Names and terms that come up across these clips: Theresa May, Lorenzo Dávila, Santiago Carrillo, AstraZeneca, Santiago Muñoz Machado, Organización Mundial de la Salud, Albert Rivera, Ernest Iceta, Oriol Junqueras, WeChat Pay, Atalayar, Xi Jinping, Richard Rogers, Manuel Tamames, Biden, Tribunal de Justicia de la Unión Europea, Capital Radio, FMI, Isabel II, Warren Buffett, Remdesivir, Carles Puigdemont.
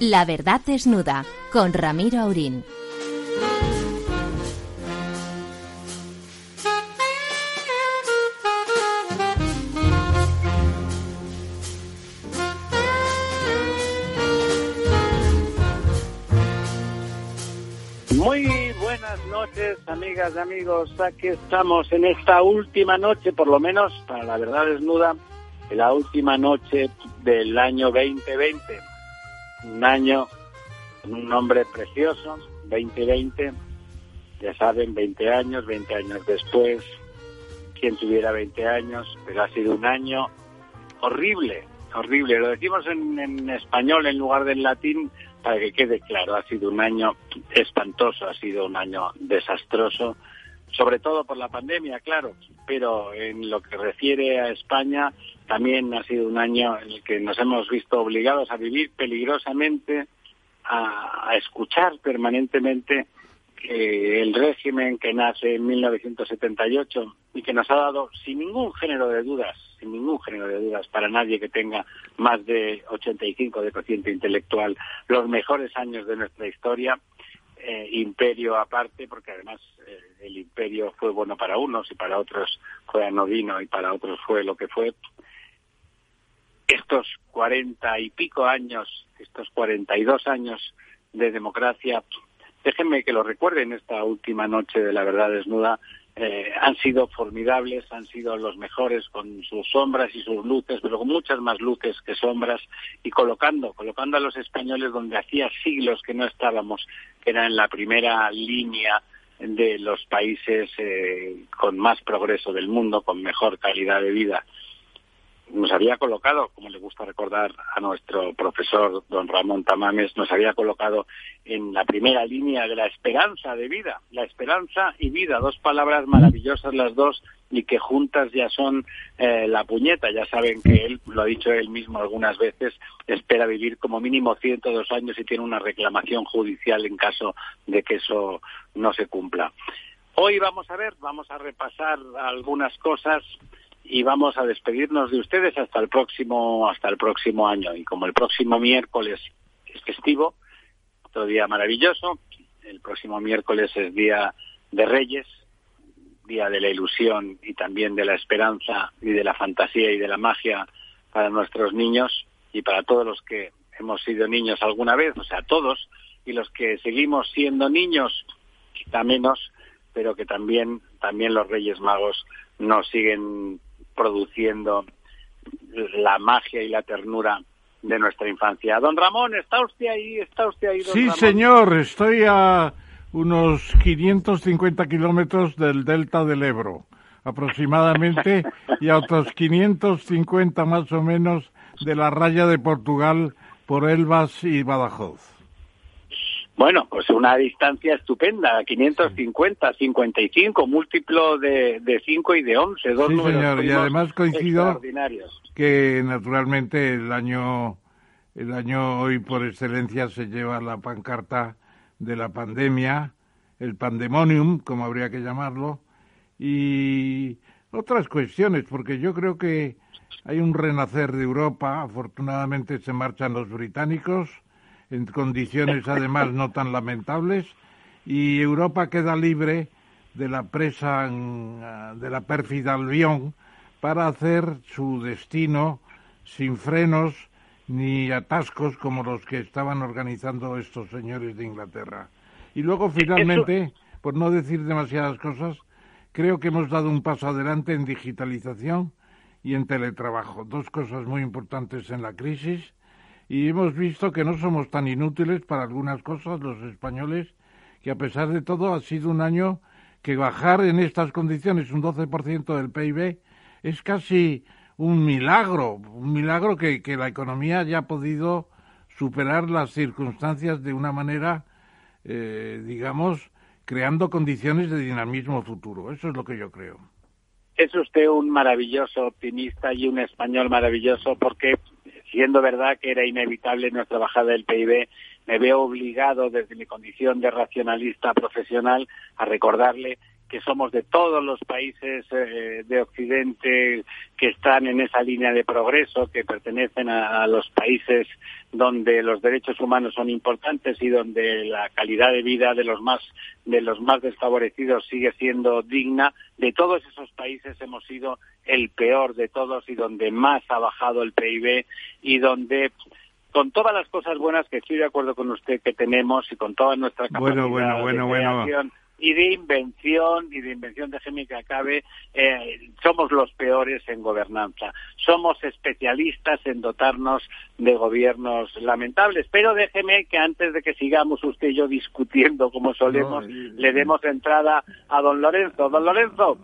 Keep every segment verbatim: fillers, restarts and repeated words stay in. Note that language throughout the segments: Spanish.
La Verdad Desnuda, con Ramiro Aurín. Muy buenas noches, amigas y amigos. Aquí estamos en esta última noche, por lo menos para La Verdad Desnuda, en la última noche del año veinte veinte. Un año con un nombre precioso, veinte veinte. Ya saben, veinte años, veinte años después. Quien tuviera veinte años, pero ha sido un año horrible, horrible. Lo decimos en, en español en lugar del latín, para que quede claro, ha sido un año espantoso, ha sido un año desastroso, sobre todo por la pandemia, claro, pero en lo que refiere a España también ha sido un año en el que nos hemos visto obligados a vivir peligrosamente, a, a escuchar permanentemente que el régimen que nace en mil novecientos setenta y ocho y que nos ha dado sin ningún género de dudas, sin ningún género de dudas para nadie que tenga más de ochenta y cinco de cociente intelectual, los mejores años de nuestra historia, eh, imperio aparte, porque además eh, el imperio fue bueno para unos y para otros fue anodino y para otros fue lo que fue. Estos cuarenta y pico años, estos cuarenta y dos años de democracia, déjenme que lo recuerden esta última noche de La Verdad Desnuda, eh, han sido formidables, han sido los mejores con sus sombras y sus luces, pero con muchas más luces que sombras, y colocando, colocando a los españoles donde hacía siglos que no estábamos, que era en la primera línea de los países eh, con más progreso del mundo, con mejor calidad de vida. Nos había colocado, como le gusta recordar a nuestro profesor don Ramón Tamames, nos había colocado en la primera línea de la esperanza de vida, la esperanza y vida, dos palabras maravillosas las dos y que juntas ya son eh, la puñeta. Ya saben que él, lo ha dicho él mismo algunas veces, espera vivir como mínimo ciento dos años y tiene una reclamación judicial en caso de que eso no se cumpla. Hoy vamos a ver, vamos a repasar algunas cosas y vamos a despedirnos de ustedes hasta el próximo hasta el próximo año. Y como el próximo miércoles es festivo, otro día maravilloso, el próximo miércoles es Día de Reyes, Día de la Ilusión y también de la Esperanza y de la Fantasía y de la Magia para nuestros niños y para todos los que hemos sido niños alguna vez, o sea, todos, y los que seguimos siendo niños, quizá menos, pero que también, también los Reyes Magos nos siguen produciendo la magia y la ternura de nuestra infancia. Don Ramón, ¿está usted ahí? ¿Está usted ahí, don Sí, Ramón? Señor, estoy a unos quinientos cincuenta kilómetros del delta del Ebro, aproximadamente, y a otros quinientos cincuenta más o menos de la raya de Portugal por Elvas y Badajoz. Bueno, pues una distancia estupenda, quinientos cincuenta, cincuenta y cinco, múltiplo de, de cinco y de once, dos sí, números señor, y además coincido que naturalmente el año, el año hoy por excelencia se lleva la pancarta de la pandemia, el pandemonium, como habría que llamarlo, y otras cuestiones, porque yo creo que hay un renacer de Europa, afortunadamente se marchan los británicos, en condiciones además no tan lamentables, y Europa queda libre de la presa, de la pérfida Albión, para hacer su destino sin frenos ni atascos como los que estaban organizando estos señores de Inglaterra. Y luego finalmente, Eso... por no decir demasiadas cosas, creo que hemos dado un paso adelante en digitalización y en teletrabajo, dos cosas muy importantes en la crisis. Y hemos visto que no somos tan inútiles para algunas cosas los españoles, que a pesar de todo ha sido un año que bajar en estas condiciones un doce por ciento del P I B es casi un milagro, un milagro que, que la economía haya podido superar las circunstancias de una manera, eh, digamos, creando condiciones de dinamismo futuro. Eso es lo que yo creo. Es usted un maravilloso optimista y un español maravilloso, porque siendo verdad que era inevitable nuestra bajada del P I B, me veo obligado desde mi condición de racionalista profesional a recordarle que somos de todos los países eh, de Occidente que están en esa línea de progreso, que pertenecen a, a los países donde los derechos humanos son importantes y donde la calidad de vida de los más de los más desfavorecidos sigue siendo digna. De todos esos países hemos sido el peor de todos y donde más ha bajado el P I B y donde, con todas las cosas buenas que estoy de acuerdo con usted que tenemos y con toda nuestra capacidad bueno, bueno, bueno, de creación... Bueno. y de invención, y de invención déjeme que acabe, eh, somos los peores en gobernanza. Somos especialistas en dotarnos de gobiernos lamentables. Pero déjeme que antes de que sigamos usted y yo discutiendo como solemos, no, eh, le demos entrada a don Lorenzo. Don Lorenzo.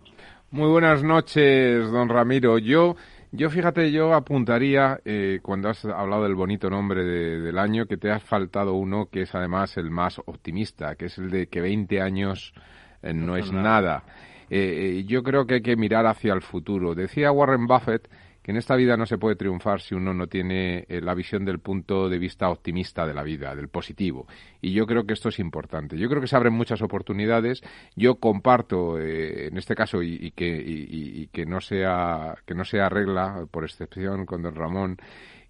Muy buenas noches, don Ramiro. Yo, yo fíjate, yo apuntaría, eh, cuando has hablado del bonito nombre de, del año, que te ha faltado uno que es además el más optimista, que es el de que veinte años eh, no, no es nada. nada. Eh, eh, yo creo que hay que mirar hacia el futuro. Decía Warren Buffett que en esta vida no se puede triunfar si uno no tiene eh, la visión del punto de vista optimista de la vida, del positivo. Y yo creo que esto es importante. Yo creo que se abren muchas oportunidades. Yo comparto, eh, en este caso, y, y, que, y, y que no sea que no sea regla, por excepción, con don Ramón,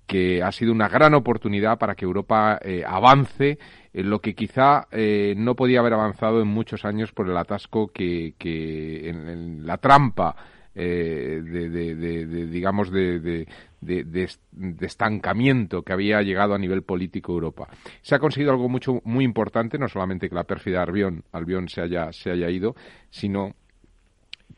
que ha sido una gran oportunidad para que Europa eh, avance en lo que quizá eh, no podía haber avanzado en muchos años por el atasco que, que en, en la trampa, Eh, de, de, de, de digamos de, de, de, de estancamiento que había llegado a nivel político Europa. Se ha conseguido algo mucho muy importante, no solamente que la pérfida Albión, Albión se haya se haya ido, sino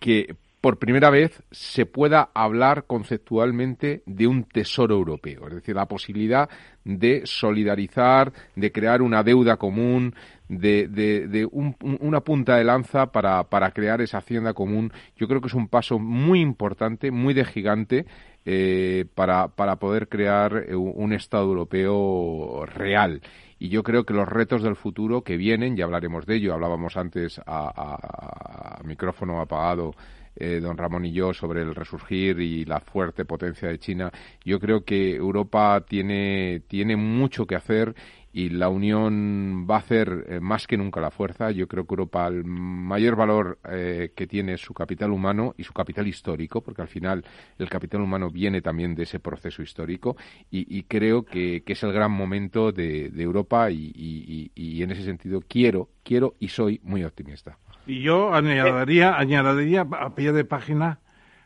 que por primera vez se pueda hablar conceptualmente de un tesoro europeo, es decir, la posibilidad de solidarizar, de crear una deuda común, de, de, de un, una punta de lanza para, para crear esa hacienda común. Yo creo que es un paso muy importante, muy de gigante, eh, para, para poder crear un Estado europeo real. Y yo creo que los retos del futuro que vienen, ya hablaremos de ello, hablábamos antes a, a, a micrófono apagado, Eh, don Ramón y yo, sobre el resurgir y la fuerte potencia de China. Yo creo que Europa tiene, tiene mucho que hacer y la Unión va a hacer eh, más que nunca la fuerza. Yo creo que Europa, el mayor valor eh, que tiene es su capital humano y su capital histórico, porque al final el capital humano viene también de ese proceso histórico y, y creo que, que es el gran momento de, de Europa y, y, y en ese sentido quiero, quiero y soy muy optimista. Y yo añadiría, añadiría a pie de página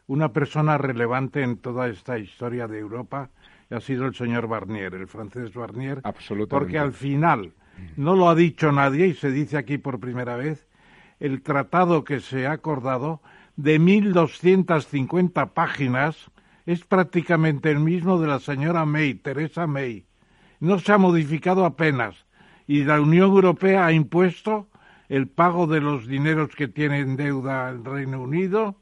una persona relevante en toda esta historia de Europa, ha sido el señor Barnier, el francés Barnier, porque al final, no lo ha dicho nadie y se dice aquí por primera vez, el tratado que se ha acordado de mil doscientas cincuenta páginas es prácticamente el mismo de la señora May, Theresa May. No se ha modificado apenas y la Unión Europea ha impuesto el pago de los dineros que tiene en deuda el Reino Unido,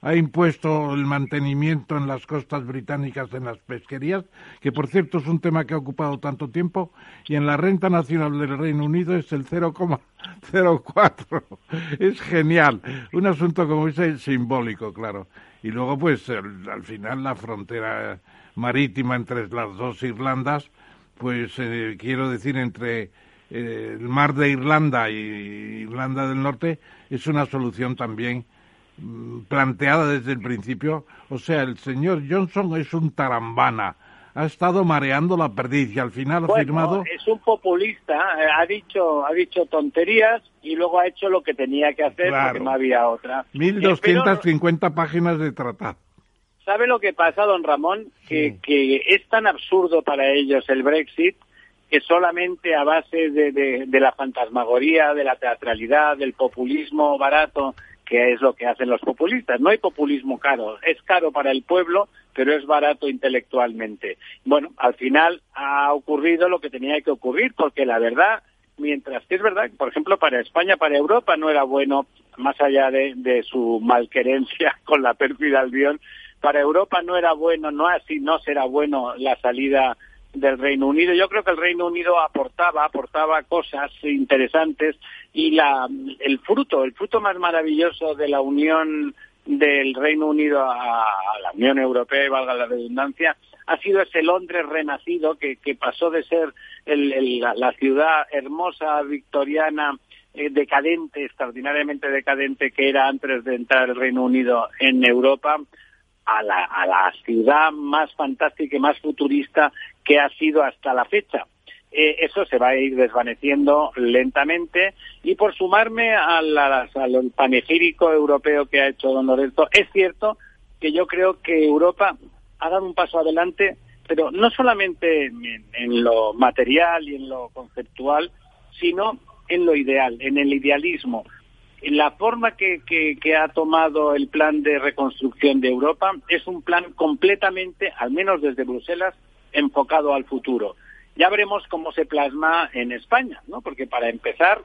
ha impuesto el mantenimiento en las costas británicas en las pesquerías, que por cierto es un tema que ha ocupado tanto tiempo, y en la renta nacional del Reino Unido es el cero coma cero cuatro. Es genial. Un asunto como ese simbólico, claro. Y luego, pues, el, al final la frontera marítima entre las dos Irlandas, pues, eh, quiero decir, entre el mar de Irlanda y Irlanda del Norte es una solución también planteada desde el principio. O sea, el señor Johnson es un tarambana, ha estado mareando la perdiz y al final bueno, ha firmado... es un populista, ha dicho ha dicho tonterías y luego ha hecho lo que tenía que hacer claro, porque no había otra. mil doscientas cincuenta eh, pero... páginas de tratado. ¿Sabe lo que pasa, don Ramón? Que, sí. que es tan absurdo para ellos el Brexit que solamente a base de, de, de la fantasmagoría, de la teatralidad, del populismo barato, que es lo que hacen los populistas. No hay populismo caro, es caro para el pueblo, pero es barato intelectualmente. Bueno, al final ha ocurrido lo que tenía que ocurrir, porque la verdad, mientras que es verdad, por ejemplo, para España, para Europa, no era bueno, más allá de, de su malquerencia con la pérfida Albión, para Europa no era bueno, no así no será bueno la salida del Reino Unido. Yo creo que el Reino Unido aportaba, aportaba cosas interesantes y la, el fruto, el fruto más maravilloso de la unión del Reino Unido a, a la Unión Europea, y valga la redundancia, ha sido ese Londres renacido que, que pasó de ser el, el, la, la ciudad hermosa, victoriana, eh, decadente, extraordinariamente decadente que era antes de entrar el Reino Unido en Europa, a la, a la ciudad más fantástica y más futurista que ha sido hasta la fecha. Eh, eso se va a ir desvaneciendo lentamente, y por sumarme al, al panegírico europeo que ha hecho don Lorenzo, es cierto que yo creo que Europa ha dado un paso adelante, pero no solamente en, en lo material y en lo conceptual, sino en lo ideal, en el idealismo. La forma que, que, que ha tomado el plan de reconstrucción de Europa es un plan completamente, al menos desde Bruselas, enfocado al futuro. Ya veremos cómo se plasma en España, ¿no? Porque para empezar,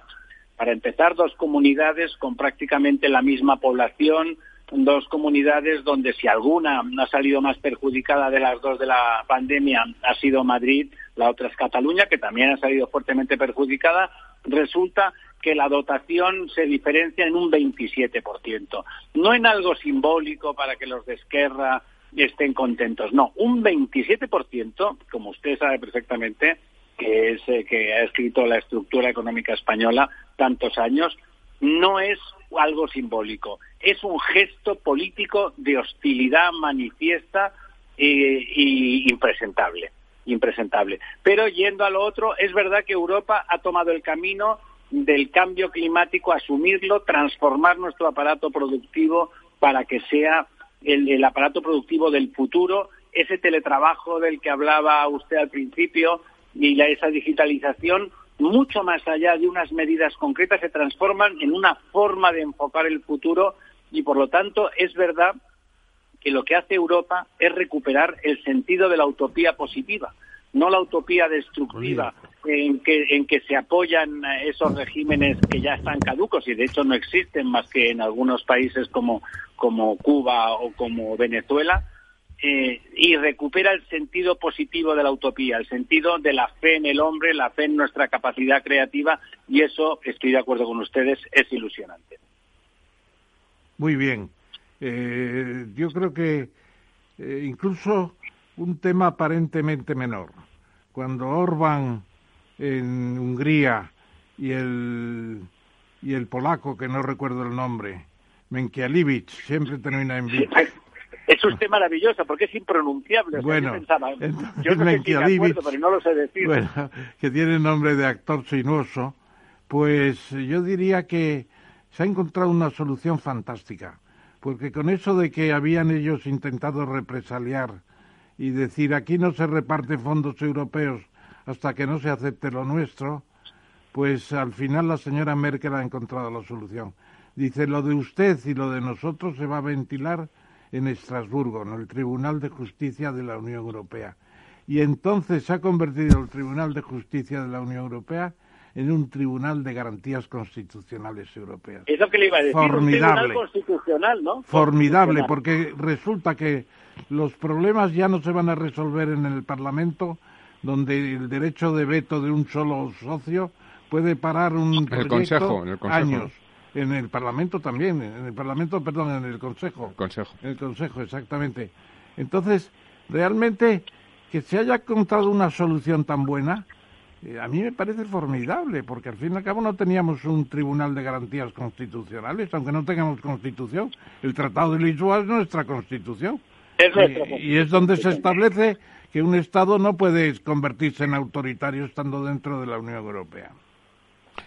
para empezar dos comunidades con prácticamente la misma población, dos comunidades donde si alguna ha salido más perjudicada de las dos de la pandemia ha sido Madrid, la otra es Cataluña, que también ha salido fuertemente perjudicada, resulta que la dotación se diferencia en un veintisiete por ciento. No en algo simbólico para que los de Esquerra estén contentos, no, un veintisiete por ciento, como usted sabe perfectamente, que es eh, que ha escrito la estructura económica española tantos años, no es algo simbólico, es un gesto político de hostilidad manifiesta e, e impresentable, impresentable. Pero yendo a lo otro, es verdad que Europa ha tomado el camino del cambio climático, asumirlo, transformar nuestro aparato productivo para que sea el, el aparato productivo del futuro, ese teletrabajo del que hablaba usted al principio y la, esa digitalización, mucho más allá de unas medidas concretas, se transforman en una forma de enfocar el futuro, y por lo tanto es verdad que lo que hace Europa es recuperar el sentido de la utopía positiva, no la utopía destructiva en que, en que se apoyan esos regímenes que ya están caducos y de hecho no existen más que en algunos países como, como Cuba o como Venezuela, eh, y recupera el sentido positivo de la utopía, el sentido de la fe en el hombre, la fe en nuestra capacidad creativa, y eso, estoy de acuerdo con ustedes, es ilusionante. Muy bien. Eh, yo creo que eh, incluso un tema aparentemente menor. Cuando Orbán en Hungría y el y el polaco, que no recuerdo el nombre, Menkielewicz, siempre termina en Vich. Es usted maravilloso, porque es impronunciable. Bueno, o sea, yo, pensaba, entonces, yo no sé si me acuerdo, pero no lo sé decir. Bueno, que tiene nombre de actor sinuoso, pues yo diría que se ha encontrado una solución fantástica, porque con eso de que habían ellos intentado represaliar y decir aquí no se reparten fondos europeos hasta que no se acepte lo nuestro, pues al final la señora Merkel ha encontrado la solución. Dice, lo de usted y lo de nosotros se va a ventilar en Estrasburgo, en el Tribunal de Justicia de la Unión Europea. Y entonces se ha convertido el Tribunal de Justicia de la Unión Europea en un Tribunal de Garantías Constitucionales Europeas. Es lo que le iba a decir, formidable, un Tribunal Constitucional, ¿no? Formidable, porque resulta que los problemas ya no se van a resolver en el Parlamento, donde el derecho de veto de un solo socio puede parar un proyecto el Consejo, en el Consejo. Años. En el Parlamento también, en el Parlamento, perdón, en el Consejo. El Consejo. En el Consejo, exactamente. Entonces, realmente, que se haya encontrado una solución tan buena, a mí me parece formidable, porque al fin y al cabo no teníamos un Tribunal de Garantías Constitucionales, aunque no tengamos Constitución. El Tratado de Lisboa es nuestra Constitución. Es nuestra Constitución. Y, y es donde se establece que un Estado no puede convertirse en autoritario estando dentro de la Unión Europea.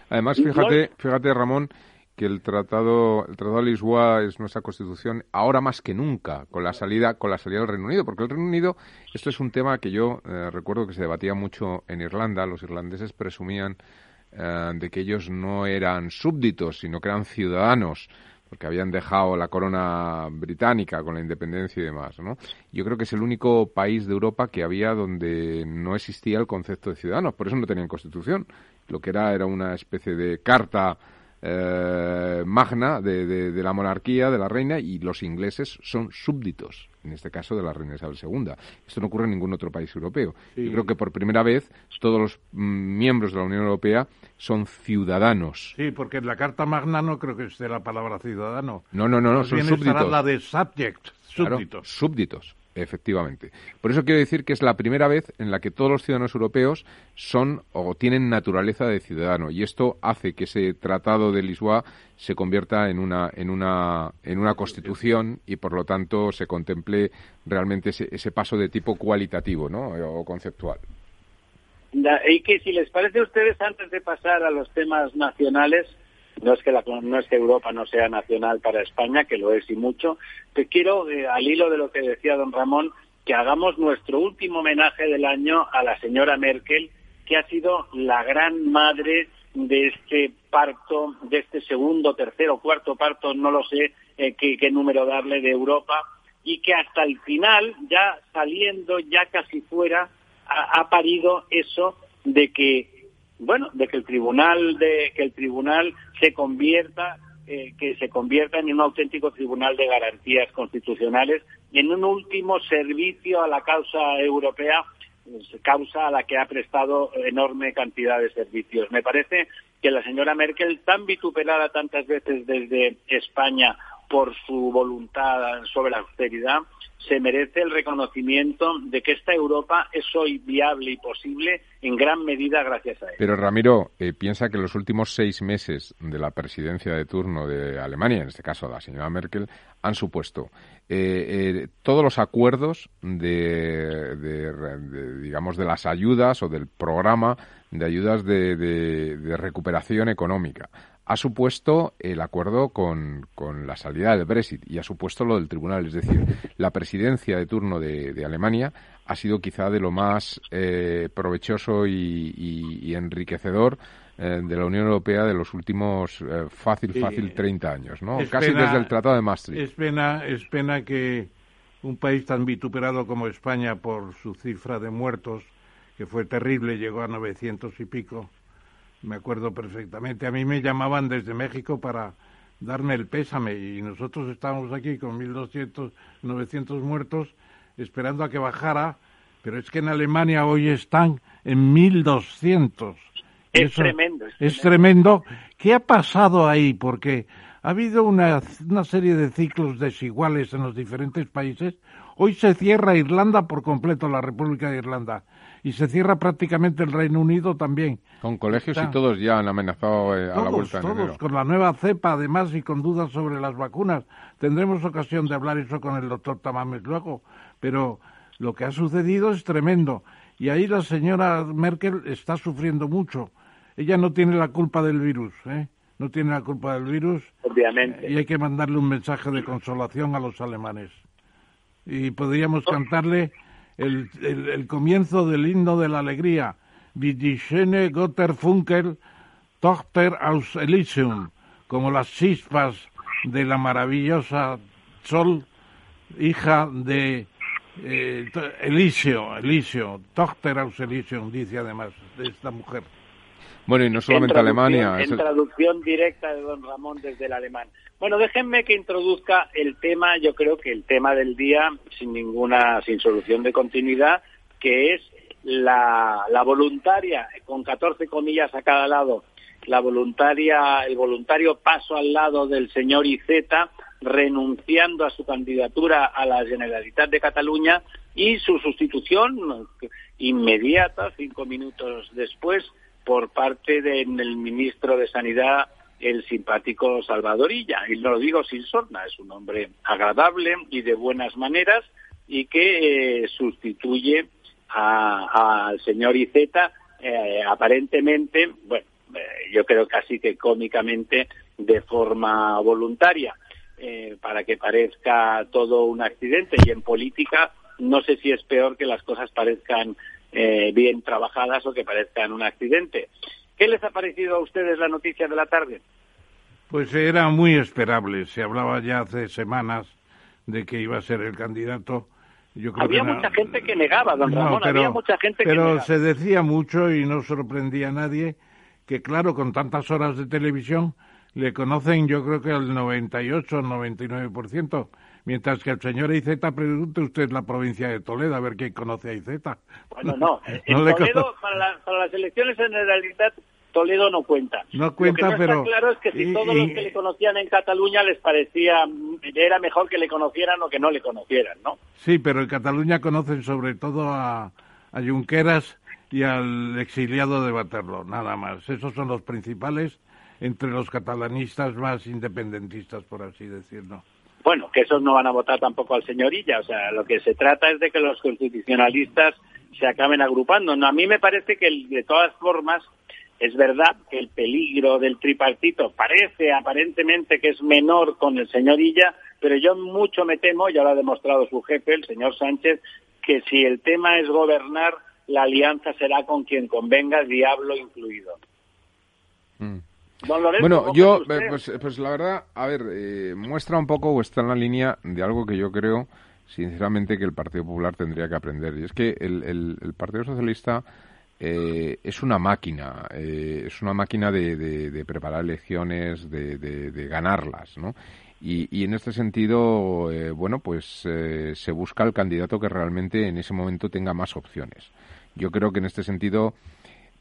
Además, fíjate, fíjate Ramón, que el Tratado, el Tratado de Lisboa es nuestra Constitución ahora más que nunca, con la salida, con la salida del Reino Unido, porque el Reino Unido, esto es un tema que yo eh, recuerdo que se debatía mucho en Irlanda. Los irlandeses presumían eh, de que ellos no eran súbditos, sino que eran ciudadanos, porque habían dejado la corona británica con la independencia y demás, ¿no? Yo creo que es el único país de Europa que había donde no existía el concepto de ciudadanos, por eso no tenían constitución. Lo que era era una especie de carta eh, magna de, de, de la monarquía, de la reina, y los ingleses son súbditos, en este caso de la reina Isabel segunda. Esto no ocurre en ningún otro país europeo. Sí. Yo creo que por primera vez todos los miembros de la Unión Europea son ciudadanos. Sí, porque en la Carta Magna no creo que esté la palabra ciudadano. No, no, no, no, son súbditos. Estará la de subject, súbditos. Claro, súbditos. Efectivamente. Por eso quiero decir que es la primera vez en la que todos los ciudadanos europeos son o tienen naturaleza de ciudadano, y esto hace que ese Tratado de Lisboa se convierta en una en una en una constitución y por lo tanto se contemple realmente ese, ese paso de tipo cualitativo, ¿no? O conceptual. Y que si les parece a ustedes, antes de pasar a los temas nacionales, no es que la, no es que Europa no sea nacional para España, que lo es y mucho, te quiero, eh, al hilo de lo que decía don Ramón, que hagamos nuestro último homenaje del año a la señora Merkel, que ha sido la gran madre de este parto, de este segundo, tercero, cuarto parto, no lo sé eh, qué, qué número darle, de Europa, y que hasta el final, ya saliendo, ya casi fuera, ha, ha parido eso de que Bueno, de que el tribunal, de que el tribunal se convierta, eh, que se convierta en un auténtico tribunal de garantías constitucionales, en un último servicio a la causa europea, causa a la que ha prestado enorme cantidad de servicios. Me parece que la señora Merkel, tan vituperada tantas veces desde España por su voluntad sobre la austeridad, se merece el reconocimiento de que esta Europa es hoy viable y posible en gran medida gracias a él. Pero Ramiro, eh, piensa que los últimos seis meses de la presidencia de turno de Alemania, en este caso la señora Merkel, han supuesto eh, eh, todos los acuerdos de, de, de, digamos, de las ayudas o del programa de ayudas de, de, de recuperación económica. Ha supuesto el acuerdo con, con la salida del Brexit y ha supuesto lo del tribunal. Es decir, la presidencia de turno de, de Alemania ha sido quizá de lo más eh, provechoso y, y, y enriquecedor eh, de la Unión Europea de los últimos eh, fácil, fácil treinta años, ¿no? Es Casi pena, desde el Tratado de Maastricht. Es pena, es pena que un país tan vituperado como España por su cifra de muertos, que fue terrible, llegó a novecientos y pico, me acuerdo perfectamente. A mí me llamaban desde México para darme el pésame y nosotros estábamos aquí con mil doscientos, novecientos muertos esperando a que bajara, pero es que en Alemania hoy están en mil doscientos. Es Eso tremendo. Es, es tremendo. tremendo. ¿Qué ha pasado ahí? Porque ha habido una, una serie de ciclos desiguales en los diferentes países. Hoy se cierra Irlanda por completo, la República de Irlanda. Y se cierra prácticamente el Reino Unido también. Con colegios Está... y todos ya han amenazado eh, todos, a la vuelta en todos, enero. Con la nueva cepa, además, y con dudas sobre las vacunas. Tendremos ocasión de hablar eso con el doctor Tamames luego. Pero lo que ha sucedido es tremendo. Y ahí la señora Merkel está sufriendo mucho. Ella no tiene la culpa del virus, ¿eh? No tiene la culpa del virus. Obviamente. Y hay que mandarle un mensaje de consolación a los alemanes. Y podríamos cantarle... El, el, el comienzo del himno de la alegría, wie die schöne Götterfunkel, Tochter aus Elysium, como las chispas de la maravillosa Sol, hija de eh, Elisio, Elisio, Tochter aus Elysium, dice además de esta mujer. Bueno, y no solamente en Alemania. En traducción directa de don Ramón desde el alemán. Bueno, déjenme que introduzca el tema, yo creo que el tema del día, sin ninguna, sin solución de continuidad, que es la, la voluntaria, con catorce comillas a cada lado, la voluntaria, el voluntario paso al lado del señor Iceta, renunciando a su candidatura a la Generalitat de Cataluña, y su sustitución inmediata, cinco minutos después, por parte del ministro de Sanidad, el simpático Salvador Illa. Y no lo digo sin sorna, es un hombre agradable y de buenas maneras, y que eh, sustituye a, a, al señor Iceta, eh, aparentemente, bueno, eh, yo creo casi que cómicamente, de forma voluntaria, eh, para que parezca todo un accidente. Y en política no sé si es peor que las cosas parezcan Eh, bien trabajadas o que parezcan un accidente. ¿Qué les ha parecido a ustedes la noticia de la tarde? Pues era muy esperable. Se hablaba ya hace semanas de que iba a ser el candidato. Yo creo había que mucha no... gente que negaba, don Ramón, no, pero, había mucha gente que pero negaba. Pero se decía mucho y no sorprendía a nadie que, claro, con tantas horas de televisión le conocen, yo creo que al noventa y ocho, noventa y nueve por ciento. Mientras que el señor Iceta, pregunte usted la provincia de Toledo, a ver quién conoce a Iceta. Bueno, no. En no Toledo, para, la, para las elecciones en realidad Toledo no cuenta. No cuenta, Lo que no pero... está claro es que si y, todos y... los que le conocían en Cataluña les parecía, era mejor que le conocieran o que no le conocieran, ¿no? Sí, pero en Cataluña conocen sobre todo a, a Junqueras y al exiliado de Waterloo, nada más. Esos son los principales entre los catalanistas más independentistas, por así decirlo. Bueno, que esos no van a votar tampoco al señor Illa. O sea, lo que se trata es de que los constitucionalistas se acaben agrupando. No, a mí me parece que, de todas formas, es verdad que el peligro del tripartito parece aparentemente que es menor con el señor Illa, pero yo mucho me temo, ya lo ha demostrado su jefe, el señor Sánchez, que si el tema es gobernar, la alianza será con quien convenga, diablo incluido. Mm. Don Lorenzo, bueno, yo, pues, pues la verdad, a ver, eh, muestra un poco o está en la línea de algo que yo creo, sinceramente, que el Partido Popular tendría que aprender. Y es que el, el, el Partido Socialista... Eh, es una máquina, eh, es una máquina de, de, de preparar elecciones, de, de, de ganarlas, ¿no? Y, y en este sentido, eh, bueno, pues eh, se busca el candidato que realmente en ese momento tenga más opciones. Yo creo que en este sentido,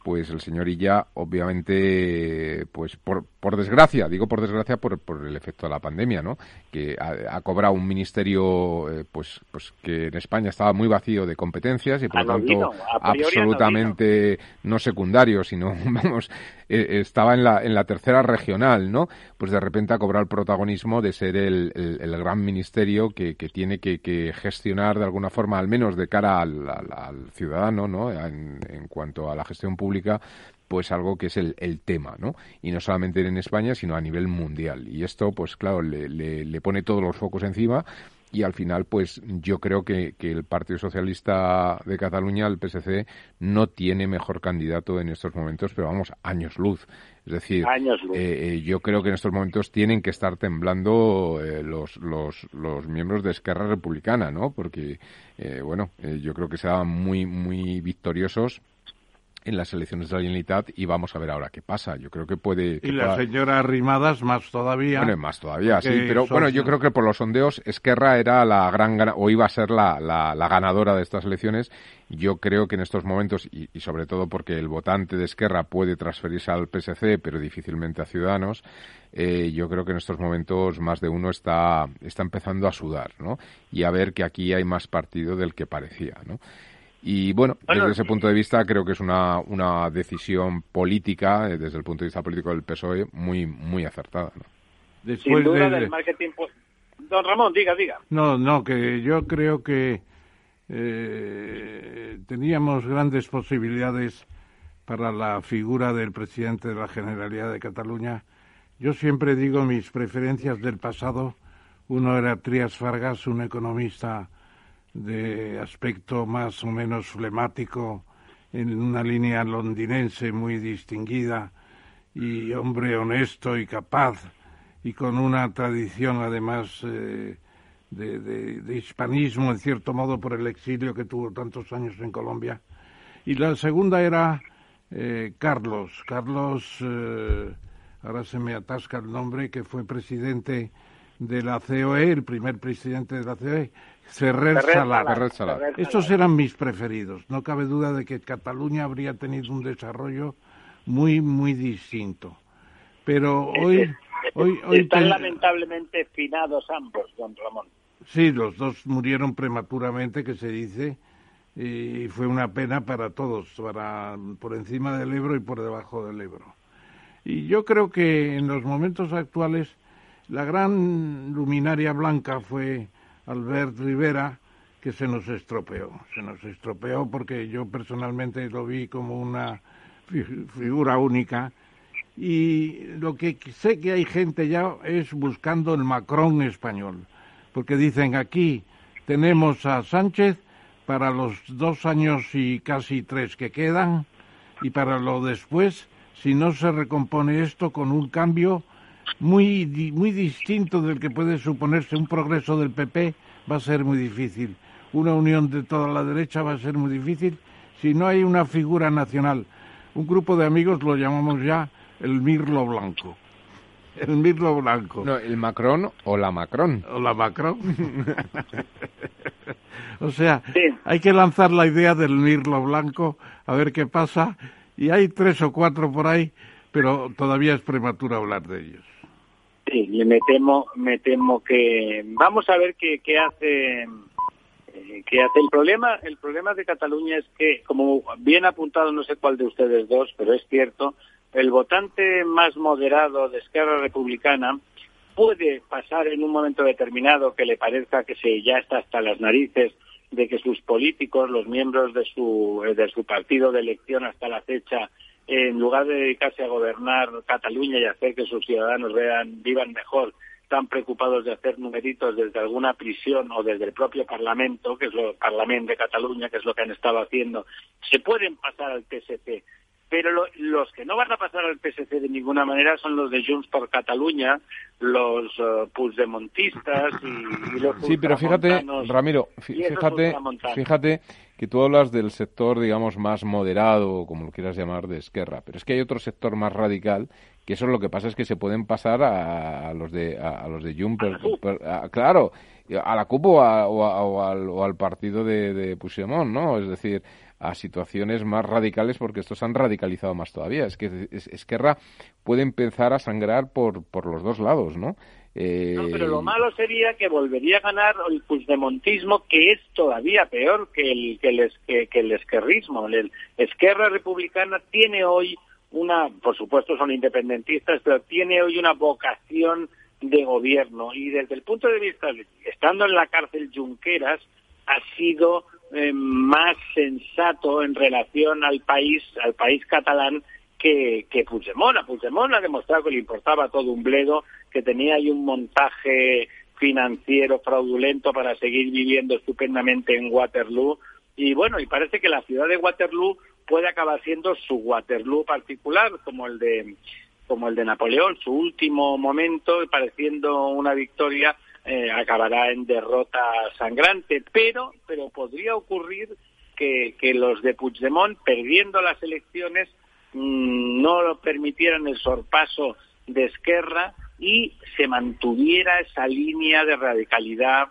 pues el señor Illa, obviamente, pues por, por desgracia, digo por desgracia por, por el efecto de la pandemia, ¿no? Que ha, ha cobrado un ministerio, eh, pues, pues que en España estaba muy vacío de competencias y por lo tanto absolutamente no secundario, sino, vamos, eh, estaba en la en la tercera regional, ¿no? Pues de repente ha cobrado el protagonismo de ser el, el, el gran ministerio que, que tiene que, que gestionar de alguna forma, al menos de cara al, al, al ciudadano, ¿no? En, en cuanto a la gestión pública. Pues algo que es el, el tema, ¿no? Y no solamente en España, sino a nivel mundial. Y esto, pues claro, le, le, le pone todos los focos encima y al final, pues yo creo que, que el Partido Socialista de Cataluña, el P S C, no tiene mejor candidato en estos momentos, pero vamos, años luz. Es decir, años luz. Eh, yo creo que en estos momentos tienen que estar temblando eh, los, los, los miembros de Esquerra Republicana, ¿no? Porque, eh, bueno, eh, yo creo que serán muy, muy victoriosos en las elecciones de la Generalitat y vamos a ver ahora qué pasa. Yo creo que puede... Que y la pueda... señora Arrimadas más todavía. Bueno, más todavía, sí, pero bueno, yo creo que por los sondeos Esquerra era la gran, o iba a ser la, la, la ganadora de estas elecciones. Yo creo que en estos momentos, y, y sobre todo porque el votante de Esquerra puede transferirse al P S C, pero difícilmente a Ciudadanos, eh, yo creo que en estos momentos más de uno está, está empezando a sudar, ¿no? Y a ver que aquí hay más partido del que parecía, ¿no? Y bueno, bueno, desde ese punto de vista creo que es una, una decisión política, desde el punto de vista político del P S O E, muy muy acertada, ¿no? Después Sin duda de... del marketing... Pues... Don Ramón, diga, diga. No, no, que yo creo que eh, teníamos grandes posibilidades para la figura del presidente de la Generalidad de Cataluña. Yo siempre digo mis preferencias del pasado. Uno era Trias Fargas, un economista de aspecto más o menos flemático, en una línea londinense muy distinguida, y hombre honesto y capaz, y con una tradición además eh, de, de, de hispanismo, en cierto modo, por el exilio que tuvo tantos años en Colombia. Y la segunda era eh, Carlos, Carlos, eh, ahora se me atasca el nombre, que fue presidente de la C O E, el primer presidente de la C O E, Ferrer Salado. Estos eran mis preferidos. No cabe duda de que Cataluña habría tenido un desarrollo muy, muy distinto. Pero hoy... hoy, hoy Están ten... lamentablemente finados ambos, don Ramón. Sí, los dos murieron prematuramente, que se dice, y fue una pena para todos, para por encima del Ebro y por debajo del Ebro. Y yo creo que en los momentos actuales la gran luminaria blanca fue Albert Rivera, que se nos estropeó. Se nos estropeó porque yo personalmente lo vi como una figura única. Y lo que sé que hay gente ya es buscando el Macron español. Porque dicen, aquí tenemos a Sánchez para los dos años y casi tres que quedan. Y para lo después, si no se recompone esto con un cambio muy muy distinto del que puede suponerse un progreso del P P, va a ser muy difícil. Una unión de toda la derecha va a ser muy difícil si no hay una figura nacional. Un grupo de amigos lo llamamos ya el mirlo blanco. El mirlo blanco. No, el Macron o la Macron. O la Macron. O sea, sí, hay que lanzar la idea del mirlo blanco, a ver qué pasa. y hay tres o cuatro por ahí, pero todavía es prematuro hablar de ellos. Sí, me temo, me temo que vamos a ver qué, qué hace, eh, qué hace el problema. El problema de Cataluña es que, como bien apuntado, no sé cuál de ustedes dos, pero es cierto, el votante más moderado de Esquerra Republicana puede pasar en un momento determinado que le parezca que se ya está hasta las narices de que sus políticos, los miembros de su de su partido de elección hasta la fecha, en lugar de dedicarse a gobernar Cataluña y hacer que sus ciudadanos vean, vivan mejor, están preocupados de hacer numeritos desde alguna prisión o desde el propio Parlamento, que es lo Parlamento de Cataluña, que es lo que han estado haciendo. Se pueden pasar al P S C, pero lo, los que no van a pasar al P S C de ninguna manera son los de Junts por Cataluña, los uh, puigdemontistas y, y los sí, pero fíjate, Ramiro, fíjate, fíjate que tú hablas del sector, digamos, más moderado, como lo quieras llamar, de Esquerra, pero es que hay otro sector más radical, que eso es lo que pasa, es que se pueden pasar a, a los de a, a los de Junts, claro, a la C U P o, a, o, a, o, al, o al partido de, de Puigdemont, ¿no? Es decir, a situaciones más radicales, porque estos han radicalizado más todavía. Es que es, Esquerra puede empezar a sangrar por por los dos lados, ¿no? Eh... No, pero lo malo sería que volvería a ganar el puigdemontismo, que es todavía peor que el que el, que, que el esquerrismo. El Esquerra Republicana tiene hoy una, por supuesto son independentistas, pero tiene hoy una vocación de gobierno. Y desde el punto de vista, estando en la cárcel Junqueras, ha sido Eh, más sensato en relación al país, al país catalán, que, que Puigdemont. A Puigdemont ha demostrado que le importaba todo un bledo, que tenía ahí un montaje financiero fraudulento para seguir viviendo estupendamente en Waterloo. Y bueno, y parece que la ciudad de Waterloo puede acabar siendo su Waterloo particular, como el de, como el de Napoleón, su último momento, pareciendo una victoria, Eh, acabará en derrota sangrante, pero pero podría ocurrir que, que los de Puigdemont, perdiendo las elecciones, mmm, no permitieran el sorpaso de Esquerra y se mantuviera esa línea de radicalidad,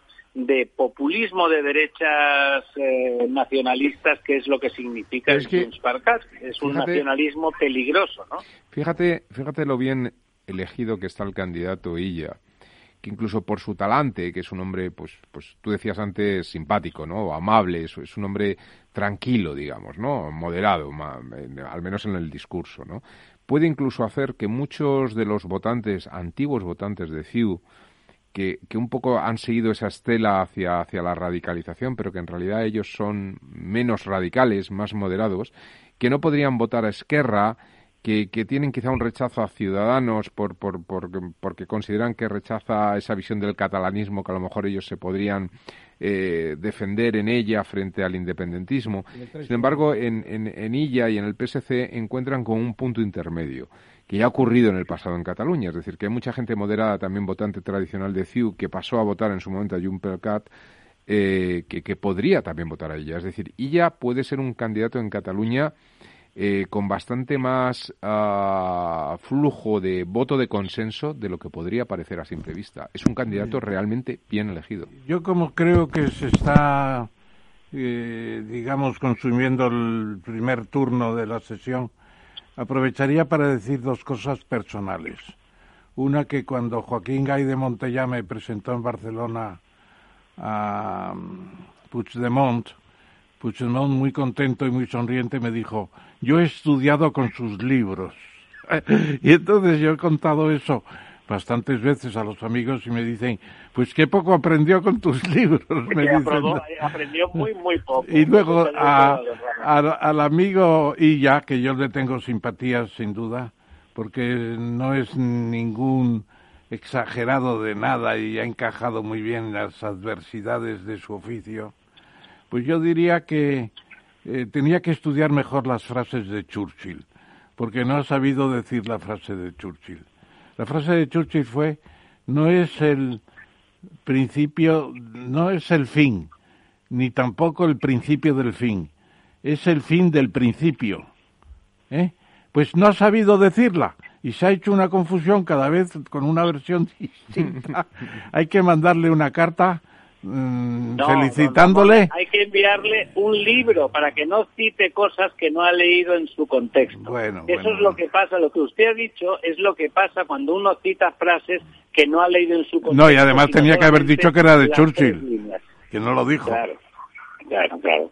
de populismo de derechas eh, nacionalistas, que es lo que significa es el Junts per Cat. Es un fíjate, nacionalismo peligroso, ¿no? Fíjate, fíjate lo bien elegido que está el candidato Illa, que incluso por su talante, que es un hombre, pues pues tú decías antes, simpático, ¿no?, amable, es, es un hombre tranquilo, digamos, ¿no?, moderado, ma, en, al menos en el discurso, ¿no?, puede incluso hacer que muchos de los votantes, antiguos votantes de C I U, que, que un poco han seguido esa estela hacia, hacia la radicalización, pero que en realidad ellos son menos radicales, más moderados, que no podrían votar a Esquerra, Que, que tienen quizá un rechazo a Ciudadanos por, por, por, porque consideran que rechaza esa visión del catalanismo que a lo mejor ellos se podrían eh, defender en ella frente al independentismo. Sin embargo, en, en, en Illa y en el P S C encuentran con un punto intermedio, que ya ha ocurrido en el pasado en Cataluña. Es decir, que hay mucha gente moderada, también votante tradicional de C I U, que pasó a votar en su momento a Junts per Cat, eh, que, que podría también votar a Illa. Es decir, Illa puede ser un candidato en Cataluña Eh, con bastante más uh, flujo de voto de consenso de lo que podría parecer a simple vista. Es un candidato realmente bien elegido. Yo como creo que se está, eh, digamos, consumiendo el primer turno de la sesión, aprovecharía para decir dos cosas personales. Una, que cuando Joaquín Gay de Montellà me presentó en Barcelona a Puigdemont, Puigdemont, muy contento y muy sonriente, me dijo: yo he estudiado con sus libros. Y entonces yo he contado eso bastantes veces a los amigos y me dicen, pues qué poco aprendió con tus libros. Me dicen, aprobó, aprendió muy, muy poco. Y luego a, a, al amigo Illa, que yo le tengo simpatía sin duda, porque no es ningún exagerado de nada y ha encajado muy bien las adversidades de su oficio, pues yo diría que eh, tenía que estudiar mejor las frases de Churchill, porque no ha sabido decir la frase de Churchill. La frase de Churchill fue: no es el principio, no es el fin, ni tampoco el principio del fin, es el fin del principio. ¿Eh? Pues no ha sabido decirla y se ha hecho una confusión cada vez con una versión distinta. Hay que mandarle una carta Mm, no, felicitándole. No, no, hay que enviarle un libro para que no cite cosas que no ha leído en su contexto. Bueno, Eso bueno, es lo bueno. que pasa, lo que usted ha dicho es lo que pasa cuando uno cita frases que no ha leído en su contexto. No, y además y tenía que haber dicho que era de Churchill, que no lo dijo. Claro, claro, claro.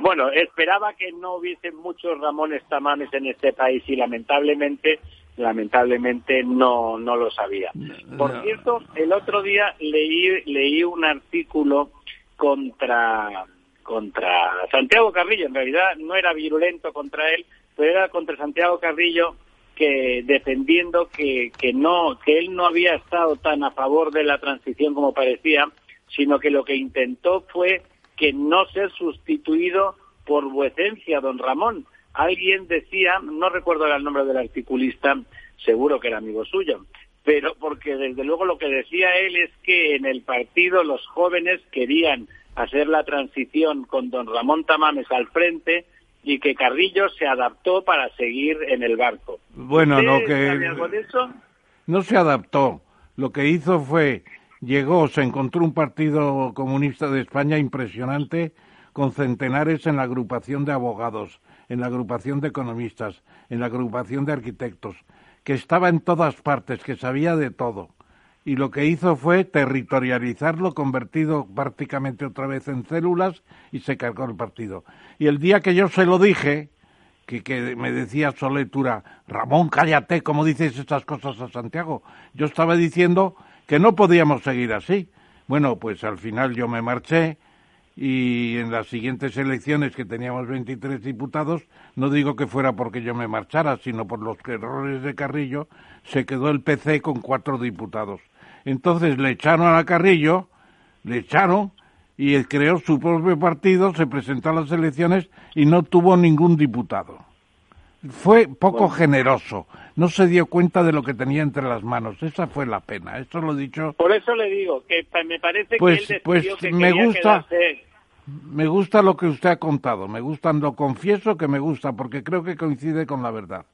Bueno, esperaba que no hubiesen muchos Ramones Tamames en este país y lamentablemente... lamentablemente no no lo sabía. Por cierto, el otro día leí leí un artículo contra contra Santiago Carrillo, en realidad no era virulento contra él, pero era contra Santiago Carrillo, que defendiendo que que no que él no había estado tan a favor de la transición como parecía, sino que lo que intentó fue que no ser sustituido por vuecencia, don Ramón. Alguien decía, no recuerdo el nombre del articulista, seguro que era amigo suyo, pero porque desde luego lo que decía él es que en el partido los jóvenes querían hacer la transición con don Ramón Tamames al frente y que Carrillo se adaptó para seguir en el barco. Bueno, no que algo de eso? No se adaptó. Lo que hizo fue, llegó, se encontró un partido comunista de España impresionante con centenares en la agrupación de abogados, en la agrupación de economistas, en la agrupación de arquitectos, que estaba en todas partes, que sabía de todo. Y lo que hizo fue territorializarlo, convertido prácticamente otra vez en células, y se cargó el partido. Y el día que yo se lo dije, que, que me decía Soletura, Ramón, cállate, ¿cómo dices estas cosas a Santiago? Yo estaba diciendo que no podíamos seguir así. Bueno, pues al final yo me marché, y en las siguientes elecciones, que teníamos veintitrés diputados, no digo que fuera porque yo me marchara, sino por los errores de Carrillo, se quedó el P C con cuatro diputados. Entonces le echaron a Carrillo, le echaron, y él creó su propio partido, se presentó a las elecciones y no tuvo ningún diputado. Fue poco generoso, no se dio cuenta de lo que tenía entre las manos, esa fue la pena, eso lo he dicho. Por eso le digo, que me parece pues, que él pues que me gusta, quedarse... me gusta lo que usted ha contado, me gusta, lo confieso que me gusta, porque creo que coincide con la verdad.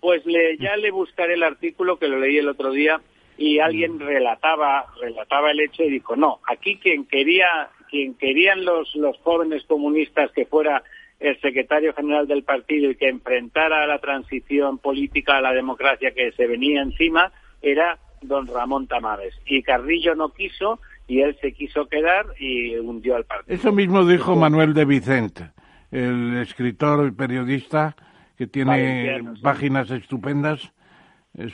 Pues le, ya le buscaré el artículo, que lo leí el otro día, y alguien relataba, relataba el hecho y dijo, no, aquí quien quería, quien querían los, los jóvenes comunistas que fuera el secretario general del partido y que enfrentara a la transición política a la democracia que se venía encima, era don Ramón Tamames. Y Carrillo no quiso, y él se quiso quedar y hundió al partido. Eso mismo dijo Manuel de Vicente, el escritor y periodista que tiene sí. páginas estupendas,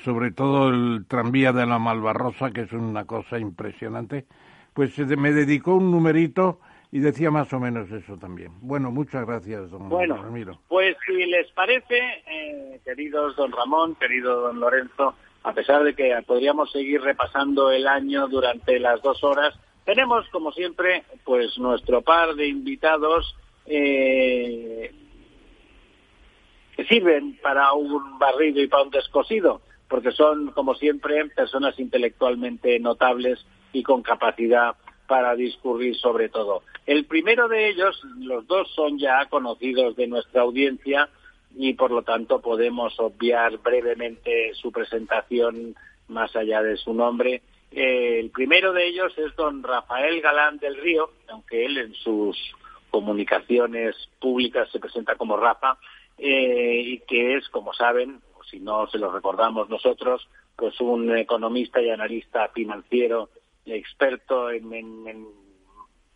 sobre todo el tranvía de la Malvarrosa, que es una cosa impresionante. Pues me dedicó un numerito... y decía más o menos eso también. Bueno, muchas gracias, don bueno, Ramiro. Pues si les parece, eh, queridos don Ramón, querido don Lorenzo, a pesar de que podríamos seguir repasando el año durante las dos horas, tenemos, como siempre, pues nuestro par de invitados eh, que sirven para un barrido y para un descosido, porque son, como siempre, personas intelectualmente notables y con capacidad para discurrir sobre todo. El primero de ellos, los dos son ya conocidos de nuestra audiencia y por lo tanto podemos obviar brevemente su presentación más allá de su nombre. Eh, el primero de ellos es don Rafael Galán del Río, aunque él en sus comunicaciones públicas se presenta como Rafa, eh, y que es, como saben, si no se lo recordamos nosotros, pues un economista y analista financiero experto en, en, en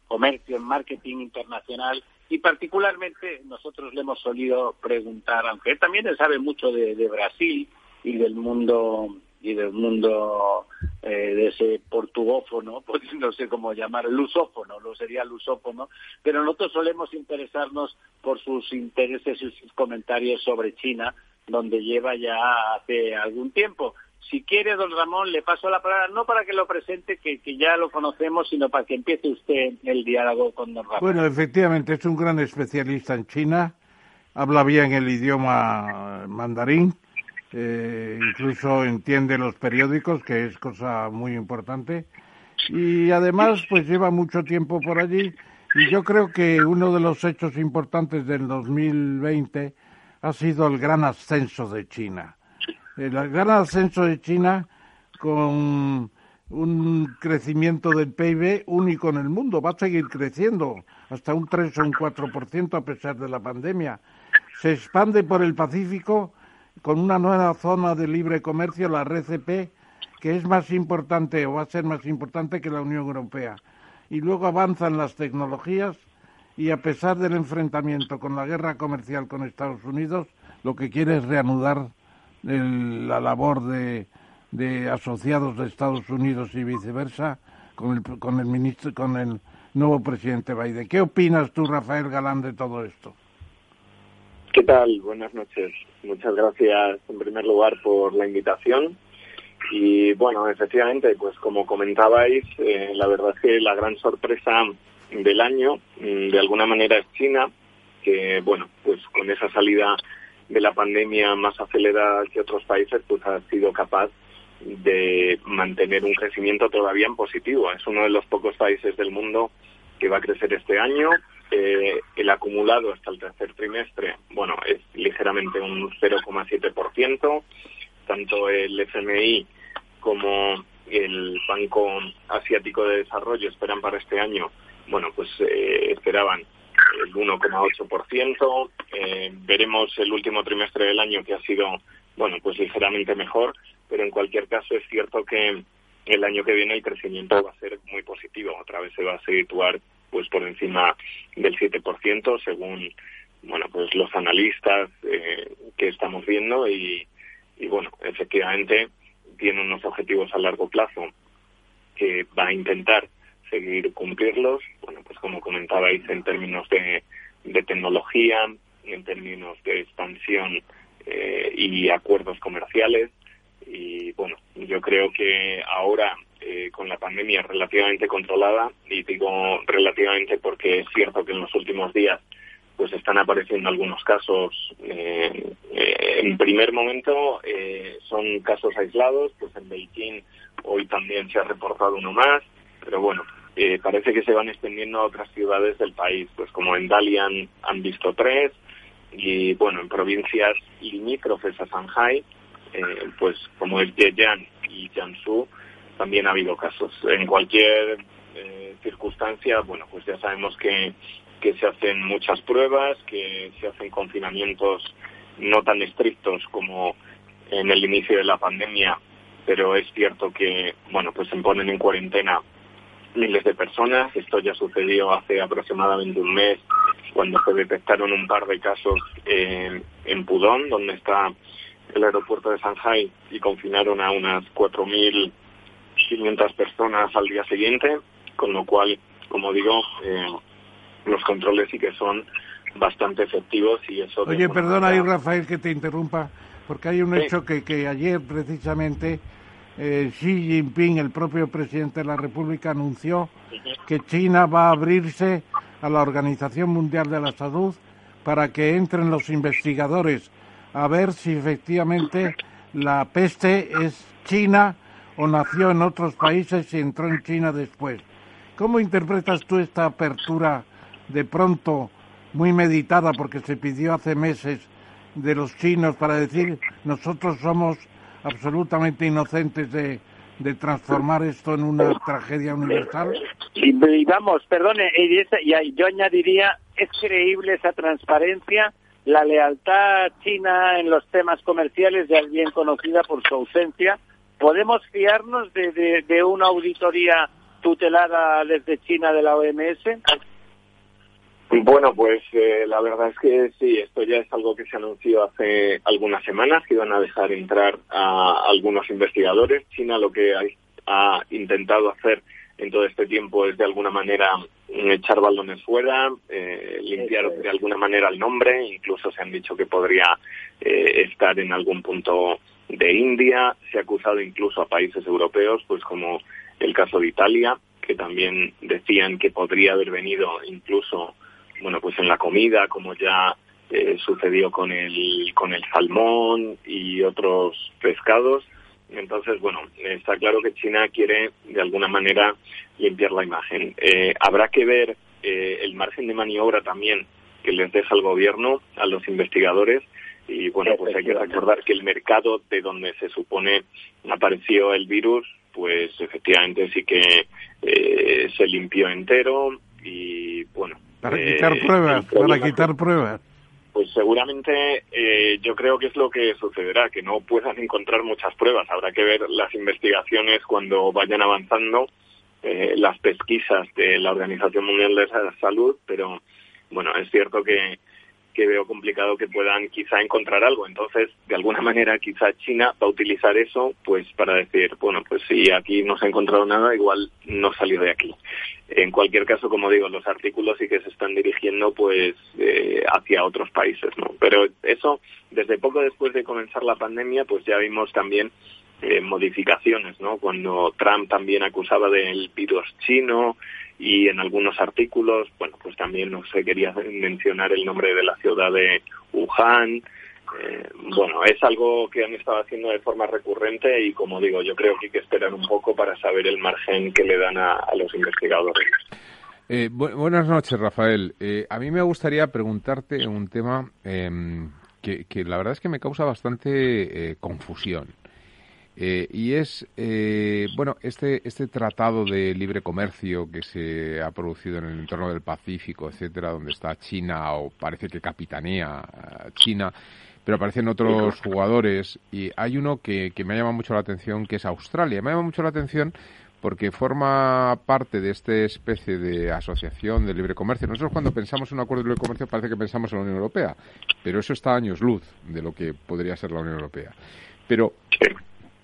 comercio, en marketing internacional, y particularmente nosotros le hemos solido preguntar, aunque él también sabe mucho de, de Brasil y del mundo y del mundo eh, de ese portugófono, pues no sé cómo llamar, lusófono, lo sería lusófono, pero nosotros solemos interesarnos por sus intereses y sus comentarios sobre China, donde lleva ya hace algún tiempo. Si quiere, don Ramón, le paso la palabra, no para que lo presente, que, que ya lo conocemos, sino para que empiece usted el diálogo con don Ramón. Bueno, efectivamente, es un gran especialista en China, habla bien el idioma mandarín, eh, incluso entiende los periódicos, que es cosa muy importante, y además pues lleva mucho tiempo por allí, y yo creo que uno de los hechos importantes del dos mil veinte ha sido el gran ascenso de China. El gran ascenso de China con un crecimiento del P I B único en el mundo, va a seguir creciendo hasta un tres o un cuatro por ciento a pesar de la pandemia. Se expande por el Pacífico con una nueva zona de libre comercio, la R C E P, que es más importante o va a ser más importante que la Unión Europea. Y luego avanzan las tecnologías y a pesar del enfrentamiento con la guerra comercial con Estados Unidos, lo que quiere es reanudar el, la labor de, de asociados de Estados Unidos y viceversa con el, con el ministro, con el nuevo presidente Biden. ¿Qué opinas tú, Rafael Galán, de todo esto? ¿Qué tal? Buenas noches. Muchas gracias, en primer lugar, por la invitación. Y, bueno, efectivamente, pues como comentabais, eh, la verdad es que la gran sorpresa del año, de alguna manera, es China, que, bueno, pues con esa salida de la pandemia más acelerada que otros países, pues ha sido capaz de mantener un crecimiento todavía en positivo. Es uno de los pocos países del mundo que va a crecer este año. Eh, el acumulado hasta el tercer trimestre, bueno, es ligeramente un cero coma siete por ciento. Tanto el F M I como el Banco Asiático de Desarrollo esperan para este año, bueno, pues eh, esperaban el uno coma ocho por ciento. Eh, veremos el último trimestre del año, que ha sido, bueno, pues ligeramente mejor, pero en cualquier caso es cierto que el año que viene el crecimiento va a ser muy positivo. Otra vez se va a situar pues por encima del siete por ciento, según, bueno, pues los analistas eh, que estamos viendo y, y, bueno, efectivamente tiene unos objetivos a largo plazo que va a intentar seguir cumplirlos, bueno, pues como comentabais, en términos de, de tecnología, en términos de expansión eh, y acuerdos comerciales. Y, bueno, yo creo que ahora, eh, con la pandemia relativamente controlada, y digo relativamente porque es cierto que en los últimos días pues están apareciendo algunos casos, eh, eh, en primer momento eh, son casos aislados, pues en Beijing hoy también se ha reportado uno más, pero bueno, eh, parece que se van extendiendo a otras ciudades del país, pues como en Dali han, han visto tres, y bueno, en provincias limítrofes a Shanghái, Eh, pues como es Zhejiang y Jiangsu, también ha habido casos. En cualquier eh, circunstancia, bueno, pues ya sabemos que, que se hacen muchas pruebas, que se hacen confinamientos no tan estrictos como en el inicio de la pandemia, pero es cierto que, bueno, pues se ponen en cuarentena miles de personas. Esto ya sucedió hace aproximadamente un mes, cuando se detectaron un par de casos eh, en Pudong, donde está el aeropuerto de Shanghái, y confinaron a unas cuatro mil quinientas personas al día siguiente, con lo cual, como digo, eh, los controles sí que son bastante efectivos y eso... Oye, perdona ahí, Rafael, que te interrumpa, porque hay un sí. hecho que, que ayer precisamente eh, Xi Jinping, el propio presidente de la República, anunció que China va a abrirse a la Organización Mundial de la Salud para que entren los investigadores a ver si efectivamente la peste es china o nació en otros países y entró en China después. ¿Cómo interpretas tú esta apertura de pronto, muy meditada, porque se pidió hace meses, de los chinos para decir nosotros somos absolutamente inocentes de, de transformar esto en una tragedia universal? Y, y vamos, perdone, y esa, y yo añadiría, es creíble esa transparencia. La lealtad china en los temas comerciales ya es bien conocida por su ausencia. ¿Podemos fiarnos de, de, de una auditoría tutelada desde China de la O M S? Bueno, pues eh, la verdad es que sí, esto ya es algo que se anunció hace algunas semanas, que iban a dejar entrar a algunos investigadores. China lo que ha, ha intentado hacer en todo este tiempo es de alguna manera echar balones fuera, eh, limpiar de alguna manera el nombre, incluso se han dicho que podría eh, estar en algún punto de India, se ha acusado incluso a países europeos, pues como el caso de Italia, que también decían que podría haber venido incluso, bueno, pues en la comida, como ya eh, sucedió con el con el salmón y otros pescados. Entonces, bueno, está claro que China quiere, de alguna manera, limpiar la imagen. Eh, habrá que ver eh, el margen de maniobra también que les deja el gobierno a los investigadores. Y, bueno, pues hay que recordar que el mercado de donde se supone apareció el virus, pues efectivamente sí que eh, se limpió entero y bueno. Para eh, quitar pruebas, para quitar pruebas. Pues seguramente eh, yo creo que es lo que sucederá, que no puedan encontrar muchas pruebas. Habrá que ver las investigaciones cuando vayan avanzando, eh, las pesquisas de la Organización Mundial de la Salud, pero bueno, es cierto que, que veo complicado que puedan quizá encontrar algo. Entonces, de alguna manera, quizá China va a utilizar eso pues para decir, bueno, pues si aquí no se ha encontrado nada, igual no salió de aquí. En cualquier caso, como digo, los artículos sí que se están dirigiendo pues eh, hacia otros países, ¿no? Pero eso, desde poco después de comenzar la pandemia, pues ya vimos también eh, modificaciones, ¿no? Cuando Trump también acusaba del virus chino y en algunos artículos, bueno, pues también no se quería mencionar el nombre de la ciudad de Wuhan. Eh, bueno, es algo que han estado haciendo de forma recurrente y, como digo, yo creo que hay que esperar un poco para saber el margen que le dan a, a los investigadores. Eh, bu- buenas noches, Rafael. Eh, a mí me gustaría preguntarte un tema eh, que, que la verdad es que me causa bastante eh, confusión. Eh, y es, eh, bueno, este este tratado de libre comercio que se ha producido en el entorno del Pacífico, etcétera, donde está China, o parece que capitanea China, pero aparecen otros jugadores, y hay uno que, que me ha llamado mucho la atención, que es Australia. Me ha llamado mucho la atención porque forma parte de esta especie de asociación de libre comercio. Nosotros, cuando pensamos en un acuerdo de libre comercio, parece que pensamos en la Unión Europea, pero eso está a años luz de lo que podría ser la Unión Europea. Pero...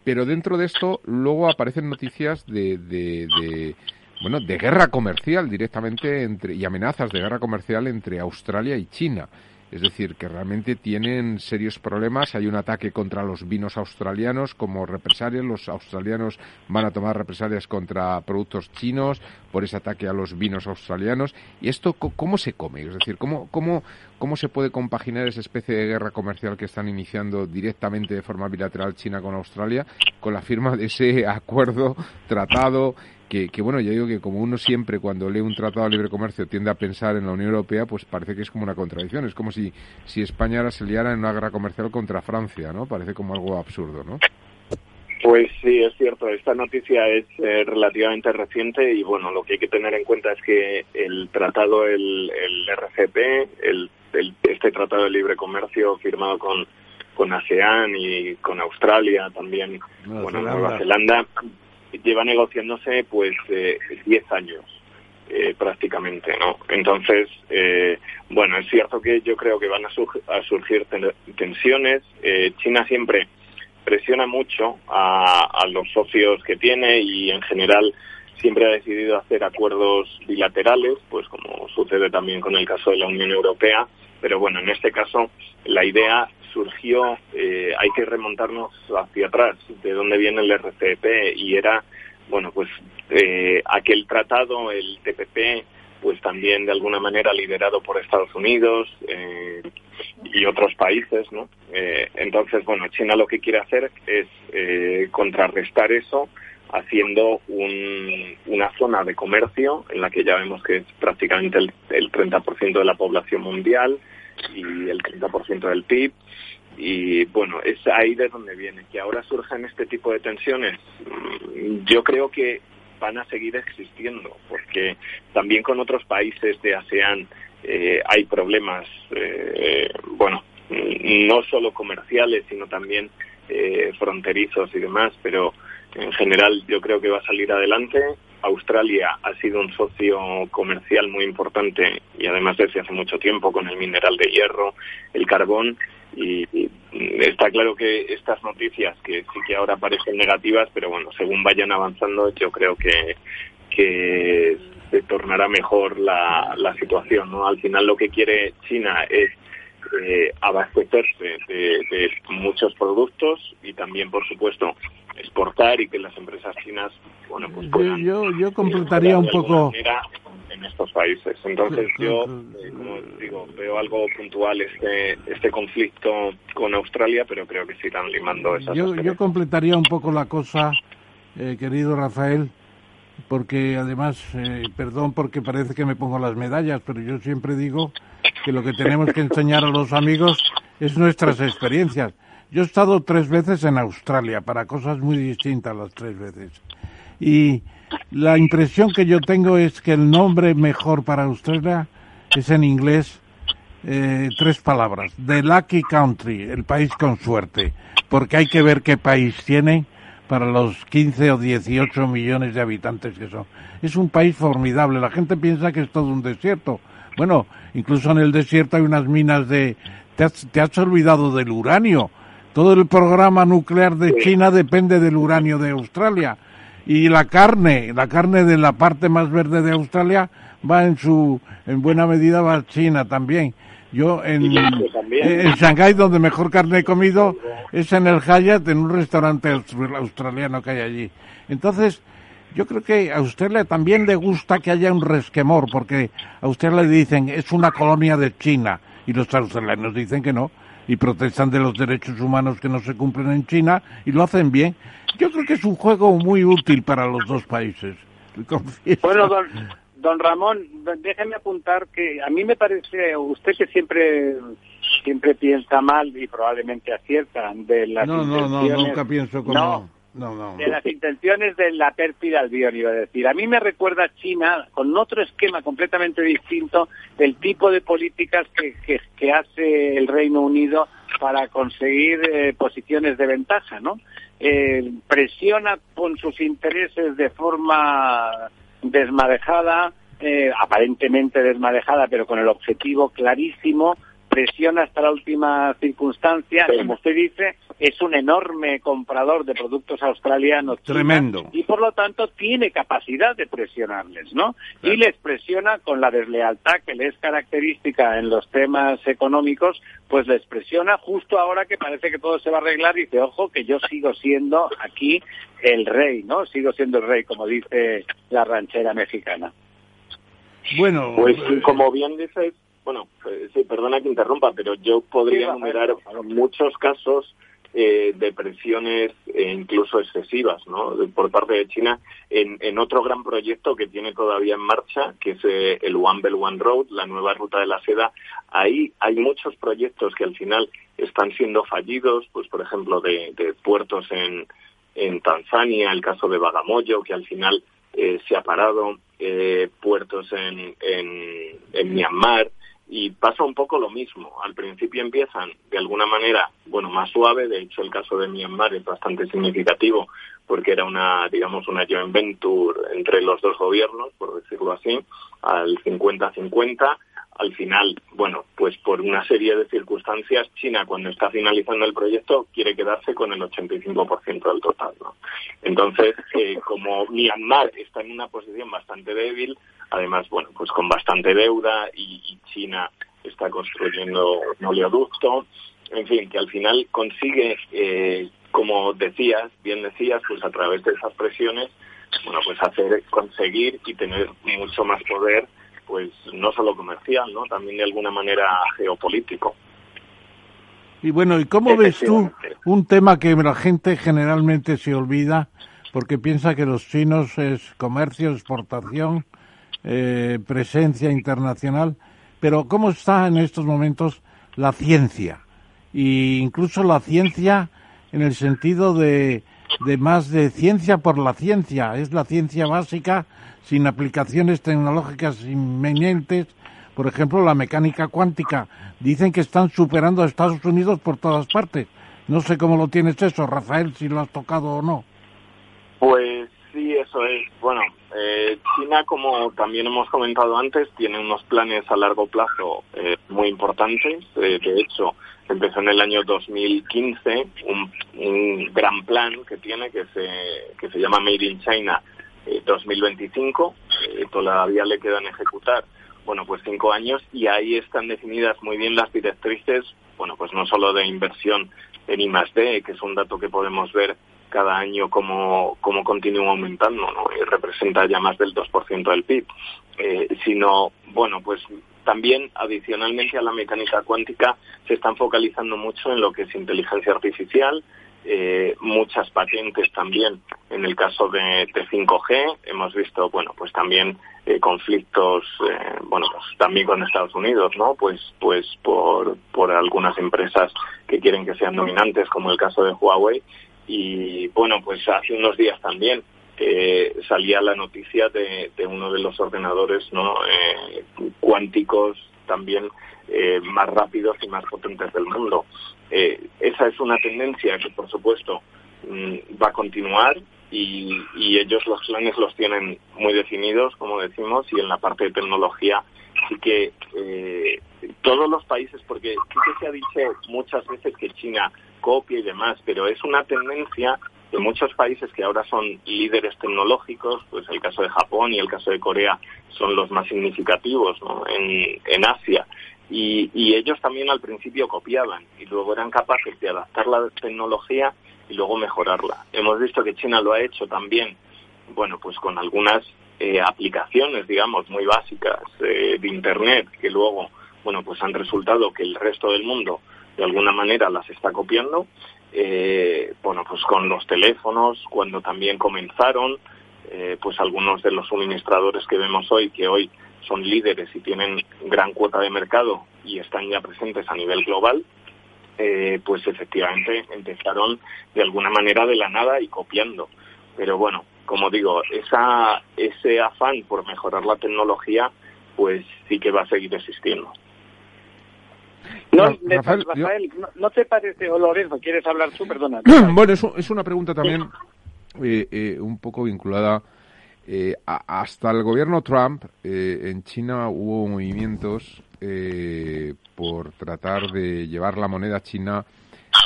Pero dentro de esto luego aparecen noticias de, de, de bueno de guerra comercial directamente entre y amenazas de guerra comercial entre Australia y China. Es decir, que realmente tienen serios problemas. Hay un ataque contra los vinos australianos como represalias. Los australianos van a tomar represalias contra productos chinos por ese ataque a los vinos australianos. ¿Y esto cómo se come? Es decir, ¿cómo, cómo, cómo se puede compaginar esa especie de guerra comercial que están iniciando directamente de forma bilateral China con Australia con la firma de ese acuerdo, tratado? Que, que bueno, yo digo que como uno siempre cuando lee un tratado de libre comercio tiende a pensar en la Unión Europea, pues parece que es como una contradicción. Es como si, si España ahora se liara en una guerra comercial contra Francia, ¿no? Parece como algo absurdo, ¿no? Pues sí, es cierto. Esta noticia es eh, relativamente reciente y bueno, lo que hay que tener en cuenta es que el tratado, el, el R C E P, el, el, este tratado de libre comercio firmado con, con ASEAN y con Australia también, Nueva bueno, Zelanda. Nueva Zelanda... lleva negociándose pues eh, diez años eh, prácticamente, ¿no? Entonces, eh, bueno, es cierto que yo creo que van a, su- a surgir ten- tensiones. eh, China siempre presiona mucho a, a los socios que tiene y en general siempre ha decidido hacer acuerdos bilaterales, pues como sucede también con el caso de la Unión Europea, pero bueno, en este caso la idea surgió, eh, hay que remontarnos hacia atrás, de dónde viene el R C E P, y era, bueno, pues eh, aquel tratado, el T P P, pues también de alguna manera liderado por Estados Unidos eh, y otros países, ¿no? Eh, entonces, bueno, China lo que quiere hacer es eh, contrarrestar eso haciendo un, una zona de comercio en la que ya vemos que es prácticamente el, el treinta por ciento de la población mundial y el treinta por ciento del P I B, y bueno, es ahí de donde viene. Que ahora surjan este tipo de tensiones, yo creo que van a seguir existiendo, porque también con otros países de ASEAN eh, hay problemas, eh, bueno, no solo comerciales, sino también eh, fronterizos y demás, pero en general yo creo que va a salir adelante. Australia ha sido un socio comercial muy importante y además desde hace mucho tiempo con el mineral de hierro, el carbón, y, y está claro que estas noticias que sí que ahora parecen negativas, pero bueno, según vayan avanzando yo creo que, que se tornará mejor la, la situación, ¿no? Al final lo que quiere China es eh, abastecerse de, de muchos productos y también, por supuesto, exportar y que las empresas chinas, bueno, pues puedan, yo yo, yo completaría un poco en estos países. Entonces yo, eh, como digo, veo algo puntual este este conflicto con Australia, pero creo que se irán limando esas yo yo completaría un poco la cosa, eh, querido Rafael, porque además, eh, perdón porque parece que me pongo las medallas, pero yo siempre digo que lo que tenemos que enseñar a los amigos es nuestras experiencias. Yo he estado tres veces en Australia, para cosas muy distintas las tres veces. y la impresión que yo tengo es que el nombre mejor para Australia es en inglés eh, tres palabras, The Lucky Country, el país con suerte, porque hay que ver qué país tiene para los quince o dieciocho millones de habitantes que son. Es un país formidable, la gente piensa que es todo un desierto. Bueno, incluso en el desierto hay unas minas de... Te has, te has olvidado del uranio. Todo el programa nuclear de China depende del uranio de Australia. Y la carne, la carne de la parte más verde de Australia va en su, en buena medida va a China también. Yo en, en Shanghái, donde mejor carne he comido, es en el Hyatt, en un restaurante australiano que hay allí. Entonces, yo creo que a Australia también le gusta que haya un resquemor, porque a Australia le dicen, es una colonia de China, y los australianos dicen que no, y protestan de los derechos humanos que no se cumplen en China, y lo hacen bien. Yo creo que es un juego muy útil para los dos países. Confieso. Bueno, don, don Ramón, déjeme apuntar que a mí me parece, usted que siempre siempre piensa mal y probablemente acierta de las no, intenciones... No, no, nunca pienso como... No, no, no. De las intenciones de la pérfida Albión, iba a decir. A mí me recuerda a China con otro esquema completamente distinto del tipo de políticas que, que, que hace el Reino Unido para conseguir eh, posiciones de ventaja, ¿no? Eh, presiona con sus intereses de forma desmadejada, eh, aparentemente desmadejada, pero con el objetivo clarísimo, presiona hasta la última circunstancia, como usted dice, es un enorme comprador de productos australianos. Tremendo. Y por lo tanto tiene capacidad de presionarles, ¿no? Claro. Y les presiona con la deslealtad que les es característica en los temas económicos, pues les presiona justo ahora que parece que todo se va a arreglar y dice, ojo, que yo sigo siendo aquí el rey, ¿no? Sigo siendo el rey, como dice la ranchera mexicana. Bueno, pues como bien dices, bueno, eh, sí, perdona que interrumpa, pero yo podría enumerar muchos casos eh, de presiones eh, incluso excesivas, ¿no?, por parte de China en, en otro gran proyecto que tiene todavía en marcha, que es eh, el One Belt One Road, la nueva ruta de la seda. Ahí hay muchos proyectos que al final están siendo fallidos, pues por ejemplo de, de puertos en, en Tanzania, el caso de Bagamoyo, que al final eh, se ha parado, eh, puertos en, en, en Myanmar. Y pasa un poco lo mismo. Al principio empiezan de alguna manera, bueno, más suave. De hecho, el caso de Myanmar es bastante significativo porque era una, digamos, una joint venture entre los dos gobiernos, por decirlo así, al cincuenta cincuenta. Al final, bueno, pues por una serie de circunstancias, China, cuando está finalizando el proyecto, quiere quedarse con el ochenta y cinco por ciento del total, ¿no? Entonces, eh, como Myanmar está en una posición bastante débil, además, bueno, pues con bastante deuda y, y China está construyendo un oleoducto, en fin, que al final consigue, eh, como decías, bien decías, pues a través de esas presiones, bueno, pues hacer, conseguir y tener mucho más poder, pues no solo comercial, ¿no?, también de alguna manera geopolítico. Y bueno, ¿y cómo ves tú un tema que la gente generalmente se olvida porque piensa que los chinos es comercio, exportación, eh, presencia internacional, pero cómo está en estos momentos la ciencia? Y incluso la ciencia en el sentido de de más de ciencia por la ciencia, es la ciencia básica sin aplicaciones tecnológicas inminentes, por ejemplo la mecánica cuántica, dicen que están superando a Estados Unidos por todas partes. No sé cómo lo tienes eso, Rafael, si lo has tocado o no. Pues sí, eso es, bueno, eh, China, como también hemos comentado antes, tiene unos planes a largo plazo eh, muy importantes, eh, de hecho empezó en el año dos mil quince un, un gran plan que tiene que se que se llama Made in China eh, dos mil veinticinco. Eh, todavía le quedan ejecutar, bueno, pues cinco años, y ahí están definidas muy bien las directrices, bueno, pues no solo de inversión en I más D, que es un dato que podemos ver cada año como, como continúa aumentando, ¿no?, y representa ya más del dos por ciento del P I B, eh, sino, bueno, pues también, adicionalmente a la mecánica cuántica, se están focalizando mucho en lo que es inteligencia artificial, eh, muchas patentes también en el caso de, de cinco G. Hemos visto, bueno, pues también eh, conflictos, eh, bueno, pues también con Estados Unidos, ¿no? Pues, pues por, por algunas empresas que quieren que sean dominantes, como el caso de Huawei. Y, bueno, pues hace unos días también eh, salía la noticia de, de uno de los ordenadores, ¿no?, eh, cuánticos también eh, más rápidos y más potentes del mundo. Eh, esa es una tendencia que, por supuesto, mm, va a continuar. Y, y ellos los planes los tienen muy definidos, como decimos, y en la parte de tecnología sí que eh, todos los países, porque sí que se ha dicho muchas veces que China copia y demás, pero es una tendencia de muchos países que ahora son líderes tecnológicos, pues el caso de Japón y el caso de Corea son los más significativos, ¿no?, en, en Asia. Y, y ellos también al principio copiaban y luego eran capaces de adaptar la tecnología y luego mejorarla. Hemos visto que China lo ha hecho también, bueno, pues con algunas eh, aplicaciones, digamos, muy básicas eh, de Internet, que luego, bueno, pues han resultado que el resto del mundo, de alguna manera, las está copiando. Eh, bueno, pues con los teléfonos, cuando también comenzaron, eh, pues algunos de los suministradores que vemos hoy, que hoy son líderes y tienen gran cuota de mercado y están ya presentes a nivel global, Eh, pues efectivamente empezaron de alguna manera de la nada y copiando. Pero bueno, como digo, esa ese afán por mejorar la tecnología pues sí que va a seguir existiendo. No, Rafael, Rafael yo... no, ¿no te parece, o Lorenzo, quieres hablar tú? Perdona. Bueno, es, es una pregunta también eh, eh, un poco vinculada eh, a, hasta el gobierno Trump. Eh, en China hubo movimientos Eh, por tratar de llevar la moneda china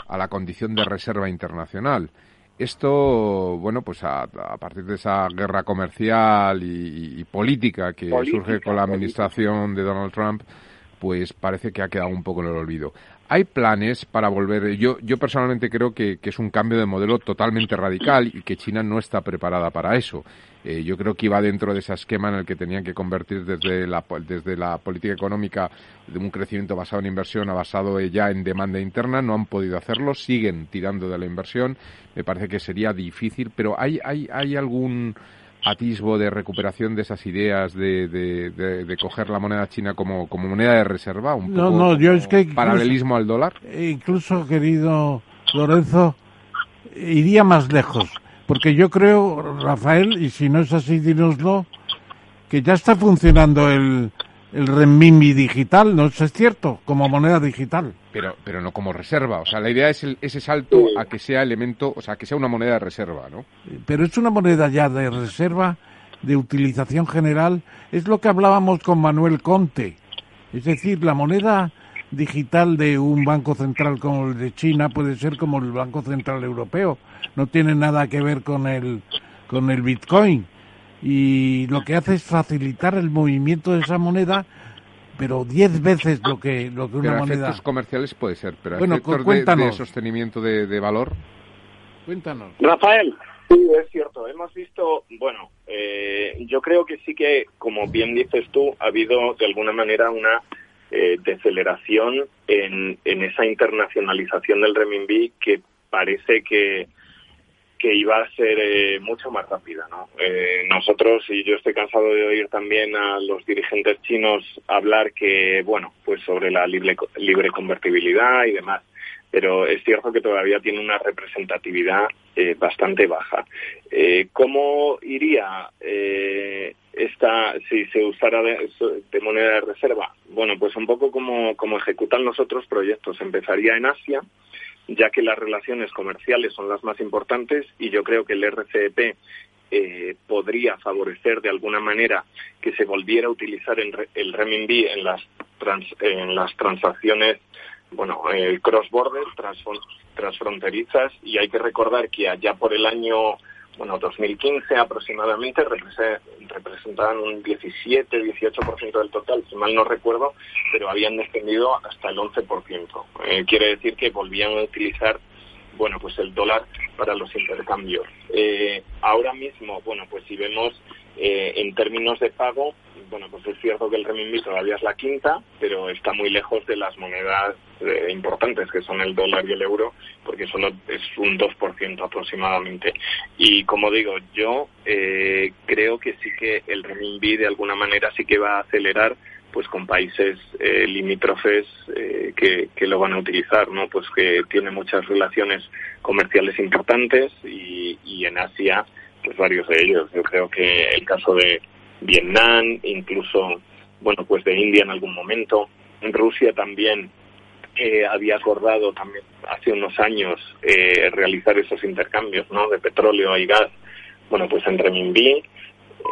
a la condición de reserva internacional. Esto, bueno, pues a, a partir de esa guerra comercial y, y política que política, surge con la administración política de Donald Trump, pues parece que ha quedado un poco en el olvido. Hay planes para volver. Yo, yo personalmente creo que, que es un cambio de modelo totalmente radical y que China no está preparada para eso. Eh, yo creo que iba dentro de ese esquema en el que tenían que convertir desde la, desde la política económica de un crecimiento basado en inversión a basado ya en demanda interna. No han podido hacerlo, siguen tirando de la inversión. Me parece que sería difícil, pero ¿hay, hay, hay algún atisbo de recuperación de esas ideas de, de, de, de coger la moneda china como, como moneda de reserva? Un poco no, no, yo es que incluso, paralelismo al dólar. Incluso, querido Lorenzo, iría más lejos, porque yo creo, Rafael, y si no es así, dínoslo, que ya está funcionando el, el renminbi digital, ¿no? Eso es cierto, como moneda digital. Pero pero no como reserva, o sea, la idea es el, ese salto a que sea elemento, o sea, que sea una moneda de reserva, ¿no? Pero es una moneda ya de reserva, de utilización general, es lo que hablábamos con Manuel Conte, es decir, la moneda digital de un banco central como el de China puede ser como el Banco Central Europeo, no tiene nada que ver con el con el Bitcoin, y lo que hace es facilitar el movimiento de esa moneda, pero diez veces lo que lo que una pero moneda. Pero efectos comerciales puede ser, pero bueno, efectos cuéntanos. De, de sostenimiento de, de valor. Cuéntanos. Rafael, sí, es cierto. Hemos visto, bueno, eh, yo creo que sí que, como bien dices tú, ha habido de alguna manera una eh, deceleración en, en esa internacionalización del renminbi que parece que que iba a ser eh, mucho más rápida, ¿no? Eh, nosotros, y yo estoy cansado de oír también a los dirigentes chinos hablar que, bueno, pues sobre la libre, libre convertibilidad y demás, pero es cierto que todavía tiene una representatividad eh, bastante baja. Eh, ¿Cómo iría eh, esta, si se usara de, de moneda de reserva? Bueno, pues un poco como, como ejecutan los otros proyectos. Empezaría en Asia, ya que las relaciones comerciales son las más importantes, y yo creo que el R C E P eh, podría favorecer de alguna manera que se volviera a utilizar en re, el renminbi en las trans, en las transacciones, bueno, eh, cross-border, trans, transfronterizas, y hay que recordar que allá por el año, bueno, dos mil quince aproximadamente, representaban un diecisiete dieciocho por ciento del total, si mal no recuerdo, pero habían descendido hasta el once por ciento. Eh, quiere decir que volvían a utilizar, bueno, pues el dólar para los intercambios. Eh, ahora mismo, bueno, pues si vemos eh, en términos de pago, bueno, pues es cierto que el renminbi todavía es la quinta, pero está muy lejos de las monedas eh, importantes, que son el dólar y el euro, porque solo es un dos por ciento aproximadamente. Y como digo, yo eh, creo que sí que el renminbi de alguna manera sí que va a acelerar, pues con países eh, limítrofes eh, que, que lo van a utilizar, ¿no? Pues que tiene muchas relaciones comerciales importantes, y, y en Asia pues varios de ellos. Yo creo que el caso de Vietnam, incluso, bueno, pues de India en algún momento. Rusia también eh, había acordado también hace unos años eh, realizar esos intercambios, ¿no?, de petróleo y gas, bueno, pues en renminbi.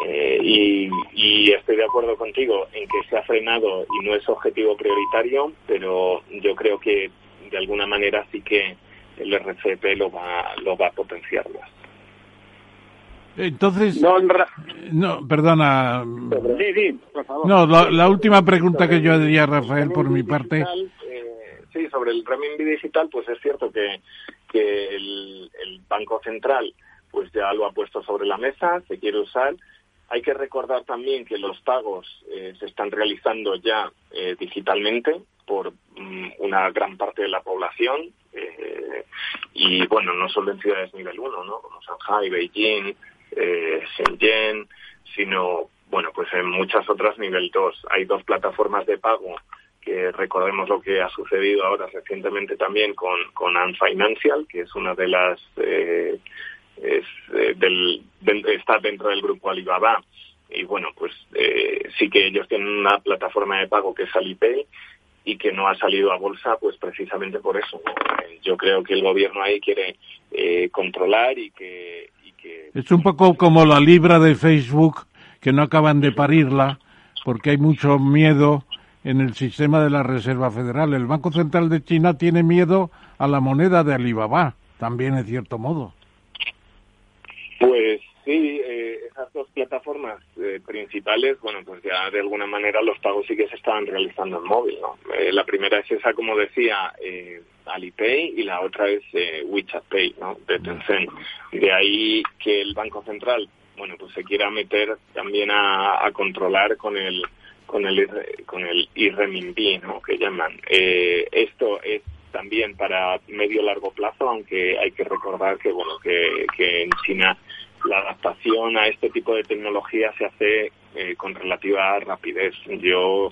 Eh, y, y estoy de acuerdo contigo en que se ha frenado y no es objetivo prioritario, pero yo creo que de alguna manera sí que el R C E P lo va, lo va a potenciar más. Entonces, no, no perdona. Sí, sí, por favor. No, la, la última pregunta que yo haría, Rafael, por mi parte. Eh, sí, sobre el renminbi digital, pues es cierto que, que el, el Banco Central pues ya lo ha puesto sobre la mesa, se quiere usar. Hay que recordar también que los pagos eh, se están realizando ya eh, digitalmente por mm, una gran parte de la población. Eh, y bueno, no solo en ciudades nivel uno, ¿no?, como Shanghái, Beijing, eh, Shenzhen, sino, bueno, pues en muchas otras nivel dos. Hay dos plataformas de pago, que recordemos lo que ha sucedido ahora recientemente también con, con Ant Financial, que es una de las... Eh, Es, eh, del, del, está dentro del grupo Alibaba, y bueno, pues eh, sí que ellos tienen una plataforma de pago que es Alipay y que no ha salido a bolsa pues precisamente por eso, ¿no? Yo creo que el gobierno ahí quiere eh, controlar y que, y que... Es un poco como la libra de Facebook, que no acaban de parirla porque hay mucho miedo en el sistema de la Reserva Federal. El Banco Central de China tiene miedo a la moneda de Alibaba, también en cierto modo. Pues sí, eh, esas dos plataformas eh, principales, bueno, pues ya de alguna manera los pagos sí que se estaban realizando en móvil, ¿no? Eh, la primera es esa, como decía, eh, Alipay, y la otra es eh, WeChat Pay, ¿no?, de Tencent. De ahí que el Banco Central, bueno, pues se quiera meter también a, a controlar con el con el con el renminbi, ¿no?, que llaman. Eh, esto es también para medio largo plazo, aunque hay que recordar que bueno que, que en China la adaptación a este tipo de tecnología se hace eh, con relativa rapidez. Yo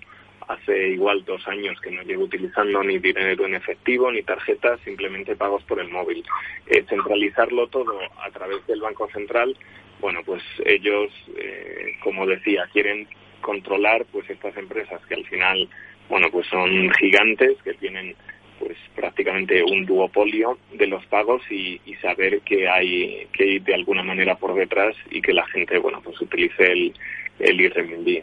hace igual dos años que no llevo utilizando ni dinero en efectivo ni tarjetas, simplemente pagos por el móvil. Eh, centralizarlo todo a través del Banco Central, bueno, pues ellos, eh, como decía, quieren controlar pues estas empresas que al final, bueno, pues son gigantes que tienen pues prácticamente un duopolio de los pagos y, y saber que hay que ir de alguna manera por detrás y que la gente, bueno, pues utilice el el renminbi.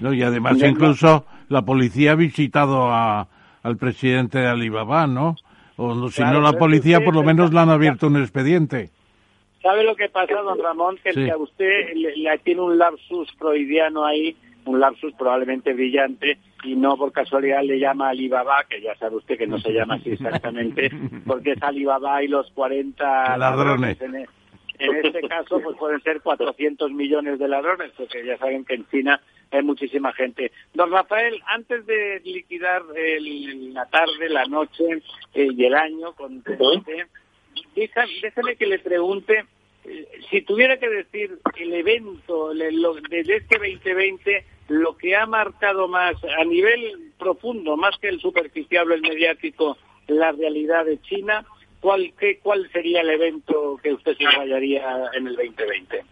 No, y además ¿Y incluso no? la policía ha visitado a al presidente de Alibaba, ¿no? O no, si claro, no la policía, usted, por lo menos le han abierto un expediente. ¿Sabe lo que pasa, don Ramón? Que, sí. que a usted le, le tiene un lapsus freudiano ahí, un lapsus probablemente brillante, y no por casualidad le llama Alibaba, que ya sabe usted que no se llama así exactamente, porque es Alibaba y los cuarenta ladrones. En, en este caso, pues pueden ser cuatrocientos millones de ladrones, porque ya saben que en China hay muchísima gente. Don Rafael, antes de liquidar el, la tarde, la noche eh, y el año, con ¿Eh? déjame que le pregunte, eh, si tuviera que decir el evento el, lo, desde este veinte veinte, lo que ha marcado más, a nivel profundo, más que el superficial o el mediático, la realidad de China, ¿cuál, qué, cuál sería el evento que usted se subrayaría en el veinte veinte?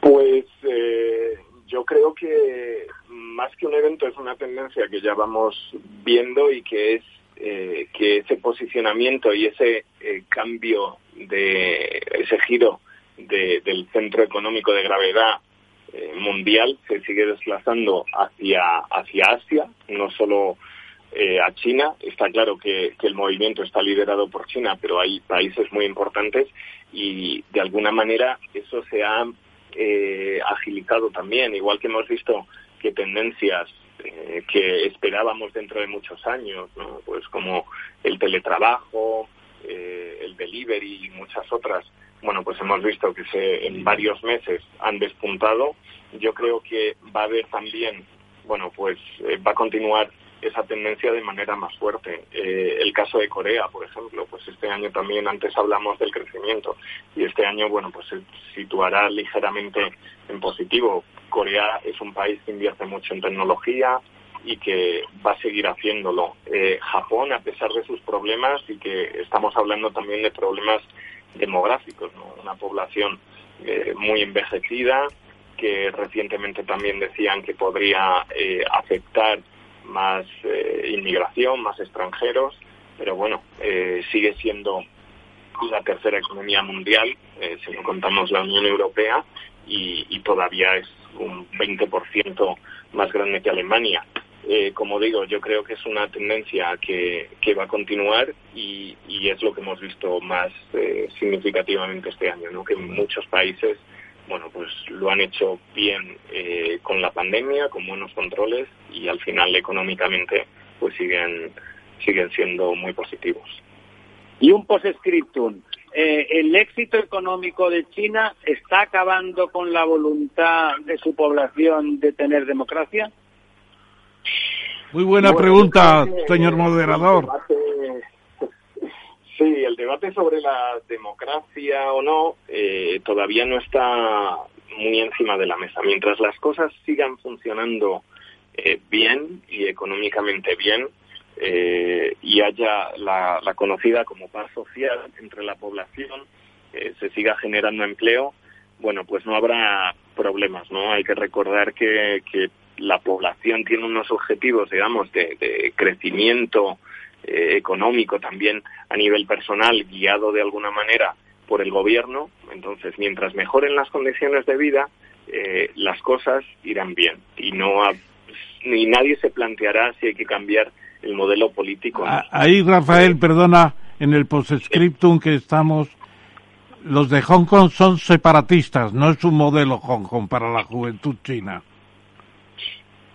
Pues eh, yo creo que más que un evento es una tendencia que ya vamos viendo y que es eh, que ese posicionamiento y ese eh, cambio, de ese giro de, del centro económico de gravedad mundial se sigue desplazando hacia hacia Asia, no solo eh, a China. Está claro que, que el movimiento está liderado por China, pero hay países muy importantes y de alguna manera eso se ha eh, agilizado también, igual que hemos visto que tendencias eh, que esperábamos dentro de muchos años, ¿no?, pues como el teletrabajo, eh, el delivery y muchas otras. Bueno, pues hemos visto que se, en varios meses han despuntado. Yo creo que va a haber también, bueno, pues eh, va a continuar esa tendencia de manera más fuerte. Eh, el caso de Corea, por ejemplo, pues este año también, antes hablamos del crecimiento, y este año, bueno, pues se situará ligeramente en positivo. Corea es un país que invierte mucho en tecnología y que va a seguir haciéndolo. Eh, Japón, a pesar de sus problemas, y que estamos hablando también de problemas demográficos, ¿no? Una población eh, muy envejecida, que recientemente también decían que podría eh, afectar más eh, inmigración, más extranjeros, pero bueno, eh, sigue siendo la tercera economía mundial, eh, si no contamos la Unión Europea, y, y todavía es un veinte por ciento más grande que Alemania. Eh, como digo, yo creo que es una tendencia que, que va a continuar y, y es lo que hemos visto más eh, significativamente este año, ¿no? Que muchos países, bueno, pues lo han hecho bien eh, con la pandemia, con buenos controles y al final económicamente pues siguen siguen siendo muy positivos. Y un post-scriptum. Eh, el éxito económico de China está acabando con la voluntad de su población de tener democracia. Muy buena bueno, pregunta, debate, señor moderador. El debate, sí, el debate sobre la democracia o no eh, todavía no está muy encima de la mesa. Mientras las cosas sigan funcionando eh, bien y económicamente bien eh, y haya la, la conocida como paz social entre la población, eh, se siga generando empleo, bueno, pues no habrá problemas, ¿no? Hay que recordar que, que la población tiene unos objetivos, digamos, de, de crecimiento eh, económico también a nivel personal, guiado de alguna manera por el gobierno. Entonces, mientras mejoren las condiciones de vida, eh, las cosas irán bien. Y no ha, ni nadie se planteará si hay que cambiar el modelo político. ¿No? Ahí, Rafael, perdona, en el postscriptum que estamos, los de Hong Kong son separatistas, no es un modelo Hong Kong para la juventud china.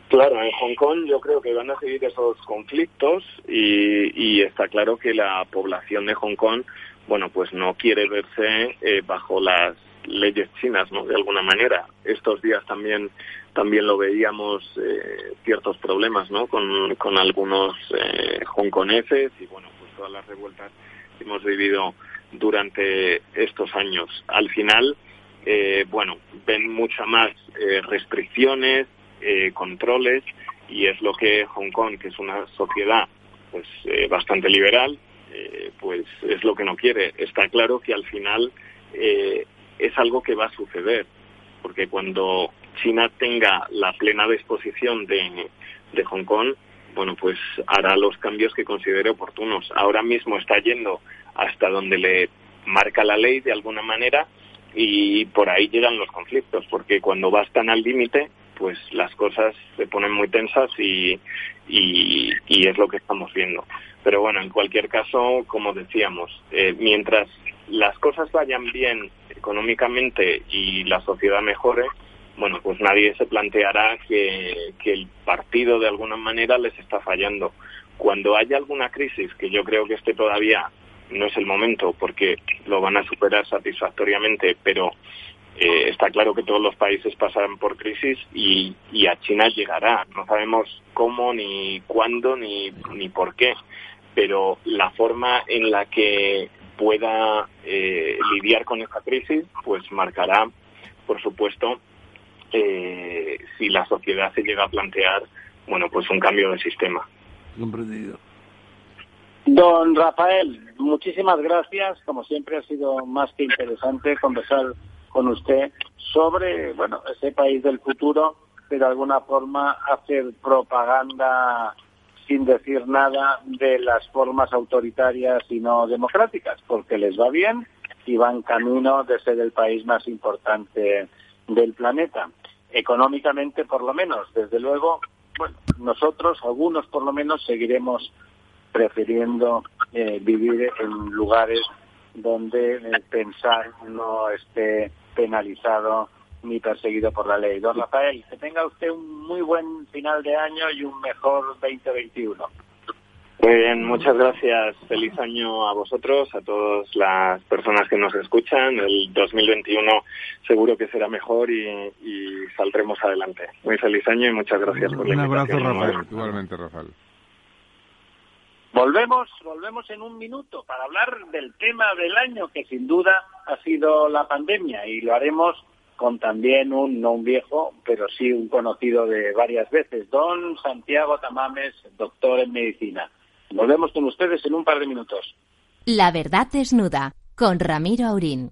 Claro, en Hong Kong yo creo que van a seguir esos conflictos y, y está claro que la población de Hong Kong, bueno, pues no quiere verse eh, bajo las leyes chinas, ¿no? De alguna manera. Estos días también también lo veíamos eh, ciertos problemas, ¿no? Con, con algunos eh, hongkoneses y bueno, pues todas las revueltas que hemos vivido durante estos años. Al final, eh, bueno, ven muchas más eh, restricciones. Eh, controles, y es lo que Hong Kong, que es una sociedad pues eh, bastante liberal, eh, pues es lo que no quiere. Está claro que al final eh, es algo que va a suceder, porque cuando China tenga la plena disposición de, de Hong Kong, bueno, pues hará los cambios que considere oportunos. Ahora mismo está yendo hasta donde le marca la ley de alguna manera y por ahí llegan los conflictos, porque cuando vas tan al límite, pues las cosas se ponen muy tensas y, y, y es lo que estamos viendo. Pero bueno, en cualquier caso, como decíamos, eh, mientras las cosas vayan bien económicamente y la sociedad mejore, bueno, pues nadie se planteará que, que el partido de alguna manera les está fallando. Cuando haya alguna crisis, que yo creo que este todavía no es el momento, porque lo van a superar satisfactoriamente, pero Eh, está claro que todos los países pasarán por crisis y, y a China llegará. No sabemos cómo, ni cuándo, ni, ni por qué, pero la forma en la que pueda eh, lidiar con esta crisis pues marcará, por supuesto, eh, si la sociedad se llega a plantear, bueno, pues un cambio de sistema. Comprendido. Don Rafael, muchísimas gracias. Como siempre ha sido más que interesante conversar con usted sobre, bueno, ese país del futuro, que de alguna forma hacer propaganda sin decir nada de las formas autoritarias y no democráticas, porque les va bien y van camino de ser el país más importante del planeta. Económicamente, por lo menos, desde luego, bueno, nosotros, algunos por lo menos, seguiremos prefiriendo eh, vivir en lugares donde el pensar no esté penalizado ni perseguido por la ley. Don Rafael, que tenga usted un muy buen final de año y un mejor veinte veintiuno. Muy bien, muchas gracias. Feliz año a vosotros, a todas las personas que nos escuchan. El dos mil veintiuno seguro que será mejor y, y saldremos adelante. Muy feliz año y muchas gracias por la invitación. Un abrazo, Rafael. Igualmente, Rafael. Volvemos, volvemos en un minuto para hablar del tema del año, que sin duda ha sido la pandemia, y lo haremos con también un, no un viejo, pero sí un conocido de varias veces, don Santiago Tamames, doctor en medicina. Volvemos con ustedes en un par de minutos. La verdad desnuda, con Ramiro Aurín.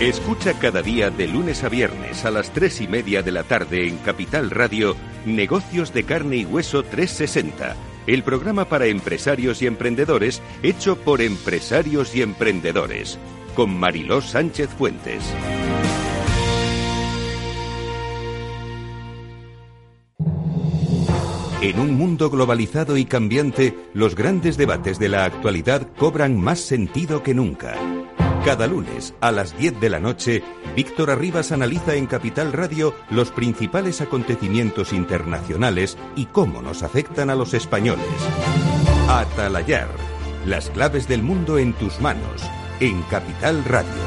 Escucha cada día de lunes a viernes a las tres y media de la tarde en Capital Radio Negocios de Carne y Hueso trescientos sesenta, el programa para empresarios y emprendedores hecho por empresarios y emprendedores, con Mariló Sánchez Fuentes. En un mundo globalizado y cambiante, los grandes debates de la actualidad cobran más sentido que nunca. Cada lunes, a las diez de la noche, Víctor Arribas analiza en Capital Radio los principales acontecimientos internacionales y cómo nos afectan a los españoles. Atalayar, las claves del mundo en tus manos, en Capital Radio.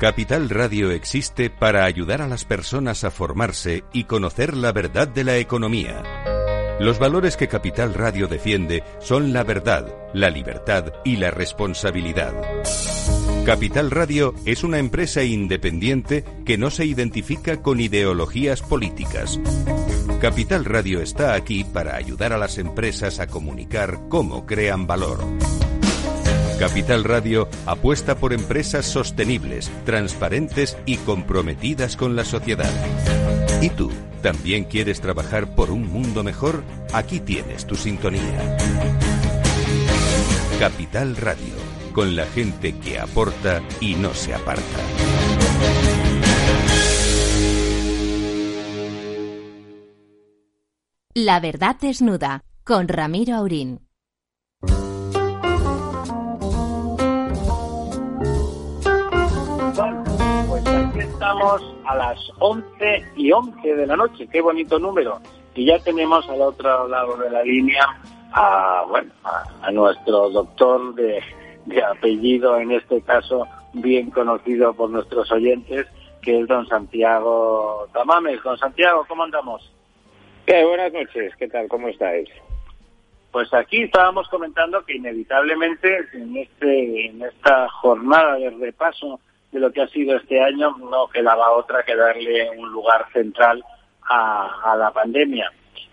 Capital Radio existe para ayudar a las personas a formarse y conocer la verdad de la economía. Los valores que Capital Radio defiende son la verdad, la libertad y la responsabilidad. Capital Radio es una empresa independiente que no se identifica con ideologías políticas. Capital Radio está aquí para ayudar a las empresas a comunicar cómo crean valor. Capital Radio apuesta por empresas sostenibles, transparentes y comprometidas con la sociedad. ¿Y tú? ¿También quieres trabajar por un mundo mejor? Aquí tienes tu sintonía. Capital Radio, con la gente que aporta y no se aparta. La Verdad Desnuda, con Ramiro Aurín. Estamos a las once y once de la noche, qué bonito número. Y ya tenemos al otro lado de la línea a, bueno, a, a nuestro doctor de, de apellido, en este caso bien conocido por nuestros oyentes, que es don Santiago Tamames. Don Santiago, ¿cómo andamos? Qué buenas noches, ¿qué tal? ¿Cómo estáis? Pues aquí estábamos comentando que inevitablemente en, este, en esta jornada de repaso de lo que ha sido este año, no quedaba otra que darle un lugar central a, a la pandemia.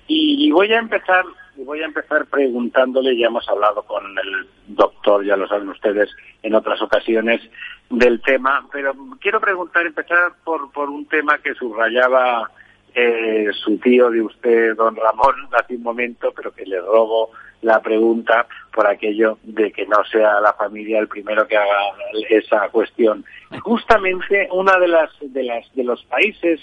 Y, y voy a empezar y voy a empezar preguntándole, ya hemos hablado con el doctor, ya lo saben ustedes, en otras ocasiones, del tema, pero quiero preguntar, empezar por, por un tema que subrayaba eh, su tío de usted, don Ramón, hace un momento, pero que le robo la pregunta por aquello de que no sea la familia el primero que haga esa cuestión. Justamente una de las de las de los países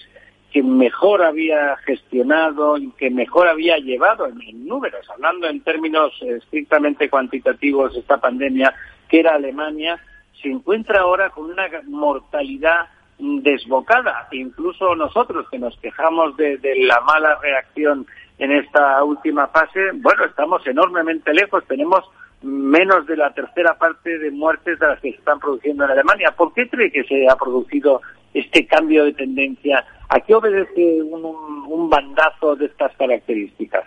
que mejor había gestionado y que mejor había llevado en, en números, hablando en términos estrictamente cuantitativos, esta pandemia, que era Alemania, se encuentra ahora con una mortalidad desbocada. Incluso nosotros, que nos quejamos de, de la mala reacción en esta última fase, bueno, estamos enormemente lejos, tenemos menos de la tercera parte de muertes de las que se están produciendo en Alemania. ¿Por qué cree que se ha producido este cambio de tendencia? ¿A qué obedece un, un, un bandazo de estas características?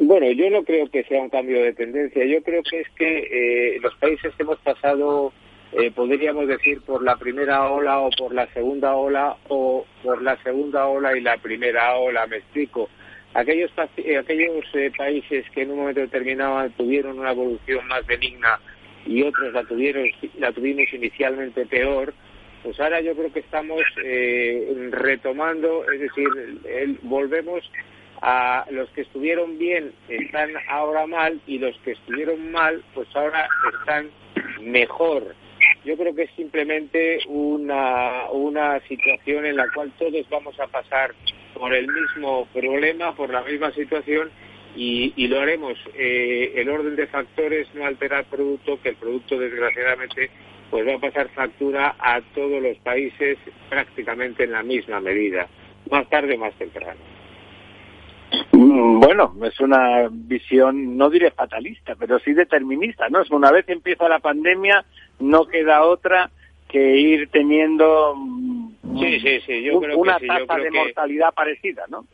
Bueno, yo no creo que sea un cambio de tendencia. Yo creo que es que eh, los países hemos pasado, eh, podríamos decir, por la primera ola o por la segunda ola o por la segunda ola y la primera ola, me explico. Aquellos, aquellos eh, países que en un momento determinado tuvieron una evolución más benigna y otros la tuvieron la tuvimos inicialmente peor, pues ahora yo creo que estamos eh, retomando, es decir, el, volvemos a los que estuvieron bien están ahora mal y los que estuvieron mal pues ahora están mejor. Yo creo que es simplemente una, una situación en la cual todos vamos a pasar por el mismo problema, por la misma situación, y, y lo haremos. Eh, el orden de factores no altera el producto, que el producto, desgraciadamente, pues va a pasar factura a todos los países prácticamente en la misma medida, más tarde o más temprano. Bueno, es una visión, no diré fatalista, pero sí determinista, ¿no? Es una vez que empieza la pandemia, no queda otra que ir teniendo sí, sí, sí. Yo creo una que sí. Yo tasa creo de que... mortalidad parecida, ¿no?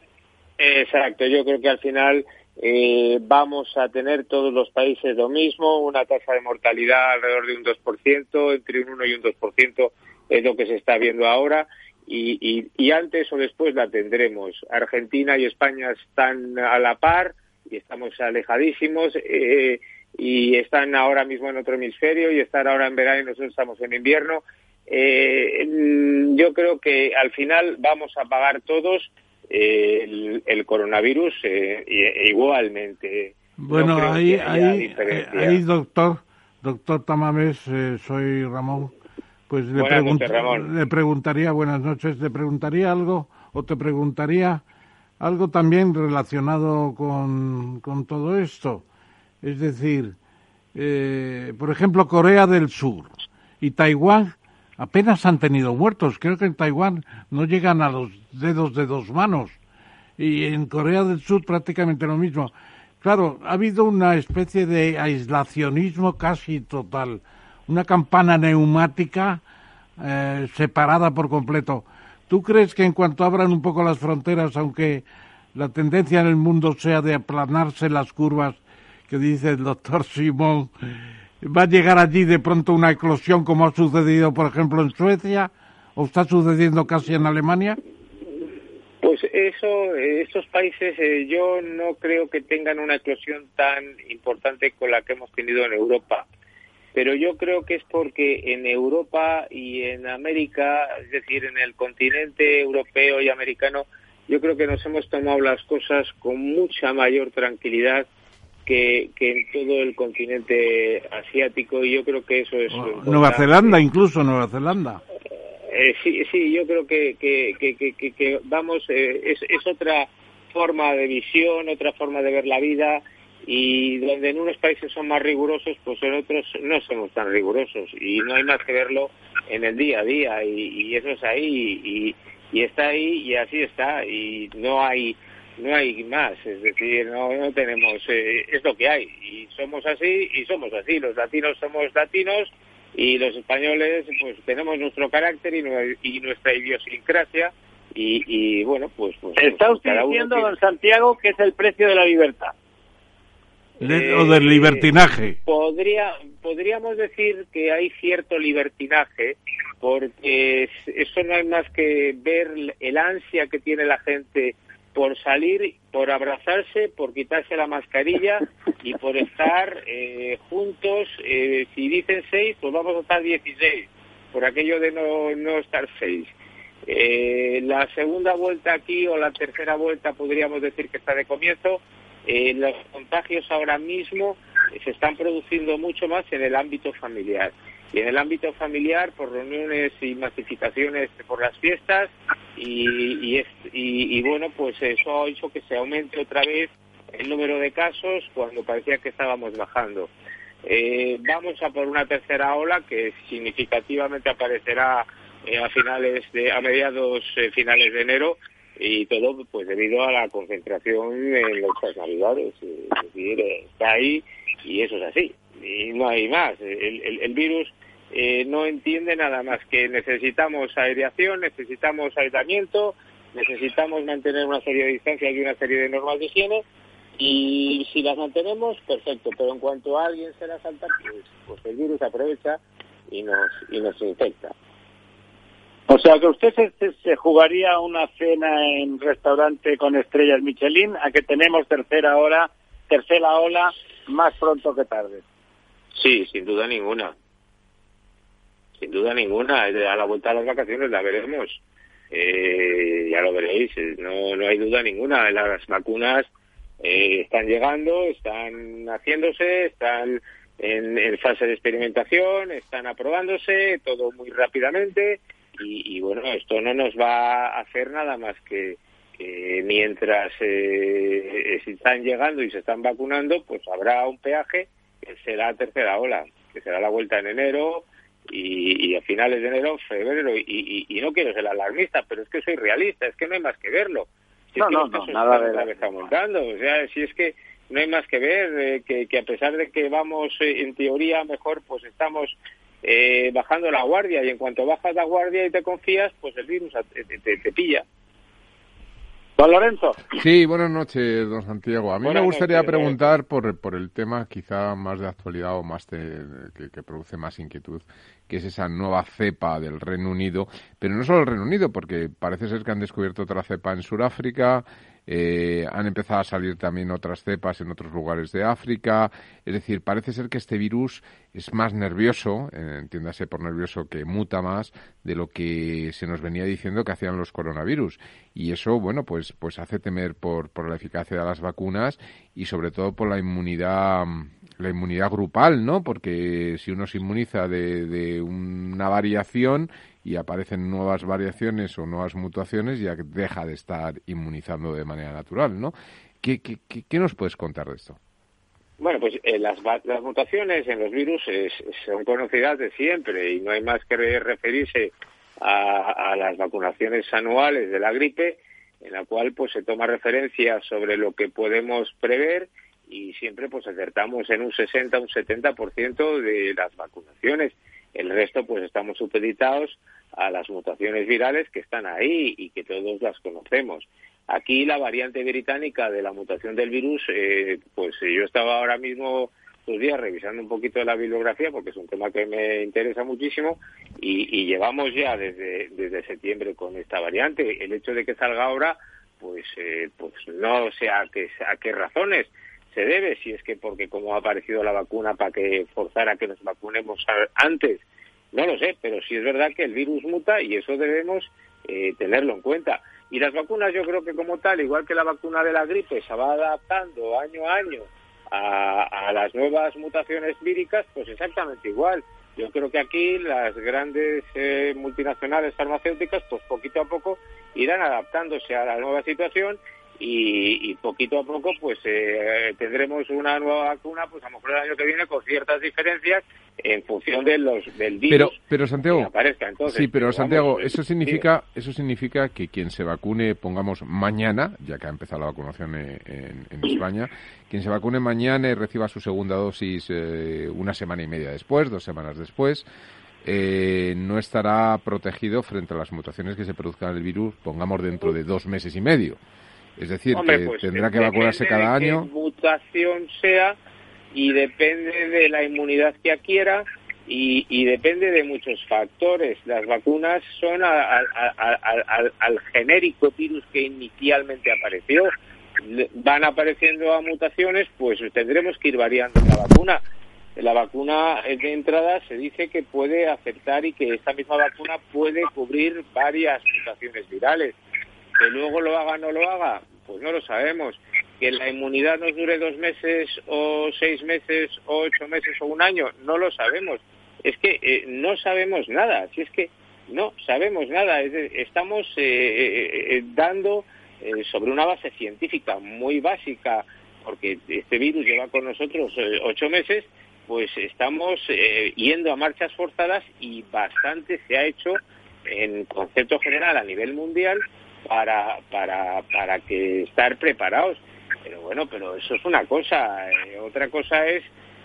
Exacto, yo creo que al final eh, vamos a tener todos los países lo mismo, una tasa de mortalidad alrededor de un dos por ciento, entre un uno y un dos por ciento es lo que se está viendo ahora, y, y, y antes o después la tendremos. Argentina y España están a la par, y estamos alejadísimos eh, y están ahora mismo en otro hemisferio y están ahora en verano y nosotros estamos en invierno. Eh, yo creo que al final vamos a pagar todos eh, el, el coronavirus eh, e, igualmente. Bueno, no ahí, ahí, ahí, doctor, doctor Tamames, eh, soy Ramón. Pues le, buenas pregun- noches, Ramón. le preguntaría, buenas noches, le preguntaría algo o te preguntaría algo también relacionado con, con todo esto. Es decir, eh, por ejemplo, Corea del Sur y Taiwán apenas han tenido muertos. Creo que en Taiwán no llegan a los dedos de dos manos. Y en Corea del Sur prácticamente lo mismo. Claro, ha habido una especie de aislacionismo casi total. Una campana neumática eh, separada por completo. ¿Tú crees que en cuanto abran un poco las fronteras, aunque la tendencia en el mundo sea de aplanarse las curvas, que dice el doctor Simón, va a llegar allí de pronto una eclosión como ha sucedido, por ejemplo, en Suecia o está sucediendo casi en Alemania? Pues eso, estos países eh, yo no creo que tengan una eclosión tan importante con la que hemos tenido en Europa. Pero yo creo que es porque en Europa y en América, es decir, en el continente europeo y americano, yo creo que nos hemos tomado las cosas con mucha mayor tranquilidad que, que en todo el continente asiático, y yo creo que eso es... Oh, Nueva Zelanda, incluso Nueva Zelanda. Eh, sí, sí, yo creo que, que, que, que, que, que vamos, eh, es, es otra forma de visión, otra forma de ver la vida... Y donde en unos países son más rigurosos, pues en otros no somos tan rigurosos. Y no hay más que verlo en el día a día. Y, y eso es ahí, y, y está ahí, y así está. Y no hay no hay más. Es decir, no, no tenemos... Eh, es lo que hay. Y somos así, y somos así. Los latinos somos latinos, y los españoles pues tenemos nuestro carácter y, no, y nuestra idiosincrasia. Y, y bueno, pues... pues está pues, usted diciendo, tiene... don Santiago, que es el precio de la libertad. De, o del libertinaje. Eh, podría, podríamos decir que hay cierto libertinaje, porque eso no hay más que ver el ansia que tiene la gente por salir, por abrazarse, por quitarse la mascarilla y por estar eh, juntos. Eh, si dicen seis, pues vamos a estar dieciséis, por aquello de no, no estar seis. Eh, la segunda vuelta aquí o la tercera vuelta podríamos decir que está de comienzo. Eh, los contagios ahora mismo se están produciendo mucho más en el ámbito familiar. Y en el ámbito familiar, por reuniones y masificaciones por las fiestas, y, y, es, y, y bueno, pues eso ha hecho que se aumente otra vez el número de casos cuando parecía que estábamos bajando. Eh, vamos a por una tercera ola que significativamente aparecerá eh, a finales de, a mediados eh, finales de enero. Y todo pues debido a la concentración en las navidades, es decir, está ahí y eso es así, y no hay más. El, el, el virus eh, no entiende nada más que necesitamos aireación, necesitamos aislamiento, necesitamos mantener una serie de distancias y una serie de normas de higiene, y si las mantenemos, perfecto, pero en cuanto a alguien se las salta, pues, pues el virus aprovecha y nos, y nos infecta. O sea, que usted se, se jugaría una cena en restaurante con estrellas Michelin a que tenemos tercera hora, tercera ola más pronto que tarde. Sí, sin duda ninguna. Sin duda ninguna. A la vuelta de las vacaciones la veremos. Eh, ya lo veréis. No, no hay duda ninguna. Las vacunas eh, están llegando, están haciéndose, están en, en fase de experimentación, están aprobándose, todo muy rápidamente. Y, y bueno, esto no nos va a hacer nada más que eh, mientras eh, se están llegando y se están vacunando, pues habrá un peaje que será la tercera ola, que será la vuelta en enero y, y a finales de enero, febrero. Y, y, y no quiero ser alarmista, pero es que soy realista, es que no hay más que verlo. Si no, es que no, no, nada de la que está montando. O sea, si es que no hay más que ver eh, que, que a pesar de que vamos, eh, en teoría, mejor, pues estamos... Eh, bajando la guardia, y en cuanto bajas la guardia y te confías, pues el virus te, te, te pilla. Don Lorenzo. Sí, buenas noches, don Santiago. A mí buenas me gustaría noches, preguntar por, por el tema quizá más de actualidad o más te, que, que produce más inquietud, que es esa nueva cepa del Reino Unido, pero no solo el Reino Unido, porque parece ser que han descubierto otra cepa en Sudáfrica, eh, han empezado a salir también otras cepas en otros lugares de África. Es decir, parece ser que este virus es más nervioso, eh, entiéndase por nervioso que muta más de lo que se nos venía diciendo que hacían los coronavirus. Y eso, bueno, pues pues hace temer por, por la eficacia de las vacunas y sobre todo por la inmunidad la inmunidad grupal, ¿no? Porque si uno se inmuniza de, de una variación y aparecen nuevas variaciones o nuevas mutaciones, ya deja de estar inmunizando de manera natural, ¿no? ¿Qué, qué, qué, qué nos puedes contar de esto? Bueno, pues eh, las, las mutaciones en los virus eh, son conocidas de siempre y no hay más que referirse a, a las vacunaciones anuales de la gripe, en la cual pues se toma referencia sobre lo que podemos prever y siempre pues acertamos en un sesenta, un setenta por ciento de las vacunaciones. El resto pues estamos supeditados a las mutaciones virales que están ahí y que todos las conocemos. Aquí la variante británica de la mutación del virus, eh, pues yo estaba ahora mismo estos días revisando un poquito la bibliografía porque es un tema que me interesa muchísimo y, y llevamos ya desde, desde septiembre con esta variante. El hecho de que salga ahora, pues eh, pues no sé a qué, a qué razones se debe, si es que porque como ha aparecido la vacuna para que forzara a que nos vacunemos antes, no lo sé, pero sí es verdad que el virus muta y eso debemos eh, tenerlo en cuenta. Y las vacunas yo creo que como tal, igual que la vacuna de la gripe se va adaptando año a año a, a las nuevas mutaciones víricas, pues exactamente igual. Yo creo que aquí las grandes eh, multinacionales farmacéuticas pues poquito a poco irán adaptándose a la nueva situación y, y poquito a poco pues eh, tendremos una nueva vacuna pues a lo mejor el año que viene con ciertas diferencias en función de los del virus pero, pero Santiago, que aparezca. Entonces, sí, pero digamos, Santiago, eso significa sí. eso significa que quien se vacune, pongamos mañana, ya que ha empezado la vacunación en, en España, quien se vacune mañana y reciba su segunda dosis eh, una semana y media después, dos semanas después, Eh, no estará protegido frente a las mutaciones que se produzcan en el virus, pongamos dentro de dos meses y medio. Es decir, Hombre, que pues, tendrá que vacunarse cada año. Depende de qué mutación sea y depende de la inmunidad que adquiera y, y depende de muchos factores. Las vacunas son a, a, a, a, al, al genérico virus que inicialmente apareció. Van apareciendo a mutaciones, pues tendremos que ir variando la vacuna. La vacuna de entrada se dice que puede afectar y que esta misma vacuna puede cubrir varias mutaciones virales. Que luego lo haga o no lo haga, pues no lo sabemos. Que la inmunidad nos dure dos meses o seis meses o ocho meses o un año, no lo sabemos. Es que eh, no sabemos nada, si es que no sabemos nada. Es de, estamos eh, eh, dando eh, sobre una base científica muy básica, porque este virus lleva con nosotros eh, ocho meses, pues estamos eh, yendo a marchas forzadas y bastante se ha hecho en concepto general a nivel mundial para para para que estar preparados. Pero bueno, pero eso es una cosa. Eh, otra cosa es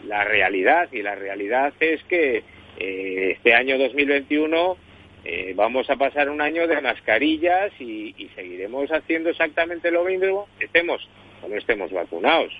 la realidad, y la realidad es que eh, este año dos mil veintiuno eh, vamos a pasar un año de mascarillas y, y seguiremos haciendo exactamente lo mismo, estemos o no estemos vacunados.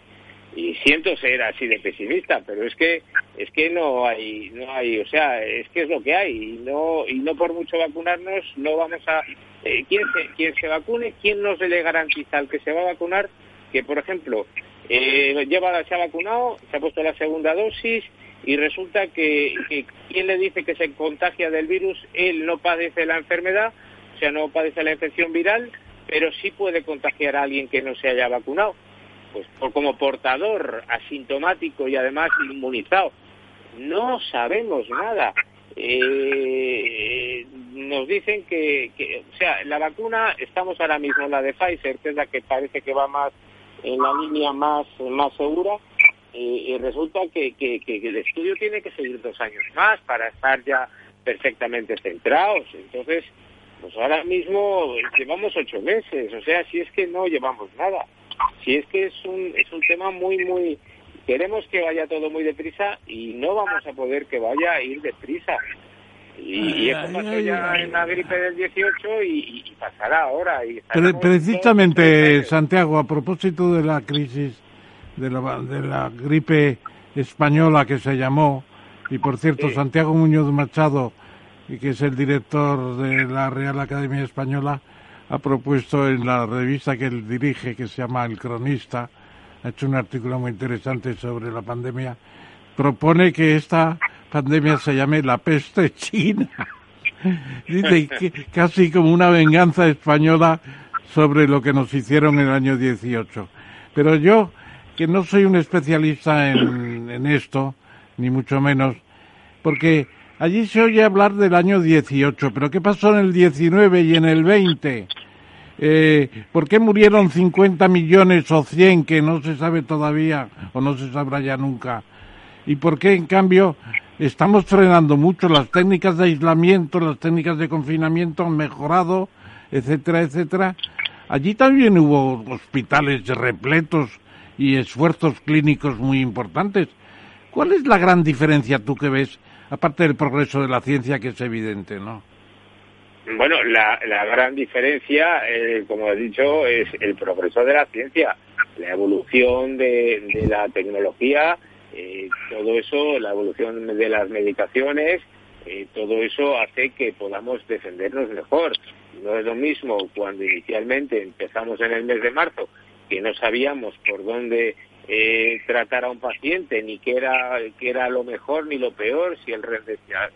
Y siento ser así de pesimista, pero es que es que no hay no hay, o sea, es que es lo que hay y no y no por mucho vacunarnos no vamos a eh, quién se quién se vacune, quién no se le garantiza al que se va a vacunar que, por ejemplo, eh, lleva, se ha vacunado, se ha puesto la segunda dosis y resulta que, que quien le dice que se contagia del virus, él no padece la enfermedad, o sea, no padece la infección viral, pero sí puede contagiar a alguien que no se haya vacunado, pues por, como portador asintomático y además inmunizado. No sabemos nada. Eh, nos dicen que, que, o sea, la vacuna, estamos ahora mismo en la de Pfizer, que es la que parece que va más en la línea más, más segura, y, y resulta que, que, que el estudio tiene que seguir dos años más para estar ya perfectamente centrados. Entonces, pues ahora mismo llevamos ocho meses, o sea, si es que no llevamos nada. Si es que es un es un tema muy, muy... Queremos que vaya todo muy deprisa y no vamos a poder que vaya a ir deprisa. Y, y eso pasó ya en la gripe del dieciocho y, y pasará ahora. Y Pero, precisamente, Santiago, a propósito de la crisis de la, de la gripe española que se llamó, y por cierto, sí. Santiago Muñoz Machado, que es el director de la Real Academia Española, ha propuesto en la revista que él dirige, que se llama El Cronista, ha hecho un artículo muy interesante sobre la pandemia, propone que esta pandemia se llame la peste china. Dice que casi como una venganza española sobre lo que nos hicieron en el año dieciocho. Pero yo, que no soy un especialista en, en esto, ni mucho menos, porque allí se oye hablar del año dieciocho, pero ¿qué pasó en el diecinueve y en el veinte? Eh, ¿Por qué murieron cincuenta millones o cien, que no se sabe todavía o no se sabrá ya nunca? ¿Y por qué, en cambio, estamos frenando mucho? Las técnicas de aislamiento, las técnicas de confinamiento han mejorado, etcétera, etcétera. Allí también hubo hospitales repletos y esfuerzos clínicos muy importantes. ¿Cuál es la gran diferencia, tú que ves, aparte del progreso de la ciencia, que es evidente, no? Bueno, la, la gran diferencia, eh, como he dicho, es el progreso de la ciencia, la evolución de, de la tecnología, eh, todo eso, la evolución de las medicaciones, eh, todo eso hace que podamos defendernos mejor. No es lo mismo cuando inicialmente empezamos en el mes de marzo, que no sabíamos por dónde eh, tratar a un paciente, ni qué era, qué era lo mejor ni lo peor, si el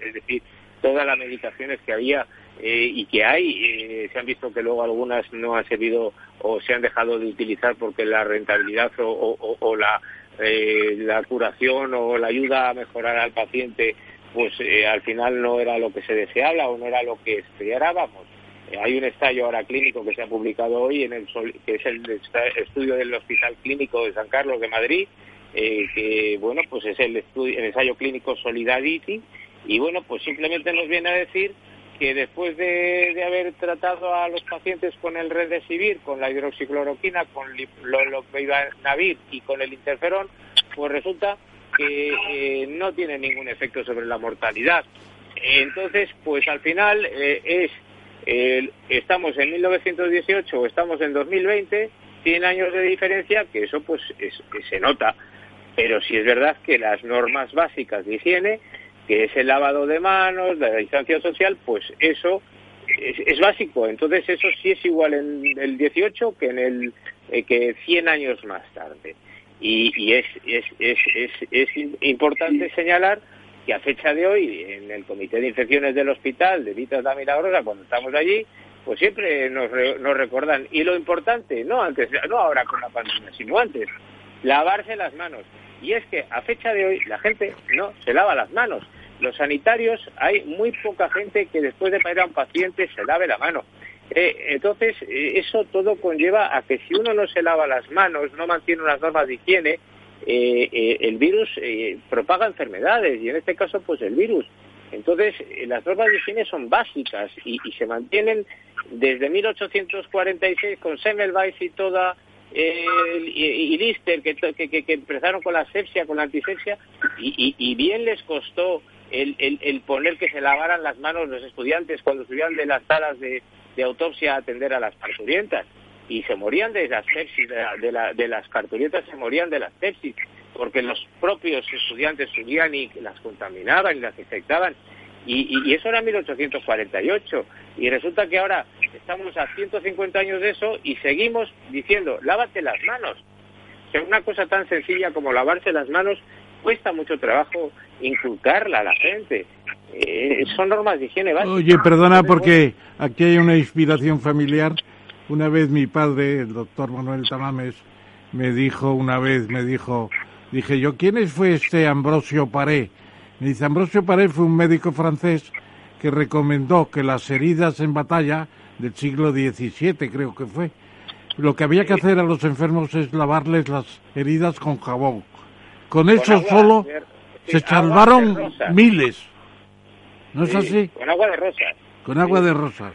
es decir, todas las medicaciones que había eh, y que hay, eh, se han visto que luego algunas no han servido o se han dejado de utilizar porque la rentabilidad o, o, o la, eh, la curación o la ayuda a mejorar al paciente, pues eh, al final no era lo que se deseaba o no era lo que esperábamos. Eh, hay un ensayo ahora clínico que se ha publicado hoy, en el que es el estudio del Hospital Clínico de San Carlos de Madrid, eh, que bueno, pues es el, estudio, el ensayo clínico Solidarity. Y bueno, pues simplemente nos viene a decir que después de, de haber tratado a los pacientes con el Remdesivir, con la hidroxicloroquina, con lo, lo, Navir y con el interferón, pues resulta que eh, no tiene ningún efecto sobre la mortalidad. Entonces, pues al final eh, es eh, estamos en mil novecientos dieciocho o estamos en dos mil veinte, cien años de diferencia, que eso pues es, que se nota. Pero sí es verdad que las normas básicas de higiene, que es el lavado de manos, la distancia social, pues eso es, es básico. Entonces eso sí es igual en el dieciocho que en el eh, que cien años más tarde. Y, y es, es, es, es, es importante señalar que a fecha de hoy, en el Comité de Infecciones del Hospital de Vitas la Milagrosa, cuando estamos allí, pues siempre nos, re, nos recordan. Y lo importante, no antes, no ahora con la pandemia, sino antes, lavarse las manos. Y es que a fecha de hoy la gente no se lava las manos. Los sanitarios, hay muy poca gente que después de parir a un paciente se lave la mano. Eh, entonces, eh, eso todo conlleva a que si uno no se lava las manos, no mantiene unas normas de higiene, eh, eh, el virus eh, propaga enfermedades, y en este caso, pues el virus. Entonces, eh, las normas de higiene son básicas y, y se mantienen desde mil ochocientos cuarenta y seis con Semmelweis y toda... Eh, y, y Lister, que, que, que empezaron con la asepsia, con la antisepsia, y, y, y bien les costó el, el, el poner que se lavaran las manos los estudiantes cuando subían de las salas de, de autopsia a atender a las parturientas, y se morían de las sepsis, de, la, de, la, de las parturientas se morían de las sepsis, porque los propios estudiantes subían y las contaminaban y las infectaban. Y, y, y eso era mil ochocientos cuarenta y ocho, y resulta que ahora estamos a ciento cincuenta años de eso y seguimos diciendo, lávate las manos. O sea, una cosa tan sencilla como lavarse las manos cuesta mucho trabajo inculcarla a la gente. Eh, son normas de higiene básica. Oye, perdona, porque aquí hay una inspiración familiar. Una vez mi padre, el doctor Manuel Tamames, me dijo una vez, me dijo, dije yo, ¿quién fue este Ambrosio Paré? Me dice, Ambrosio Paré fue un médico francés que recomendó que las heridas en batalla del siglo diecisiete, creo que fue, lo que había que hacer a los enfermos es lavarles las heridas con jabón. Con eso con solo de, se sí, salvaron miles. ¿No es sí, así? Con agua de rosas. Con agua sí. de rosas.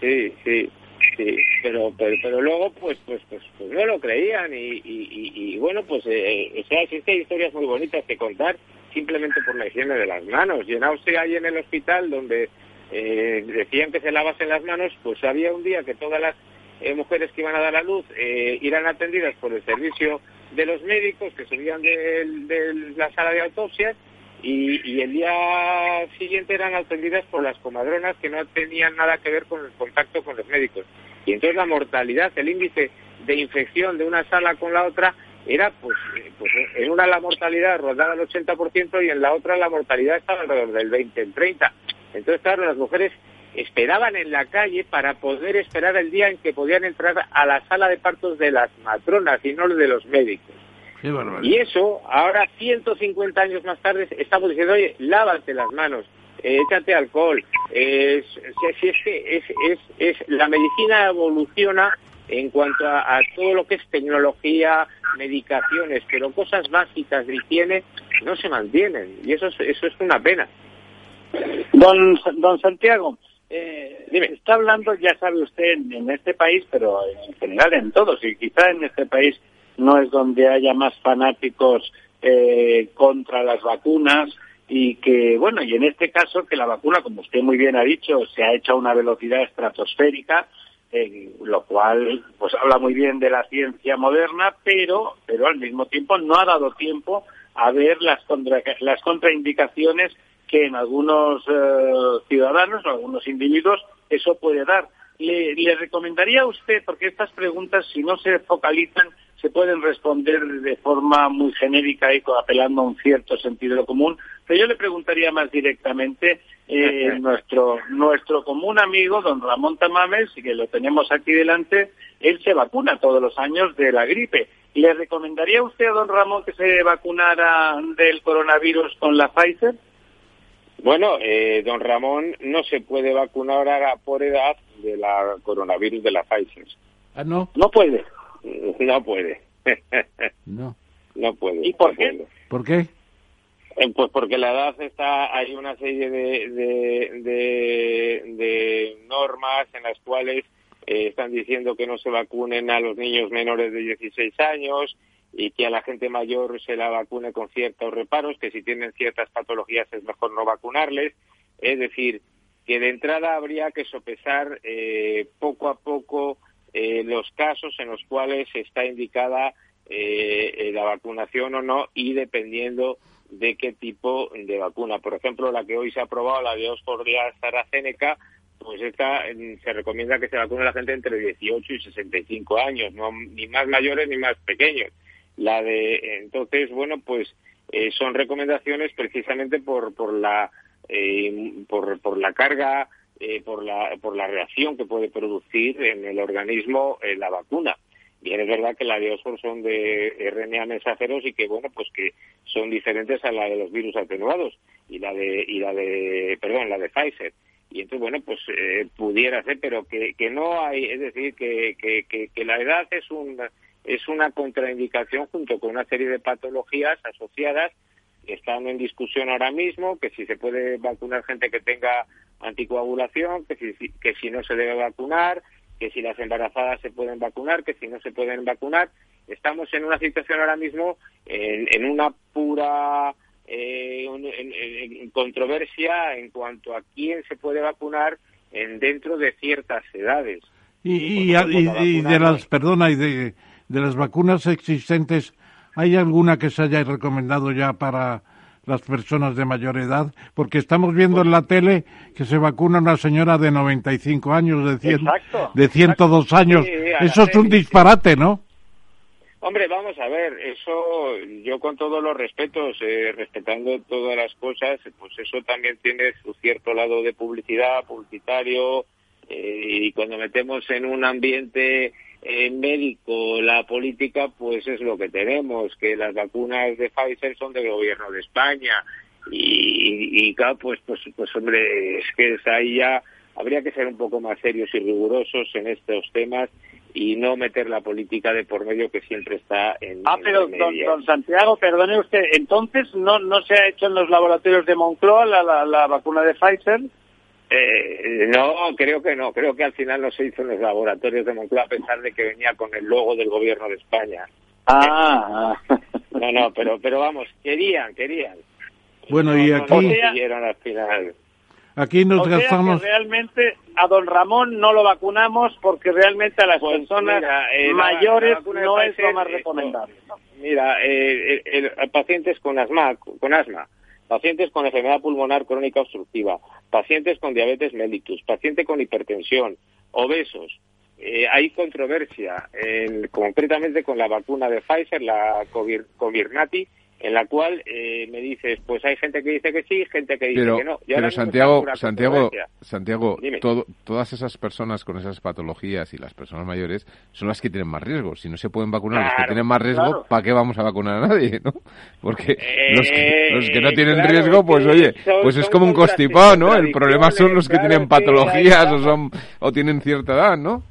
Sí, sí, sí. Pero, pero, pero luego, pues, pues, pues, pues no lo creían y, y, y, y bueno, pues, eh, o sea, existen historias muy bonitas que contar, simplemente por la higiene de las manos. Y en Austria, ahí en el hospital, donde eh, decían que se lavasen las manos, pues había un día que todas las eh, mujeres que iban a dar a luz eh, eran atendidas por el servicio de los médicos que subían de, de la sala de autopsias, Y, y el día siguiente eran atendidas por las comadronas que no tenían nada que ver con el contacto con los médicos. Y entonces la mortalidad, el índice de infección de una sala con la otra era, pues, pues en una la mortalidad rondaba el ochenta por ciento y en la otra la mortalidad estaba alrededor del veinte, el treinta. Entonces, claro, las mujeres esperaban en la calle para poder esperar el día en que podían entrar a la sala de partos de las matronas y no de los médicos. Sí, bueno, vale. Y eso, ahora ciento cincuenta años más tarde, estamos diciendo, oye, lávate las manos, eh, échate alcohol. Eh, si es que es, es, es, es, la medicina evoluciona en cuanto a, a todo lo que es tecnología, medicaciones, pero cosas básicas de higiene no se mantienen. Y eso es, eso es una pena. Don, don Santiago, eh, dime. Está hablando, ya sabe usted, en, en este país, pero en general en todos, y quizá en este país no es donde haya más fanáticos eh, contra las vacunas, y que, bueno, y en este caso que la vacuna, como usted muy bien ha dicho, se ha hecho a una velocidad estratosférica, eh, lo cual pues habla muy bien de la ciencia moderna, pero pero al mismo tiempo no ha dado tiempo a ver las contra, las contraindicaciones que en algunos eh, ciudadanos, en algunos individuos, eso puede dar. Le, le recomendaría a usted, porque estas preguntas, si no se focalizan, se pueden responder de forma muy genérica y apelando a un cierto sentido común, pero yo le preguntaría más directamente eh, nuestro nuestro común amigo, don Ramón Tamames, que lo tenemos aquí delante, él se vacuna todos los años de la gripe. ¿Le recomendaría a usted a don Ramón que se vacunara del coronavirus con la Pfizer? Bueno, eh, don Ramón no se puede vacunar ahora por edad de la coronavirus de la Pfizer. Ah, no. No puede. No puede. No. No puede. ¿Y por no qué? Puede. ¿Por qué? Eh, pues porque la edad está, hay una serie de, de, de, de normas en las cuales eh, están diciendo que no se vacunen a los niños menores de dieciséis años y que a la gente mayor se la vacune con ciertos reparos, que si tienen ciertas patologías es mejor no vacunarles. Es decir, que de entrada habría que sopesar eh, poco a poco Eh, los casos en los cuales está indicada eh, eh, la vacunación o no, y dependiendo de qué tipo de vacuna. Por ejemplo, la que hoy se ha aprobado, la de Oxford y la AstraZeneca, pues esta eh, se recomienda que se vacune a la gente entre dieciocho y sesenta y cinco años, no, ni más mayores ni más pequeños. La de entonces, bueno, pues eh, son recomendaciones precisamente por por la eh, por por la carga Eh, por la por la reacción que puede producir en el organismo eh, la vacuna. Bien, es verdad que la de Oxford son de R N A mensajeros y que, bueno, pues que son diferentes a la de los virus atenuados y la de y la de perdón la de Pfizer, y entonces, bueno, pues eh, pudiera ser, pero que que no hay, es decir, que que que, que la edad es una es una contraindicación junto con una serie de patologías asociadas que están en discusión ahora mismo, que si se puede vacunar gente que tenga anticoagulación, que si, que si no se debe vacunar, que si las embarazadas se pueden vacunar, que si no se pueden vacunar. Estamos en una situación ahora mismo en, en una pura eh, un, en, en controversia en cuanto a quién se puede vacunar en dentro de ciertas edades. Y, y, y, y, y de las perdona y de, de las vacunas existentes, ¿hay alguna que se haya recomendado ya para las personas de mayor edad? Porque estamos viendo en la tele que se vacuna una señora de noventa y cinco años, de cien, exacto, de ciento dos exacto. años. Sí, eso es un disparate, ¿no? Hombre, vamos a ver, eso yo con todos los respetos, eh, respetando todas las cosas, pues eso también tiene su cierto lado de publicidad, publicitario, eh, y cuando metemos en un ambiente eh, médico la política, pues es lo que tenemos, que las vacunas de Pfizer son del gobierno de España y, y, y claro, pues, pues, pues hombre, es que ahí ya habría que ser un poco más serios y rigurosos en estos temas y no meter la política de por medio que siempre está en... Ah, en pero don, don Santiago, perdone usted, ¿entonces no, no se ha hecho en los laboratorios de Moncloa la, la, la vacuna de Pfizer? Eh, no, creo que no. Creo que al final no se hizo en los laboratorios de Moncloa, a pesar de que venía con el logo del gobierno de España. Ah. No, no, pero pero vamos, querían, querían. Bueno, no, y aquí... No, no siguieron al final. Aquí nos o sea gastamos... Que realmente a don Ramón no lo vacunamos porque realmente a las pues personas mira, eh, mayores la, la no es lo más recomendable. Eh, no, mira, eh, eh, eh, pacientes con asma, con asma. pacientes con enfermedad pulmonar crónica obstructiva, pacientes con diabetes mellitus, pacientes con hipertensión, obesos. Eh, hay controversia, eh, concretamente con la vacuna de Pfizer, la Comirnaty, en la cual eh, me dices, pues hay gente que dice que sí, gente que dice pero, que no. Y pero Santiago, Santiago, Santiago, todo, todas esas personas con esas patologías y las personas mayores son las que tienen más riesgo. Si no se pueden vacunar claro, los que tienen más riesgo, claro. ¿Para qué vamos a vacunar a nadie, no? Porque eh, los, que, los que no tienen claro, riesgo, pues oye, son, pues es como un constipado, ¿no? El problema son los que claro, tienen patologías sí, o son o tienen cierta edad, ¿no?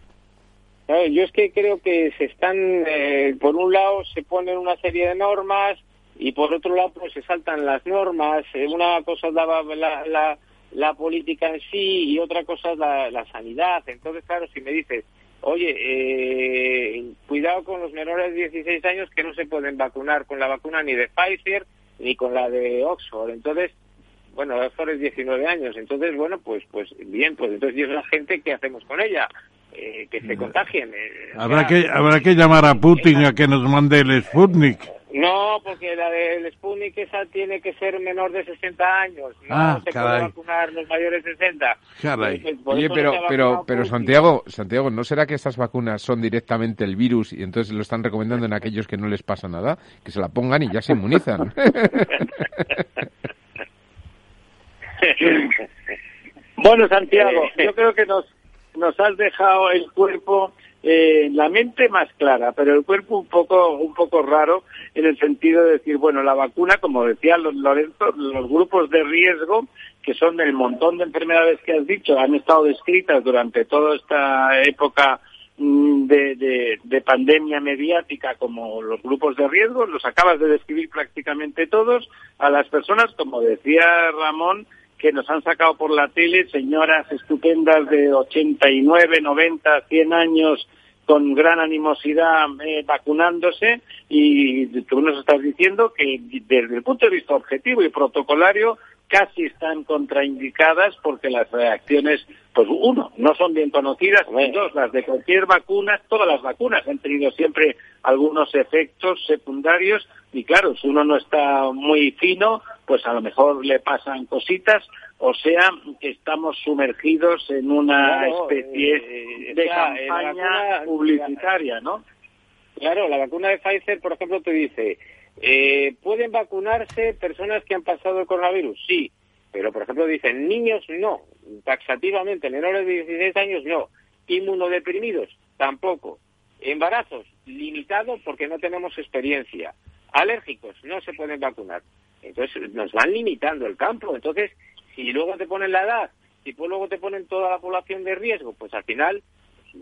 Claro, yo es que creo que se están, eh, por un lado se ponen una serie de normas y por otro lado pues se saltan las normas. Una cosa es la, la, la, la política en sí y otra cosa es la, la sanidad. Entonces, claro, si me dices, oye, eh, cuidado con los menores de dieciséis años que no se pueden vacunar con la vacuna ni de Pfizer ni con la de Oxford. Entonces, bueno, Oxford es diecinueve años. Entonces, bueno, pues pues bien, pues entonces, ¿y es la gente qué hacemos con ella? Eh, que se contagien. Eh, habrá ya, que habrá que llamar a Putin esa, a que nos mande el Sputnik. No, porque la del Sputnik esa tiene que ser menor de sesenta años. No, ah, no se caray. puede vacunar los mayores de sesenta. Caray. Pues, pues, Oye, pero, no pero, pero Santiago, Santiago, ¿no será que estas vacunas son directamente el virus y entonces lo están recomendando en aquellos que no les pasa nada? Que se la pongan y ya se inmunizan. Bueno, Santiago, yo creo que nos... nos has dejado el cuerpo, eh, la mente más clara, pero el cuerpo un poco un poco raro, en el sentido de decir, bueno, la vacuna, como decía Lorenzo, los grupos de riesgo, que son el montón de enfermedades que has dicho, han estado descritas durante toda esta época de, de, de pandemia mediática como los grupos de riesgo, los acabas de describir prácticamente todos, a las personas, como decía Ramón, que nos han sacado por la tele, señoras estupendas de ochenta y nueve, noventa, cien años con gran animosidad eh, vacunándose, y tú nos estás diciendo que desde el punto de vista objetivo y protocolario casi están contraindicadas porque las reacciones, pues uno, no son bien conocidas, y dos, las de cualquier vacuna, todas las vacunas han tenido siempre algunos efectos secundarios, y claro, si uno no está muy fino, pues a lo mejor le pasan cositas, o sea, que estamos sumergidos en una claro, especie eh, de ya, campaña vacuna, publicitaria, ¿no? Claro, la vacuna de Pfizer, por ejemplo, te dice... Eh, ¿pueden vacunarse personas que han pasado el coronavirus? Sí, pero por ejemplo dicen niños no, taxativamente, menores de dieciséis años no, inmunodeprimidos tampoco, embarazos limitados porque no tenemos experiencia, alérgicos no se pueden vacunar. Entonces nos van limitando el campo. Entonces, si luego te ponen la edad, si pues luego te ponen toda la población de riesgo, pues al final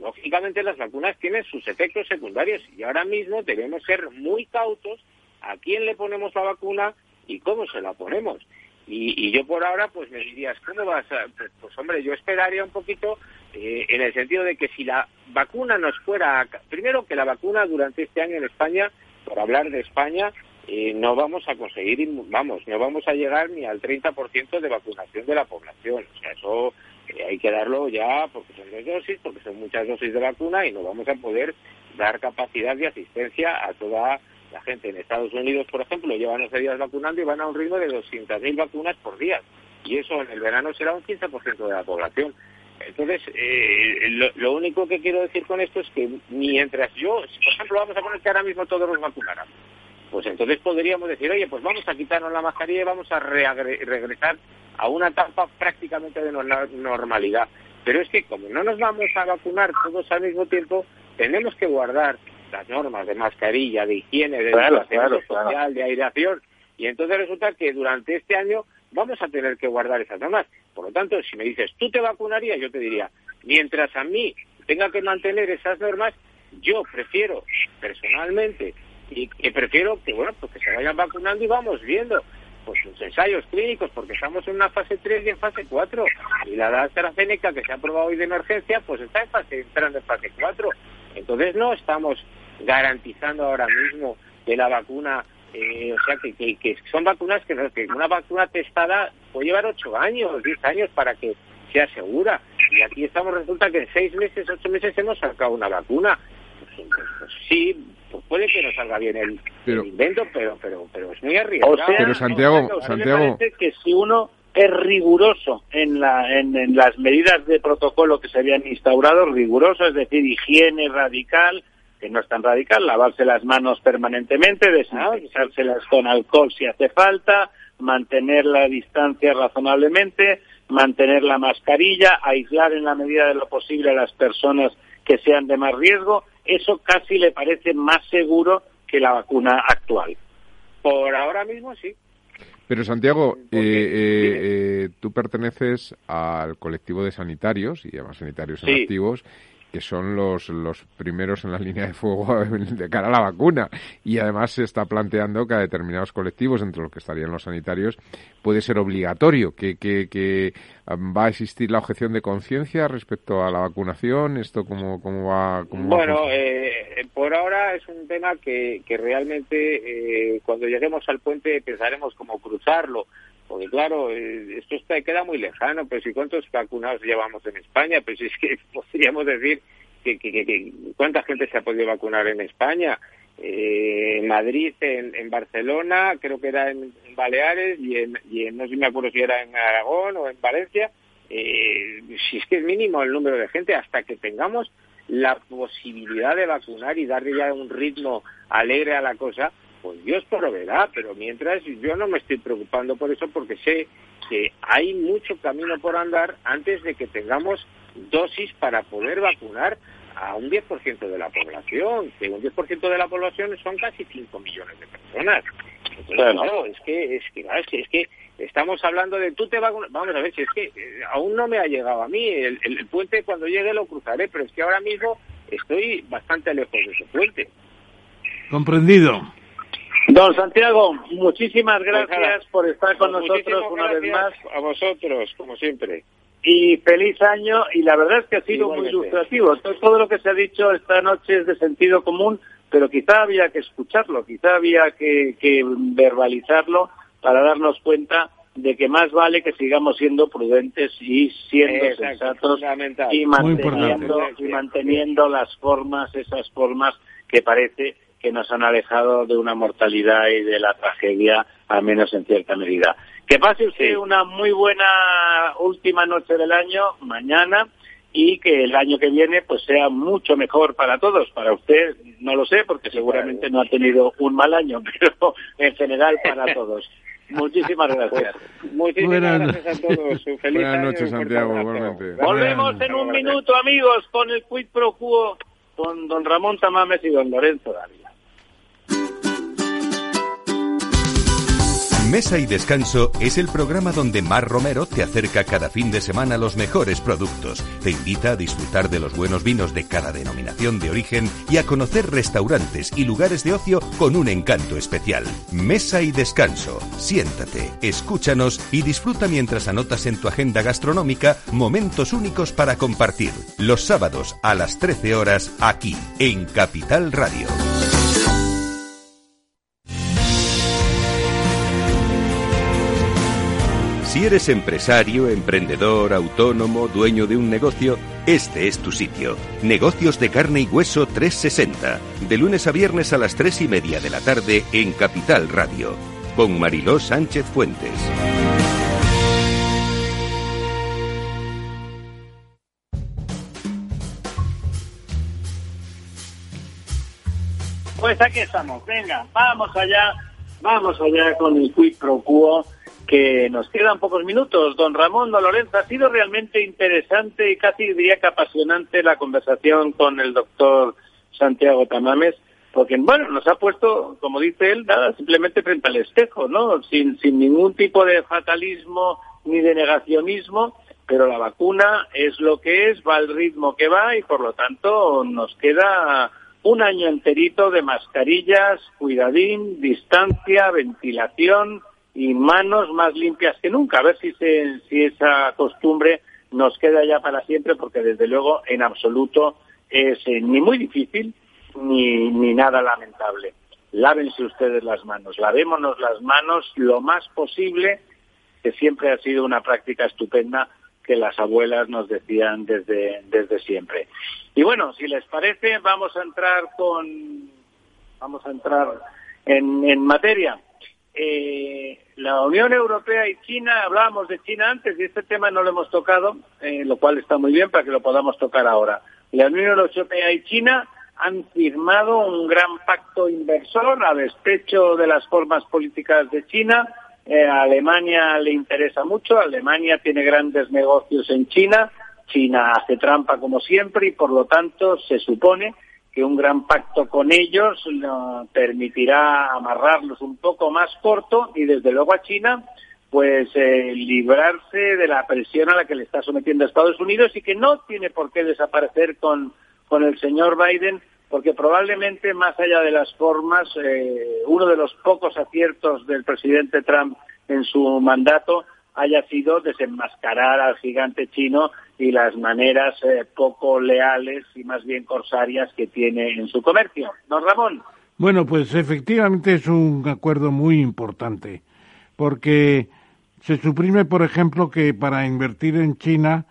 lógicamente las vacunas tienen sus efectos secundarios y ahora mismo debemos ser muy cautos a quién le ponemos la vacuna y cómo se la ponemos. Y, y yo por ahora, pues me dirías, ¿cómo vas a...? Pues, pues hombre, yo esperaría un poquito eh, en el sentido de que si la vacuna nos fuera... Primero, que la vacuna durante este año en España, por hablar de España, eh, no vamos a conseguir, vamos, no vamos a llegar ni al treinta por ciento de vacunación de la población. O sea, eso eh, hay que darlo ya porque son dos dosis, porque son muchas dosis de vacuna y no vamos a poder dar capacidad de asistencia a toda... La gente en Estados Unidos, por ejemplo, llevan once días vacunando y van a un ritmo de doscientas mil vacunas por día. Y eso en el verano será un quince por ciento de la población. Entonces, eh, lo, lo único que quiero decir con esto es que mientras yo, si por ejemplo, vamos a poner que ahora mismo todos nos vacunaran, pues entonces podríamos decir, oye, pues vamos a quitarnos la mascarilla y vamos a reagre- regresar a una etapa prácticamente de no- normalidad. Pero es que como no nos vamos a vacunar todos al mismo tiempo, tenemos que guardar las normas de mascarilla, de higiene, de claro, claro, social, claro. de aireación, y entonces resulta que durante este año vamos a tener que guardar esas normas. Por lo tanto, si me dices, ¿tú te vacunarías? Yo te diría, mientras a mí tenga que mantener esas normas, yo prefiero, personalmente, y que prefiero que, bueno, pues que se vayan vacunando y vamos viendo pues sus ensayos clínicos, porque estamos en una fase tres y en fase cuatro, y la de AstraZeneca, que se ha aprobado hoy de emergencia, pues está en fase, entrando en fase cuatro. Entonces no estamos garantizando ahora mismo que la vacuna, eh, o sea, que, que, que son vacunas que, que una vacuna testada puede llevar ocho años, diez años para que sea segura. Y aquí estamos, resulta que en seis meses, ocho meses hemos sacado una vacuna. Pues, pues, pues sí, pues puede que no salga bien el, pero, el invento, pero pero pero es muy arriesgado. O sea, pero Santiago, o sea, Santiago, parece que si uno es riguroso en, la, en, en las medidas de protocolo que se habían instaurado, riguroso, es decir, higiene radical, que no es tan radical, lavarse las manos permanentemente, desinfectárselas con alcohol si hace falta, mantener la distancia razonablemente, mantener la mascarilla, aislar en la medida de lo posible a las personas que sean de más riesgo, eso casi le parece más seguro que la vacuna actual. Por ahora mismo sí. Pero Santiago, eh, eh, eh, tú perteneces al colectivo de sanitarios, y además sanitarios sí. en activos, que son los, los primeros en la línea de fuego de cara a la vacuna. Y además se está planteando que a determinados colectivos, entre los que estarían los sanitarios, puede ser obligatorio, que, que, que va a existir la objeción de conciencia respecto a la vacunación. ¿Esto cómo, cómo va? Cómo bueno, va eh, por ahora es un tema que, que realmente eh, cuando lleguemos al puente pensaremos cómo cruzarlo. Porque claro, esto está queda muy lejano, pero si cuántos vacunados llevamos en España, pues es que podríamos decir que, que, que, que cuánta gente se ha podido vacunar en España, eh, en Madrid, en, en Barcelona, creo que era en, en Baleares y en, y en, no sé si me acuerdo si era en Aragón o en Valencia, eh, si es que es mínimo el número de gente, hasta que tengamos la posibilidad de vacunar y darle ya un ritmo alegre a la cosa, pues Dios proveerá, pero mientras yo no me estoy preocupando por eso porque sé que hay mucho camino por andar antes de que tengamos dosis para poder vacunar a un diez por ciento de la población, que un diez por ciento de la población son casi cinco millones de personas. Entonces, bueno, no, es que, es que, es que, es que estamos hablando de tú te vacunas, vamos a ver, si es que eh, aún no me ha llegado a mí, el, el, el puente cuando llegue lo cruzaré, pero es que ahora mismo estoy bastante lejos de ese puente. Comprendido. Don Santiago, muchísimas gracias Ojalá. por estar con pues nosotros una vez más. A vosotros, como siempre. Y feliz año, y la verdad es que ha sido Igualmente. muy ilustrativo. Todo lo que se ha dicho esta noche es de sentido común, pero quizá había que escucharlo, quizá había que, que verbalizarlo para darnos cuenta de que más vale que sigamos siendo prudentes y siendo Exacto, sensatos y manteniendo, y manteniendo las formas, esas formas que parece que nos han alejado de una mortalidad y de la tragedia, al menos en cierta medida. Que pase usted sí. una muy buena última noche del año, mañana, y que el año que viene pues sea mucho mejor para todos. Para usted, no lo sé, porque seguramente no ha tenido un mal año, pero en general para todos. Muchísimas gracias. Muchísimas Buenas gracias noches. a todos. Un feliz Buenas año noches, Santiago. Igualmente. Volvemos en un minuto, amigos, con el Quid Pro Quo, con don Ramón Tamames y don Lorenzo Dali. Mesa y Descanso es el programa donde Mar Romero te acerca cada fin de semana los mejores productos, te invita a disfrutar de los buenos vinos de cada denominación de origen y a conocer restaurantes y lugares de ocio con un encanto especial. Mesa y Descanso. Siéntate, escúchanos y disfruta mientras anotas en tu agenda gastronómica momentos únicos para compartir. Los sábados a las trece horas aquí en Capital Radio. Si eres empresario, emprendedor, autónomo, dueño de un negocio, este es tu sitio. Negocios de Carne y Hueso trescientos sesenta, de lunes a viernes a las tres y media de la tarde en Capital Radio, con Mariló Sánchez Fuentes. Pues aquí estamos, venga, vamos allá, vamos allá con el Quid Pro Quo. Que nos quedan pocos minutos. Don Ramón, don Lorenzo, ha sido realmente interesante y casi diría que apasionante la conversación con el doctor Santiago Tamames, porque, bueno, nos ha puesto, como dice él, nada, simplemente frente al espejo, ¿no? Sin, sin ningún tipo de fatalismo ni de negacionismo, pero la vacuna es lo que es, va al ritmo que va y, por lo tanto, nos queda un año enterito de mascarillas, cuidadín, distancia, ventilación y manos más limpias que nunca. A ver si se, si esa costumbre nos queda ya para siempre, porque desde luego en absoluto es eh, ni muy difícil ni, ni nada lamentable. Lávense ustedes las manos, lavémonos las manos lo más posible, que siempre ha sido una práctica estupenda que las abuelas nos decían desde, desde siempre. Y bueno, si les parece, vamos a entrar con vamos a entrar en, en materia. Eh, la Unión Europea y China, hablábamos de China antes y este tema no lo hemos tocado, eh, lo cual está muy bien para que lo podamos tocar ahora. La Unión Europea y China han firmado un gran pacto inversor a despecho de las formas políticas de China. Eh, a Alemania le interesa mucho, Alemania tiene grandes negocios en China, China hace trampa como siempre y por lo tanto se supone que un gran pacto con ellos uh, permitirá amarrarlos un poco más corto y desde luego a China pues eh, librarse de la presión a la que le está sometiendo Estados Unidos y que no tiene por qué desaparecer con, con el señor Biden, porque probablemente, más allá de las formas, eh, uno de los pocos aciertos del presidente Trump en su mandato haya sido desenmascarar al gigante chino y las maneras eh, poco leales y más bien corsarias que tiene en su comercio. Don Ramón. Bueno, pues efectivamente es un acuerdo muy importante, porque se suprime, por ejemplo, que para invertir en China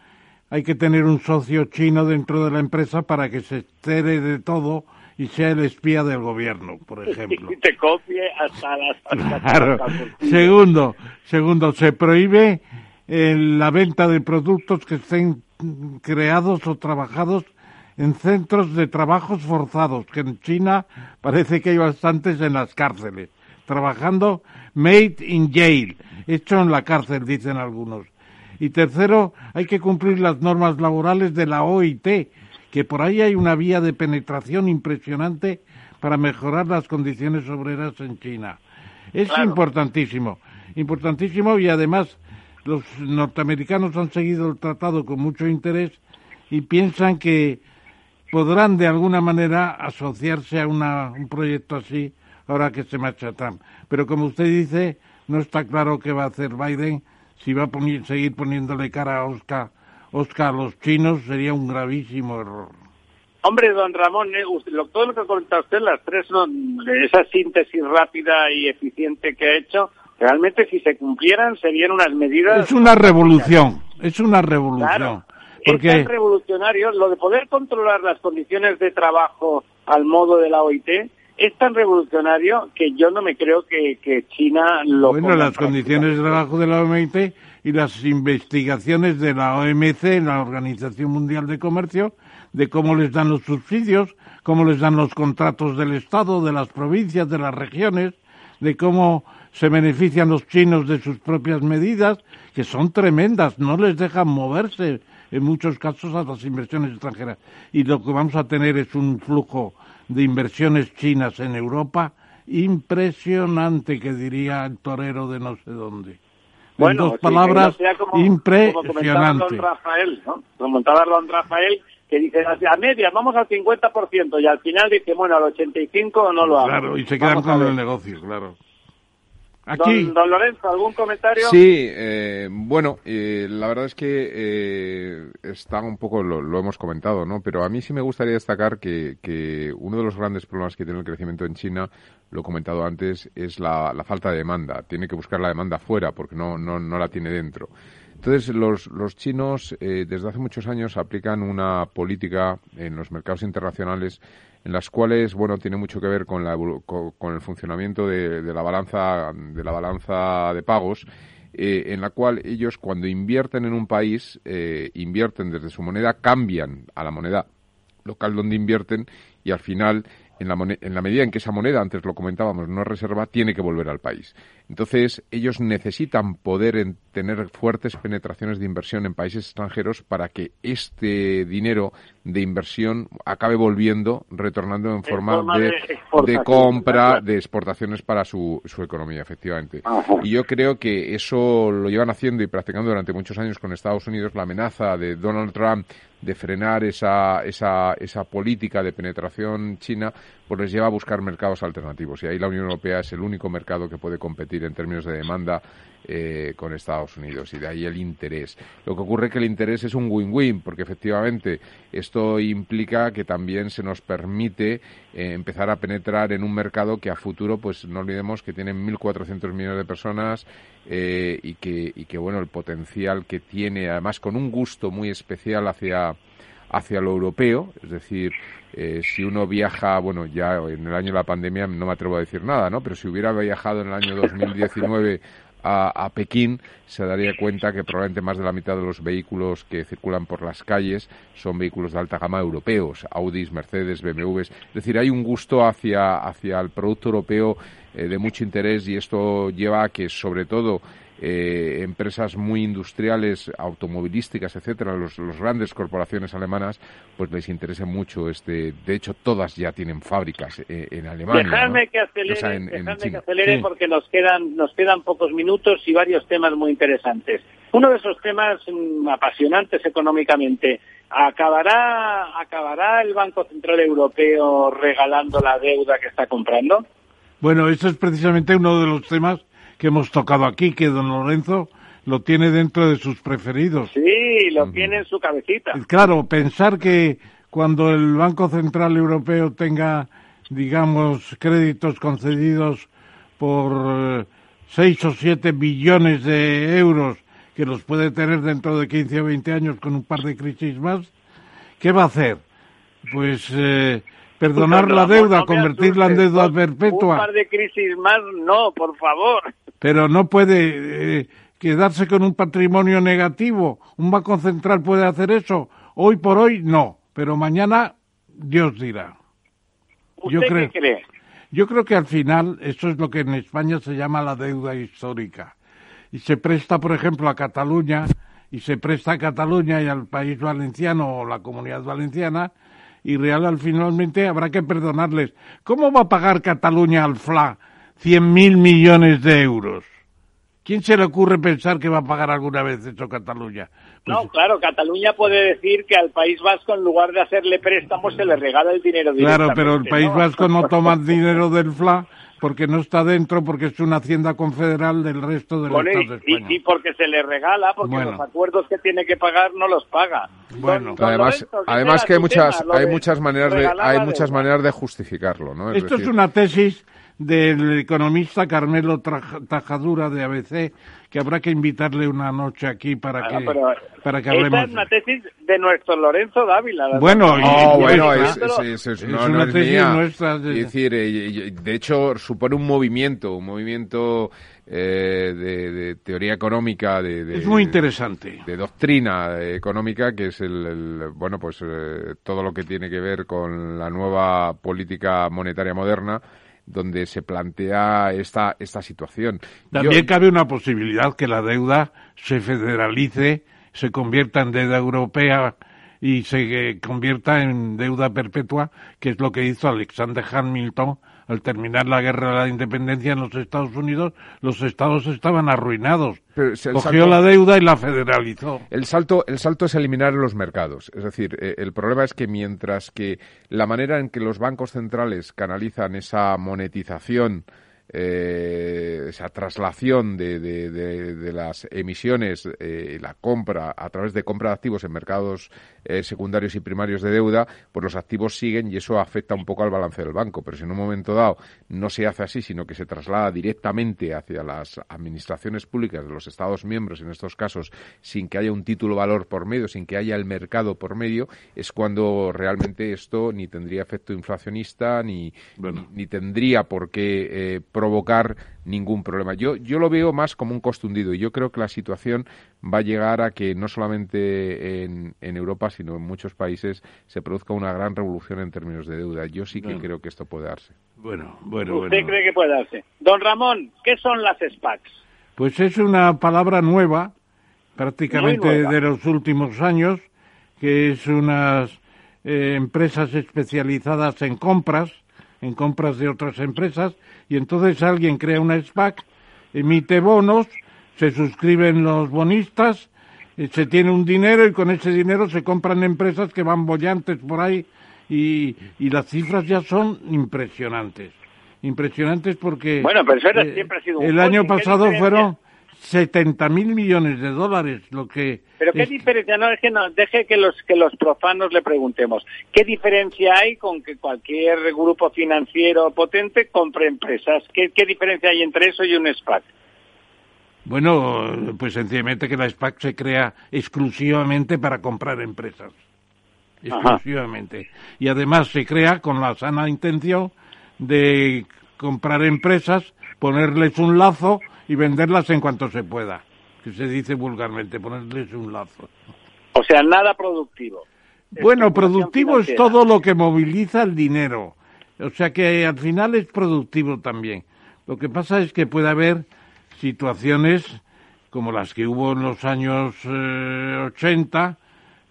hay que tener un socio chino dentro de la empresa para que se estere de todo y sea el espía del gobierno, por ejemplo. Y te copie hasta las... Claro. Segundo, segundo, se prohíbe eh, la venta de productos que estén creados o trabajados en centros de trabajos forzados, que en China parece que hay bastantes en las cárceles, trabajando made in jail, hecho en la cárcel, dicen algunos. Y tercero, hay que cumplir las normas laborales de la O I T, que por ahí hay una vía de penetración impresionante para mejorar las condiciones obreras en China. Es claro. importantísimo, importantísimo y además los norteamericanos han seguido el tratado con mucho interés y piensan que podrán de alguna manera asociarse a una, un proyecto así ahora que se marcha Trump. Pero como usted dice, no está claro qué va a hacer Biden. Si va a poner, seguir poniéndole cara a Oscar, Oscar a los chinos, sería un gravísimo error. Hombre, don Ramón, eh, usted, lo, todo lo que ha comentado usted, las tres, no, esa síntesis rápida y eficiente que ha hecho, realmente si se cumplieran serían unas medidas... Es una revolución, es una revolución. Claro, porque... es tan revolucionario, lo de poder controlar las condiciones de trabajo al modo de la O I T... Es tan revolucionario que yo no me creo que, que China lo... Bueno, las condiciones de trabajo de la O M C y las investigaciones de la O M C, la Organización Mundial de Comercio, de cómo les dan los subsidios, cómo les dan los contratos del Estado, de las provincias, de las regiones, de cómo se benefician los chinos de sus propias medidas, que son tremendas, no les dejan moverse en muchos casos a las inversiones extranjeras. Y lo que vamos a tener es un flujo de inversiones chinas en Europa impresionante, que diría el torero de no sé dónde. Bueno, en dos sí, palabras, que no sea como, impresionante. Como comentaba don Rafael, ¿no? Comentaba don Rafael, que dice, a media, vamos al cincuenta por ciento, y al final dice, bueno, al ochenta y cinco no lo hago. Claro, y se quedan con el negocio, claro. Aquí. Don, don Lorenzo, ¿algún comentario? Sí, eh, bueno, eh, la verdad es que eh, está un poco, lo, lo hemos comentado, ¿no? Pero a mí sí me gustaría destacar que, que uno de los grandes problemas que tiene el crecimiento en China, lo he comentado antes, es la, la falta de demanda. Tiene que buscar la demanda fuera porque no, no, no la tiene dentro. Entonces, los, los chinos eh, desde hace muchos años aplican una política en los mercados internacionales en las cuales, bueno, tiene mucho que ver con, la, con el funcionamiento de, de la balanza de la balanza de pagos, eh, en la cual ellos cuando invierten en un país, eh, invierten desde su moneda, cambian a la moneda local donde invierten y al final, en la, moneda, en la medida en que esa moneda, antes lo comentábamos, no es reserva, tiene que volver al país. Entonces, ellos necesitan poder en, tener fuertes penetraciones de inversión en países extranjeros para que este dinero de inversión acabe volviendo, retornando en forma, forma de, de, de compra, de exportaciones para su, su economía, efectivamente. Ajá. Y yo creo que eso lo llevan haciendo y practicando durante muchos años con Estados Unidos, la amenaza de Donald Trump de frenar esa, esa, esa política de penetración china, pues les lleva a buscar mercados alternativos. Y ahí la Unión Europea es el único mercado que puede competir en términos de demanda eh, con Estados Unidos. Y de ahí el interés. Lo que ocurre es que el interés es un win-win, porque efectivamente esto implica que también se nos permite eh, empezar a penetrar en un mercado que a futuro, pues no olvidemos que tienen mil cuatrocientos millones de personas eh, y, que, y que, bueno, el potencial que tiene, además con un gusto muy especial hacia... hacia lo europeo, es decir, eh, si uno viaja, bueno, ya en el año de la pandemia no me atrevo a decir nada, ¿no? Pero si hubiera viajado en el año dos mil diecinueve a, a Pekín, se daría cuenta que probablemente más de la mitad de los vehículos que circulan por las calles son vehículos de alta gama europeos, Audis, Mercedes, B M Ws, es decir, hay un gusto hacia, hacia el producto europeo eh, de mucho interés, y esto lleva a que, sobre todo, Eh, empresas muy industriales, automovilísticas, etcétera, los, los grandes corporaciones alemanas, pues les interesa mucho este. De hecho, todas ya tienen fábricas eh, en Alemania. Dejadme, ¿no?, que acelere, o sea, en, en que acelere sí. porque nos quedan nos quedan pocos minutos y varios temas muy interesantes. Uno de esos temas mmm, apasionantes económicamente. ¿Acabará acabará el Banco Central Europeo regalando la deuda que está comprando? Bueno, eso es precisamente uno de los temas que hemos tocado aquí, que don Lorenzo lo tiene dentro de sus preferidos. Sí, lo tiene en su cabecita. Claro, pensar que cuando el Banco Central Europeo tenga, digamos, créditos concedidos por seis o siete billones de euros, que los puede tener dentro de quince o veinte años con un par de crisis más, ¿qué va a hacer? Pues... Eh, Perdonar la deuda, no convertirla en deuda perpetua. Un par de crisis más, no, por favor. Pero no puede eh, quedarse con un patrimonio negativo. ¿Un banco central puede hacer eso? Hoy por hoy no, pero mañana Dios dirá. ¿Usted Yo creo, qué cree? Yo creo que al final eso es lo que en España se llama la deuda histórica. Y se presta, por ejemplo, a Cataluña, y se presta a Cataluña y al País Valenciano o la Comunidad Valenciana, y real, finalmente habrá que perdonarles. ¿Cómo va a pagar Cataluña al F L A cien mil millones de euros? ¿Quién se le ocurre pensar que va a pagar alguna vez eso Cataluña? Pues, no, claro, Cataluña puede decir que al País Vasco, en lugar de hacerle préstamos, se le regala el dinero directamente. Claro, pero el País ¿no? Vasco no toma el dinero del F L A porque no está dentro, porque es una hacienda confederal del resto de los Estados de España. Y, y porque se le regala, porque bueno. los acuerdos que tiene que pagar no los paga. Bueno, don, además, don Lorenzo, además que hay muchas, tema, hay muchas maneras de, hay muchas maneras de justificarlo, ¿no? Es Esto decir... es una tesis del economista Carmelo Traja, Tajadura de A B C, que habrá que invitarle una noche aquí para que, ah, para que hablemos. Esta es una tesis de nuestro Lorenzo Dávila. Bueno, y, oh, bueno es, es, es, es, es, no, es una no tesis es mía. nuestra. De... Es decir, de hecho, supone un movimiento, un movimiento eh, de, de teoría económica, de, de es muy interesante, de, de doctrina económica, que es el, el bueno, pues eh, todo lo que tiene que ver con la nueva política monetaria moderna, donde se plantea esta esta situación. También Yo... cabe una posibilidad que la deuda se federalice, se convierta en deuda europea y se convierta en deuda perpetua, que es lo que hizo Alexander Hamilton al terminar la guerra de la independencia en los Estados Unidos. Los estados estaban arruinados. Pero cogió salto, la deuda y la federalizó. El salto, el salto es eliminar los mercados. Es decir, eh, el problema es que mientras que la manera en que los bancos centrales canalizan esa monetización, eh, esa traslación de, de, de, de las emisiones, eh, la compra a través de compra de activos en mercados eh, secundarios y primarios de deuda, pues los activos siguen y eso afecta un poco al balance del banco. Pero si en un momento dado no se hace así, sino que se traslada directamente hacia las administraciones públicas de los Estados miembros, en estos casos, sin que haya un título valor por medio, sin que haya el mercado por medio, es cuando realmente esto ni tendría efecto inflacionista ni, bueno. ni, ni tendría por qué eh, provocar ningún problema. Yo yo lo veo más como un costo hundido, y yo creo que la situación va a llegar a que no solamente en, en Europa, sino en muchos países se produzca una gran revolución en términos de deuda. Yo sí que bueno. creo que esto puede darse. Bueno, bueno, ¿Usted bueno. cree que puede darse? Don Ramón, ¿qué son las SPACs? Pues es una palabra nueva, prácticamente nueva. de los últimos años, que es unas eh, empresas especializadas en compras, en compras de otras empresas, y entonces alguien crea una SPAC, emite bonos, se suscriben los bonistas, se tiene un dinero y con ese dinero se compran empresas que van bollantes por ahí, y, y las cifras ya son impresionantes. Impresionantes porque... Bueno, pero eso era, eh, siempre ha sido un... El año pasado fueron setenta mil millones de dólares, lo que... Pero qué es... diferencia, no, es que no, deje que los que los profanos le preguntemos, ¿qué diferencia hay con que cualquier grupo financiero potente compre empresas? ¿Qué, qué diferencia hay entre eso y un SPAC? Bueno, pues sencillamente que la SPAC se crea exclusivamente para comprar empresas. exclusivamente. Ajá. Y además se crea con la sana intención de comprar empresas, ponerles un lazo y venderlas en cuanto se pueda, que se dice vulgarmente, ponerles un lazo. O sea, nada productivo. Bueno, productivo es todo lo que moviliza el dinero. O sea que al final es productivo también. Lo que pasa es que puede haber situaciones como las que hubo en los años eh, ochenta,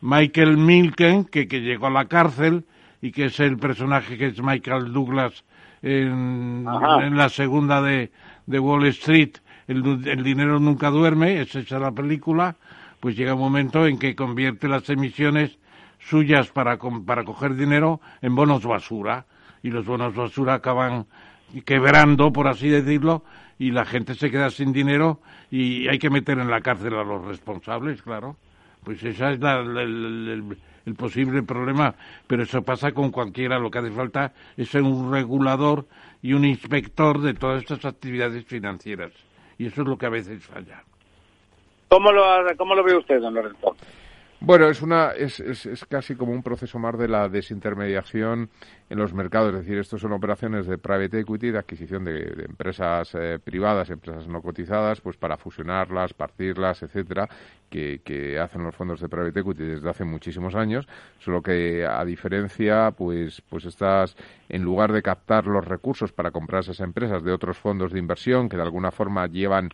Michael Milken, que, que llegó a la cárcel y que es el personaje que es Michael Douglas en, en la segunda de, de Wall Street, el, el dinero nunca duerme, esa es la película, pues llega un momento en que convierte las emisiones suyas para, para coger dinero en bonos basura, y los bonos basura acaban quebrando, por así decirlo, y la gente se queda sin dinero y hay que meter en la cárcel a los responsables, claro. Pues esa es la, la, la, el, el posible problema, pero eso pasa con cualquiera. Lo que hace falta es un regulador y un inspector de todas estas actividades financieras, y eso es lo que a veces falla. ¿Cómo lo, cómo lo ve usted, don Lorenzo? Bueno, es una es, es, es casi como un proceso más de la desintermediación en los mercados. Es decir, estos son operaciones de private equity, de adquisición de, de empresas eh, privadas, empresas no cotizadas, pues para fusionarlas, partirlas, etcétera, que, que hacen los fondos de private equity desde hace muchísimos años. Solo que, a diferencia, pues pues estas, en lugar de captar los recursos para comprar esas empresas de otros fondos de inversión que de alguna forma llevan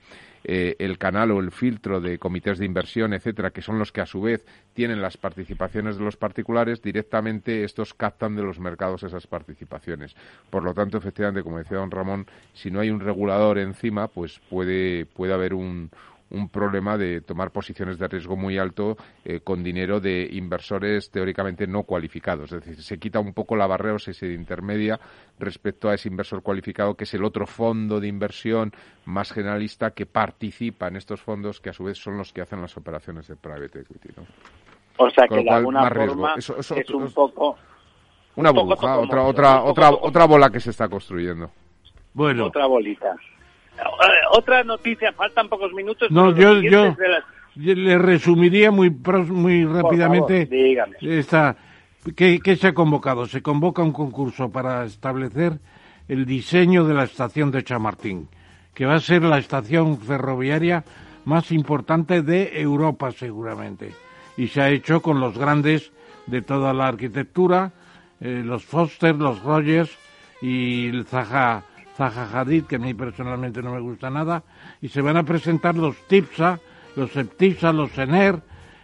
eh, el canal o el filtro de comités de inversión, etcétera, que son los que a su vez tienen las participaciones de los particulares, directamente estos captan de los mercados esas participaciones. Por lo tanto, efectivamente, como decía don Ramón, si no hay un regulador encima, pues puede, puede haber un, un problema de tomar posiciones de riesgo muy alto eh, con dinero de inversores teóricamente no cualificados. Es decir, se quita un poco la barrera o se intermedia respecto a ese inversor cualificado, que es el otro fondo de inversión más generalista que participa en estos fondos, que a su vez son los que hacen las operaciones de private equity, ¿no? O sea, con que de alguna forma eso, eso, es un poco... Una burbuja, otra, otra, otra, otra bola que se está construyendo. Bueno. Otra bolita. Otra noticia, faltan pocos minutos. No, yo, yo, las... yo le resumiría muy muy rápidamente. Por favor, dígame. Esta, ¿qué, ¿Qué se ha convocado? Se convoca un concurso para establecer el diseño de la estación de Chamartín, que va a ser la estación ferroviaria más importante de Europa, seguramente. Y se ha hecho con los grandes de toda la arquitectura, Eh, los Foster, los Rogers y el Zaha, Zaha Hadid, que a mí personalmente no me gusta nada, y se van a presentar los TIPSA, los EPTIPSA, los ENER.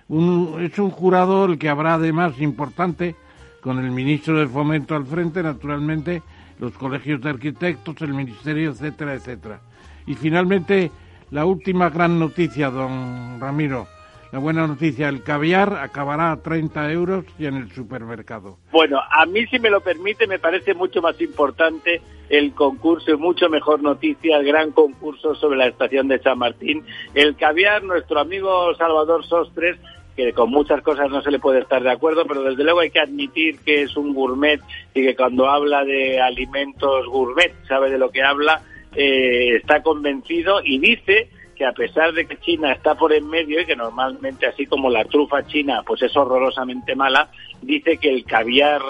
Un, es un jurado el que habrá, además, importante, con el ministro de Fomento al frente, naturalmente, los colegios de arquitectos, el ministerio, etcétera, etcétera. Y finalmente, la última gran noticia, don Ramiro. La buena noticia, el caviar acabará a treinta euros y en el supermercado. Bueno, a mí, si me lo permite, me parece mucho más importante el concurso y mucho mejor noticia, el gran concurso sobre la estación de Chamartín. El caviar, nuestro amigo Salvador Sostres, que con muchas cosas no se le puede estar de acuerdo, pero desde luego hay que admitir que es un gourmet y que cuando habla de alimentos gourmet sabe de lo que habla, eh, está convencido y dice que a pesar de que China está por en medio y que normalmente, así como la trufa china, pues es horrorosamente mala, dice que el caviar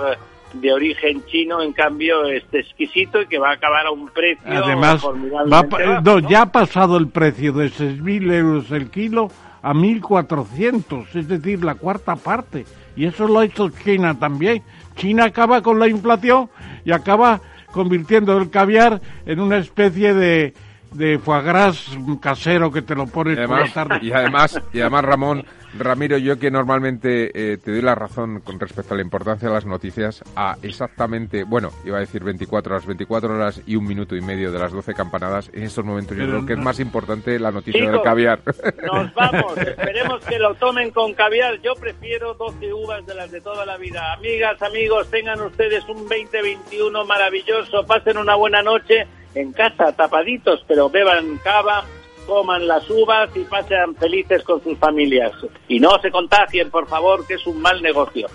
de origen chino, en cambio, es exquisito y que va a acabar a un precio... Además, va a, bajo, no, ¿no? ya ha pasado el precio de seis mil euros el kilo a mil cuatrocientos, es decir, la cuarta parte. Y eso lo ha hecho China también. China acaba con la inflación y acaba convirtiendo el caviar en una especie de... de foie gras casero que te lo pones además, por la tarde. Y además, y además Ramón, Ramiro, yo que normalmente eh, te doy la razón con respecto a la importancia de las noticias, a exactamente, bueno, iba a decir veinticuatro horas, veinticuatro horas y un minuto y medio de las doce campanadas, en estos momentos yo Pero, creo que es más importante la noticia, chicos, del caviar. Nos vamos, esperemos que lo tomen con caviar. Yo prefiero doce uvas de las de toda la vida. Amigas, amigos, tengan ustedes un veinte veintiuno maravilloso, pasen una buena noche. En casa, tapaditos, pero beban cava, coman las uvas y pasen felices con sus familias. Y no se contagien, por favor, que es un mal negocio.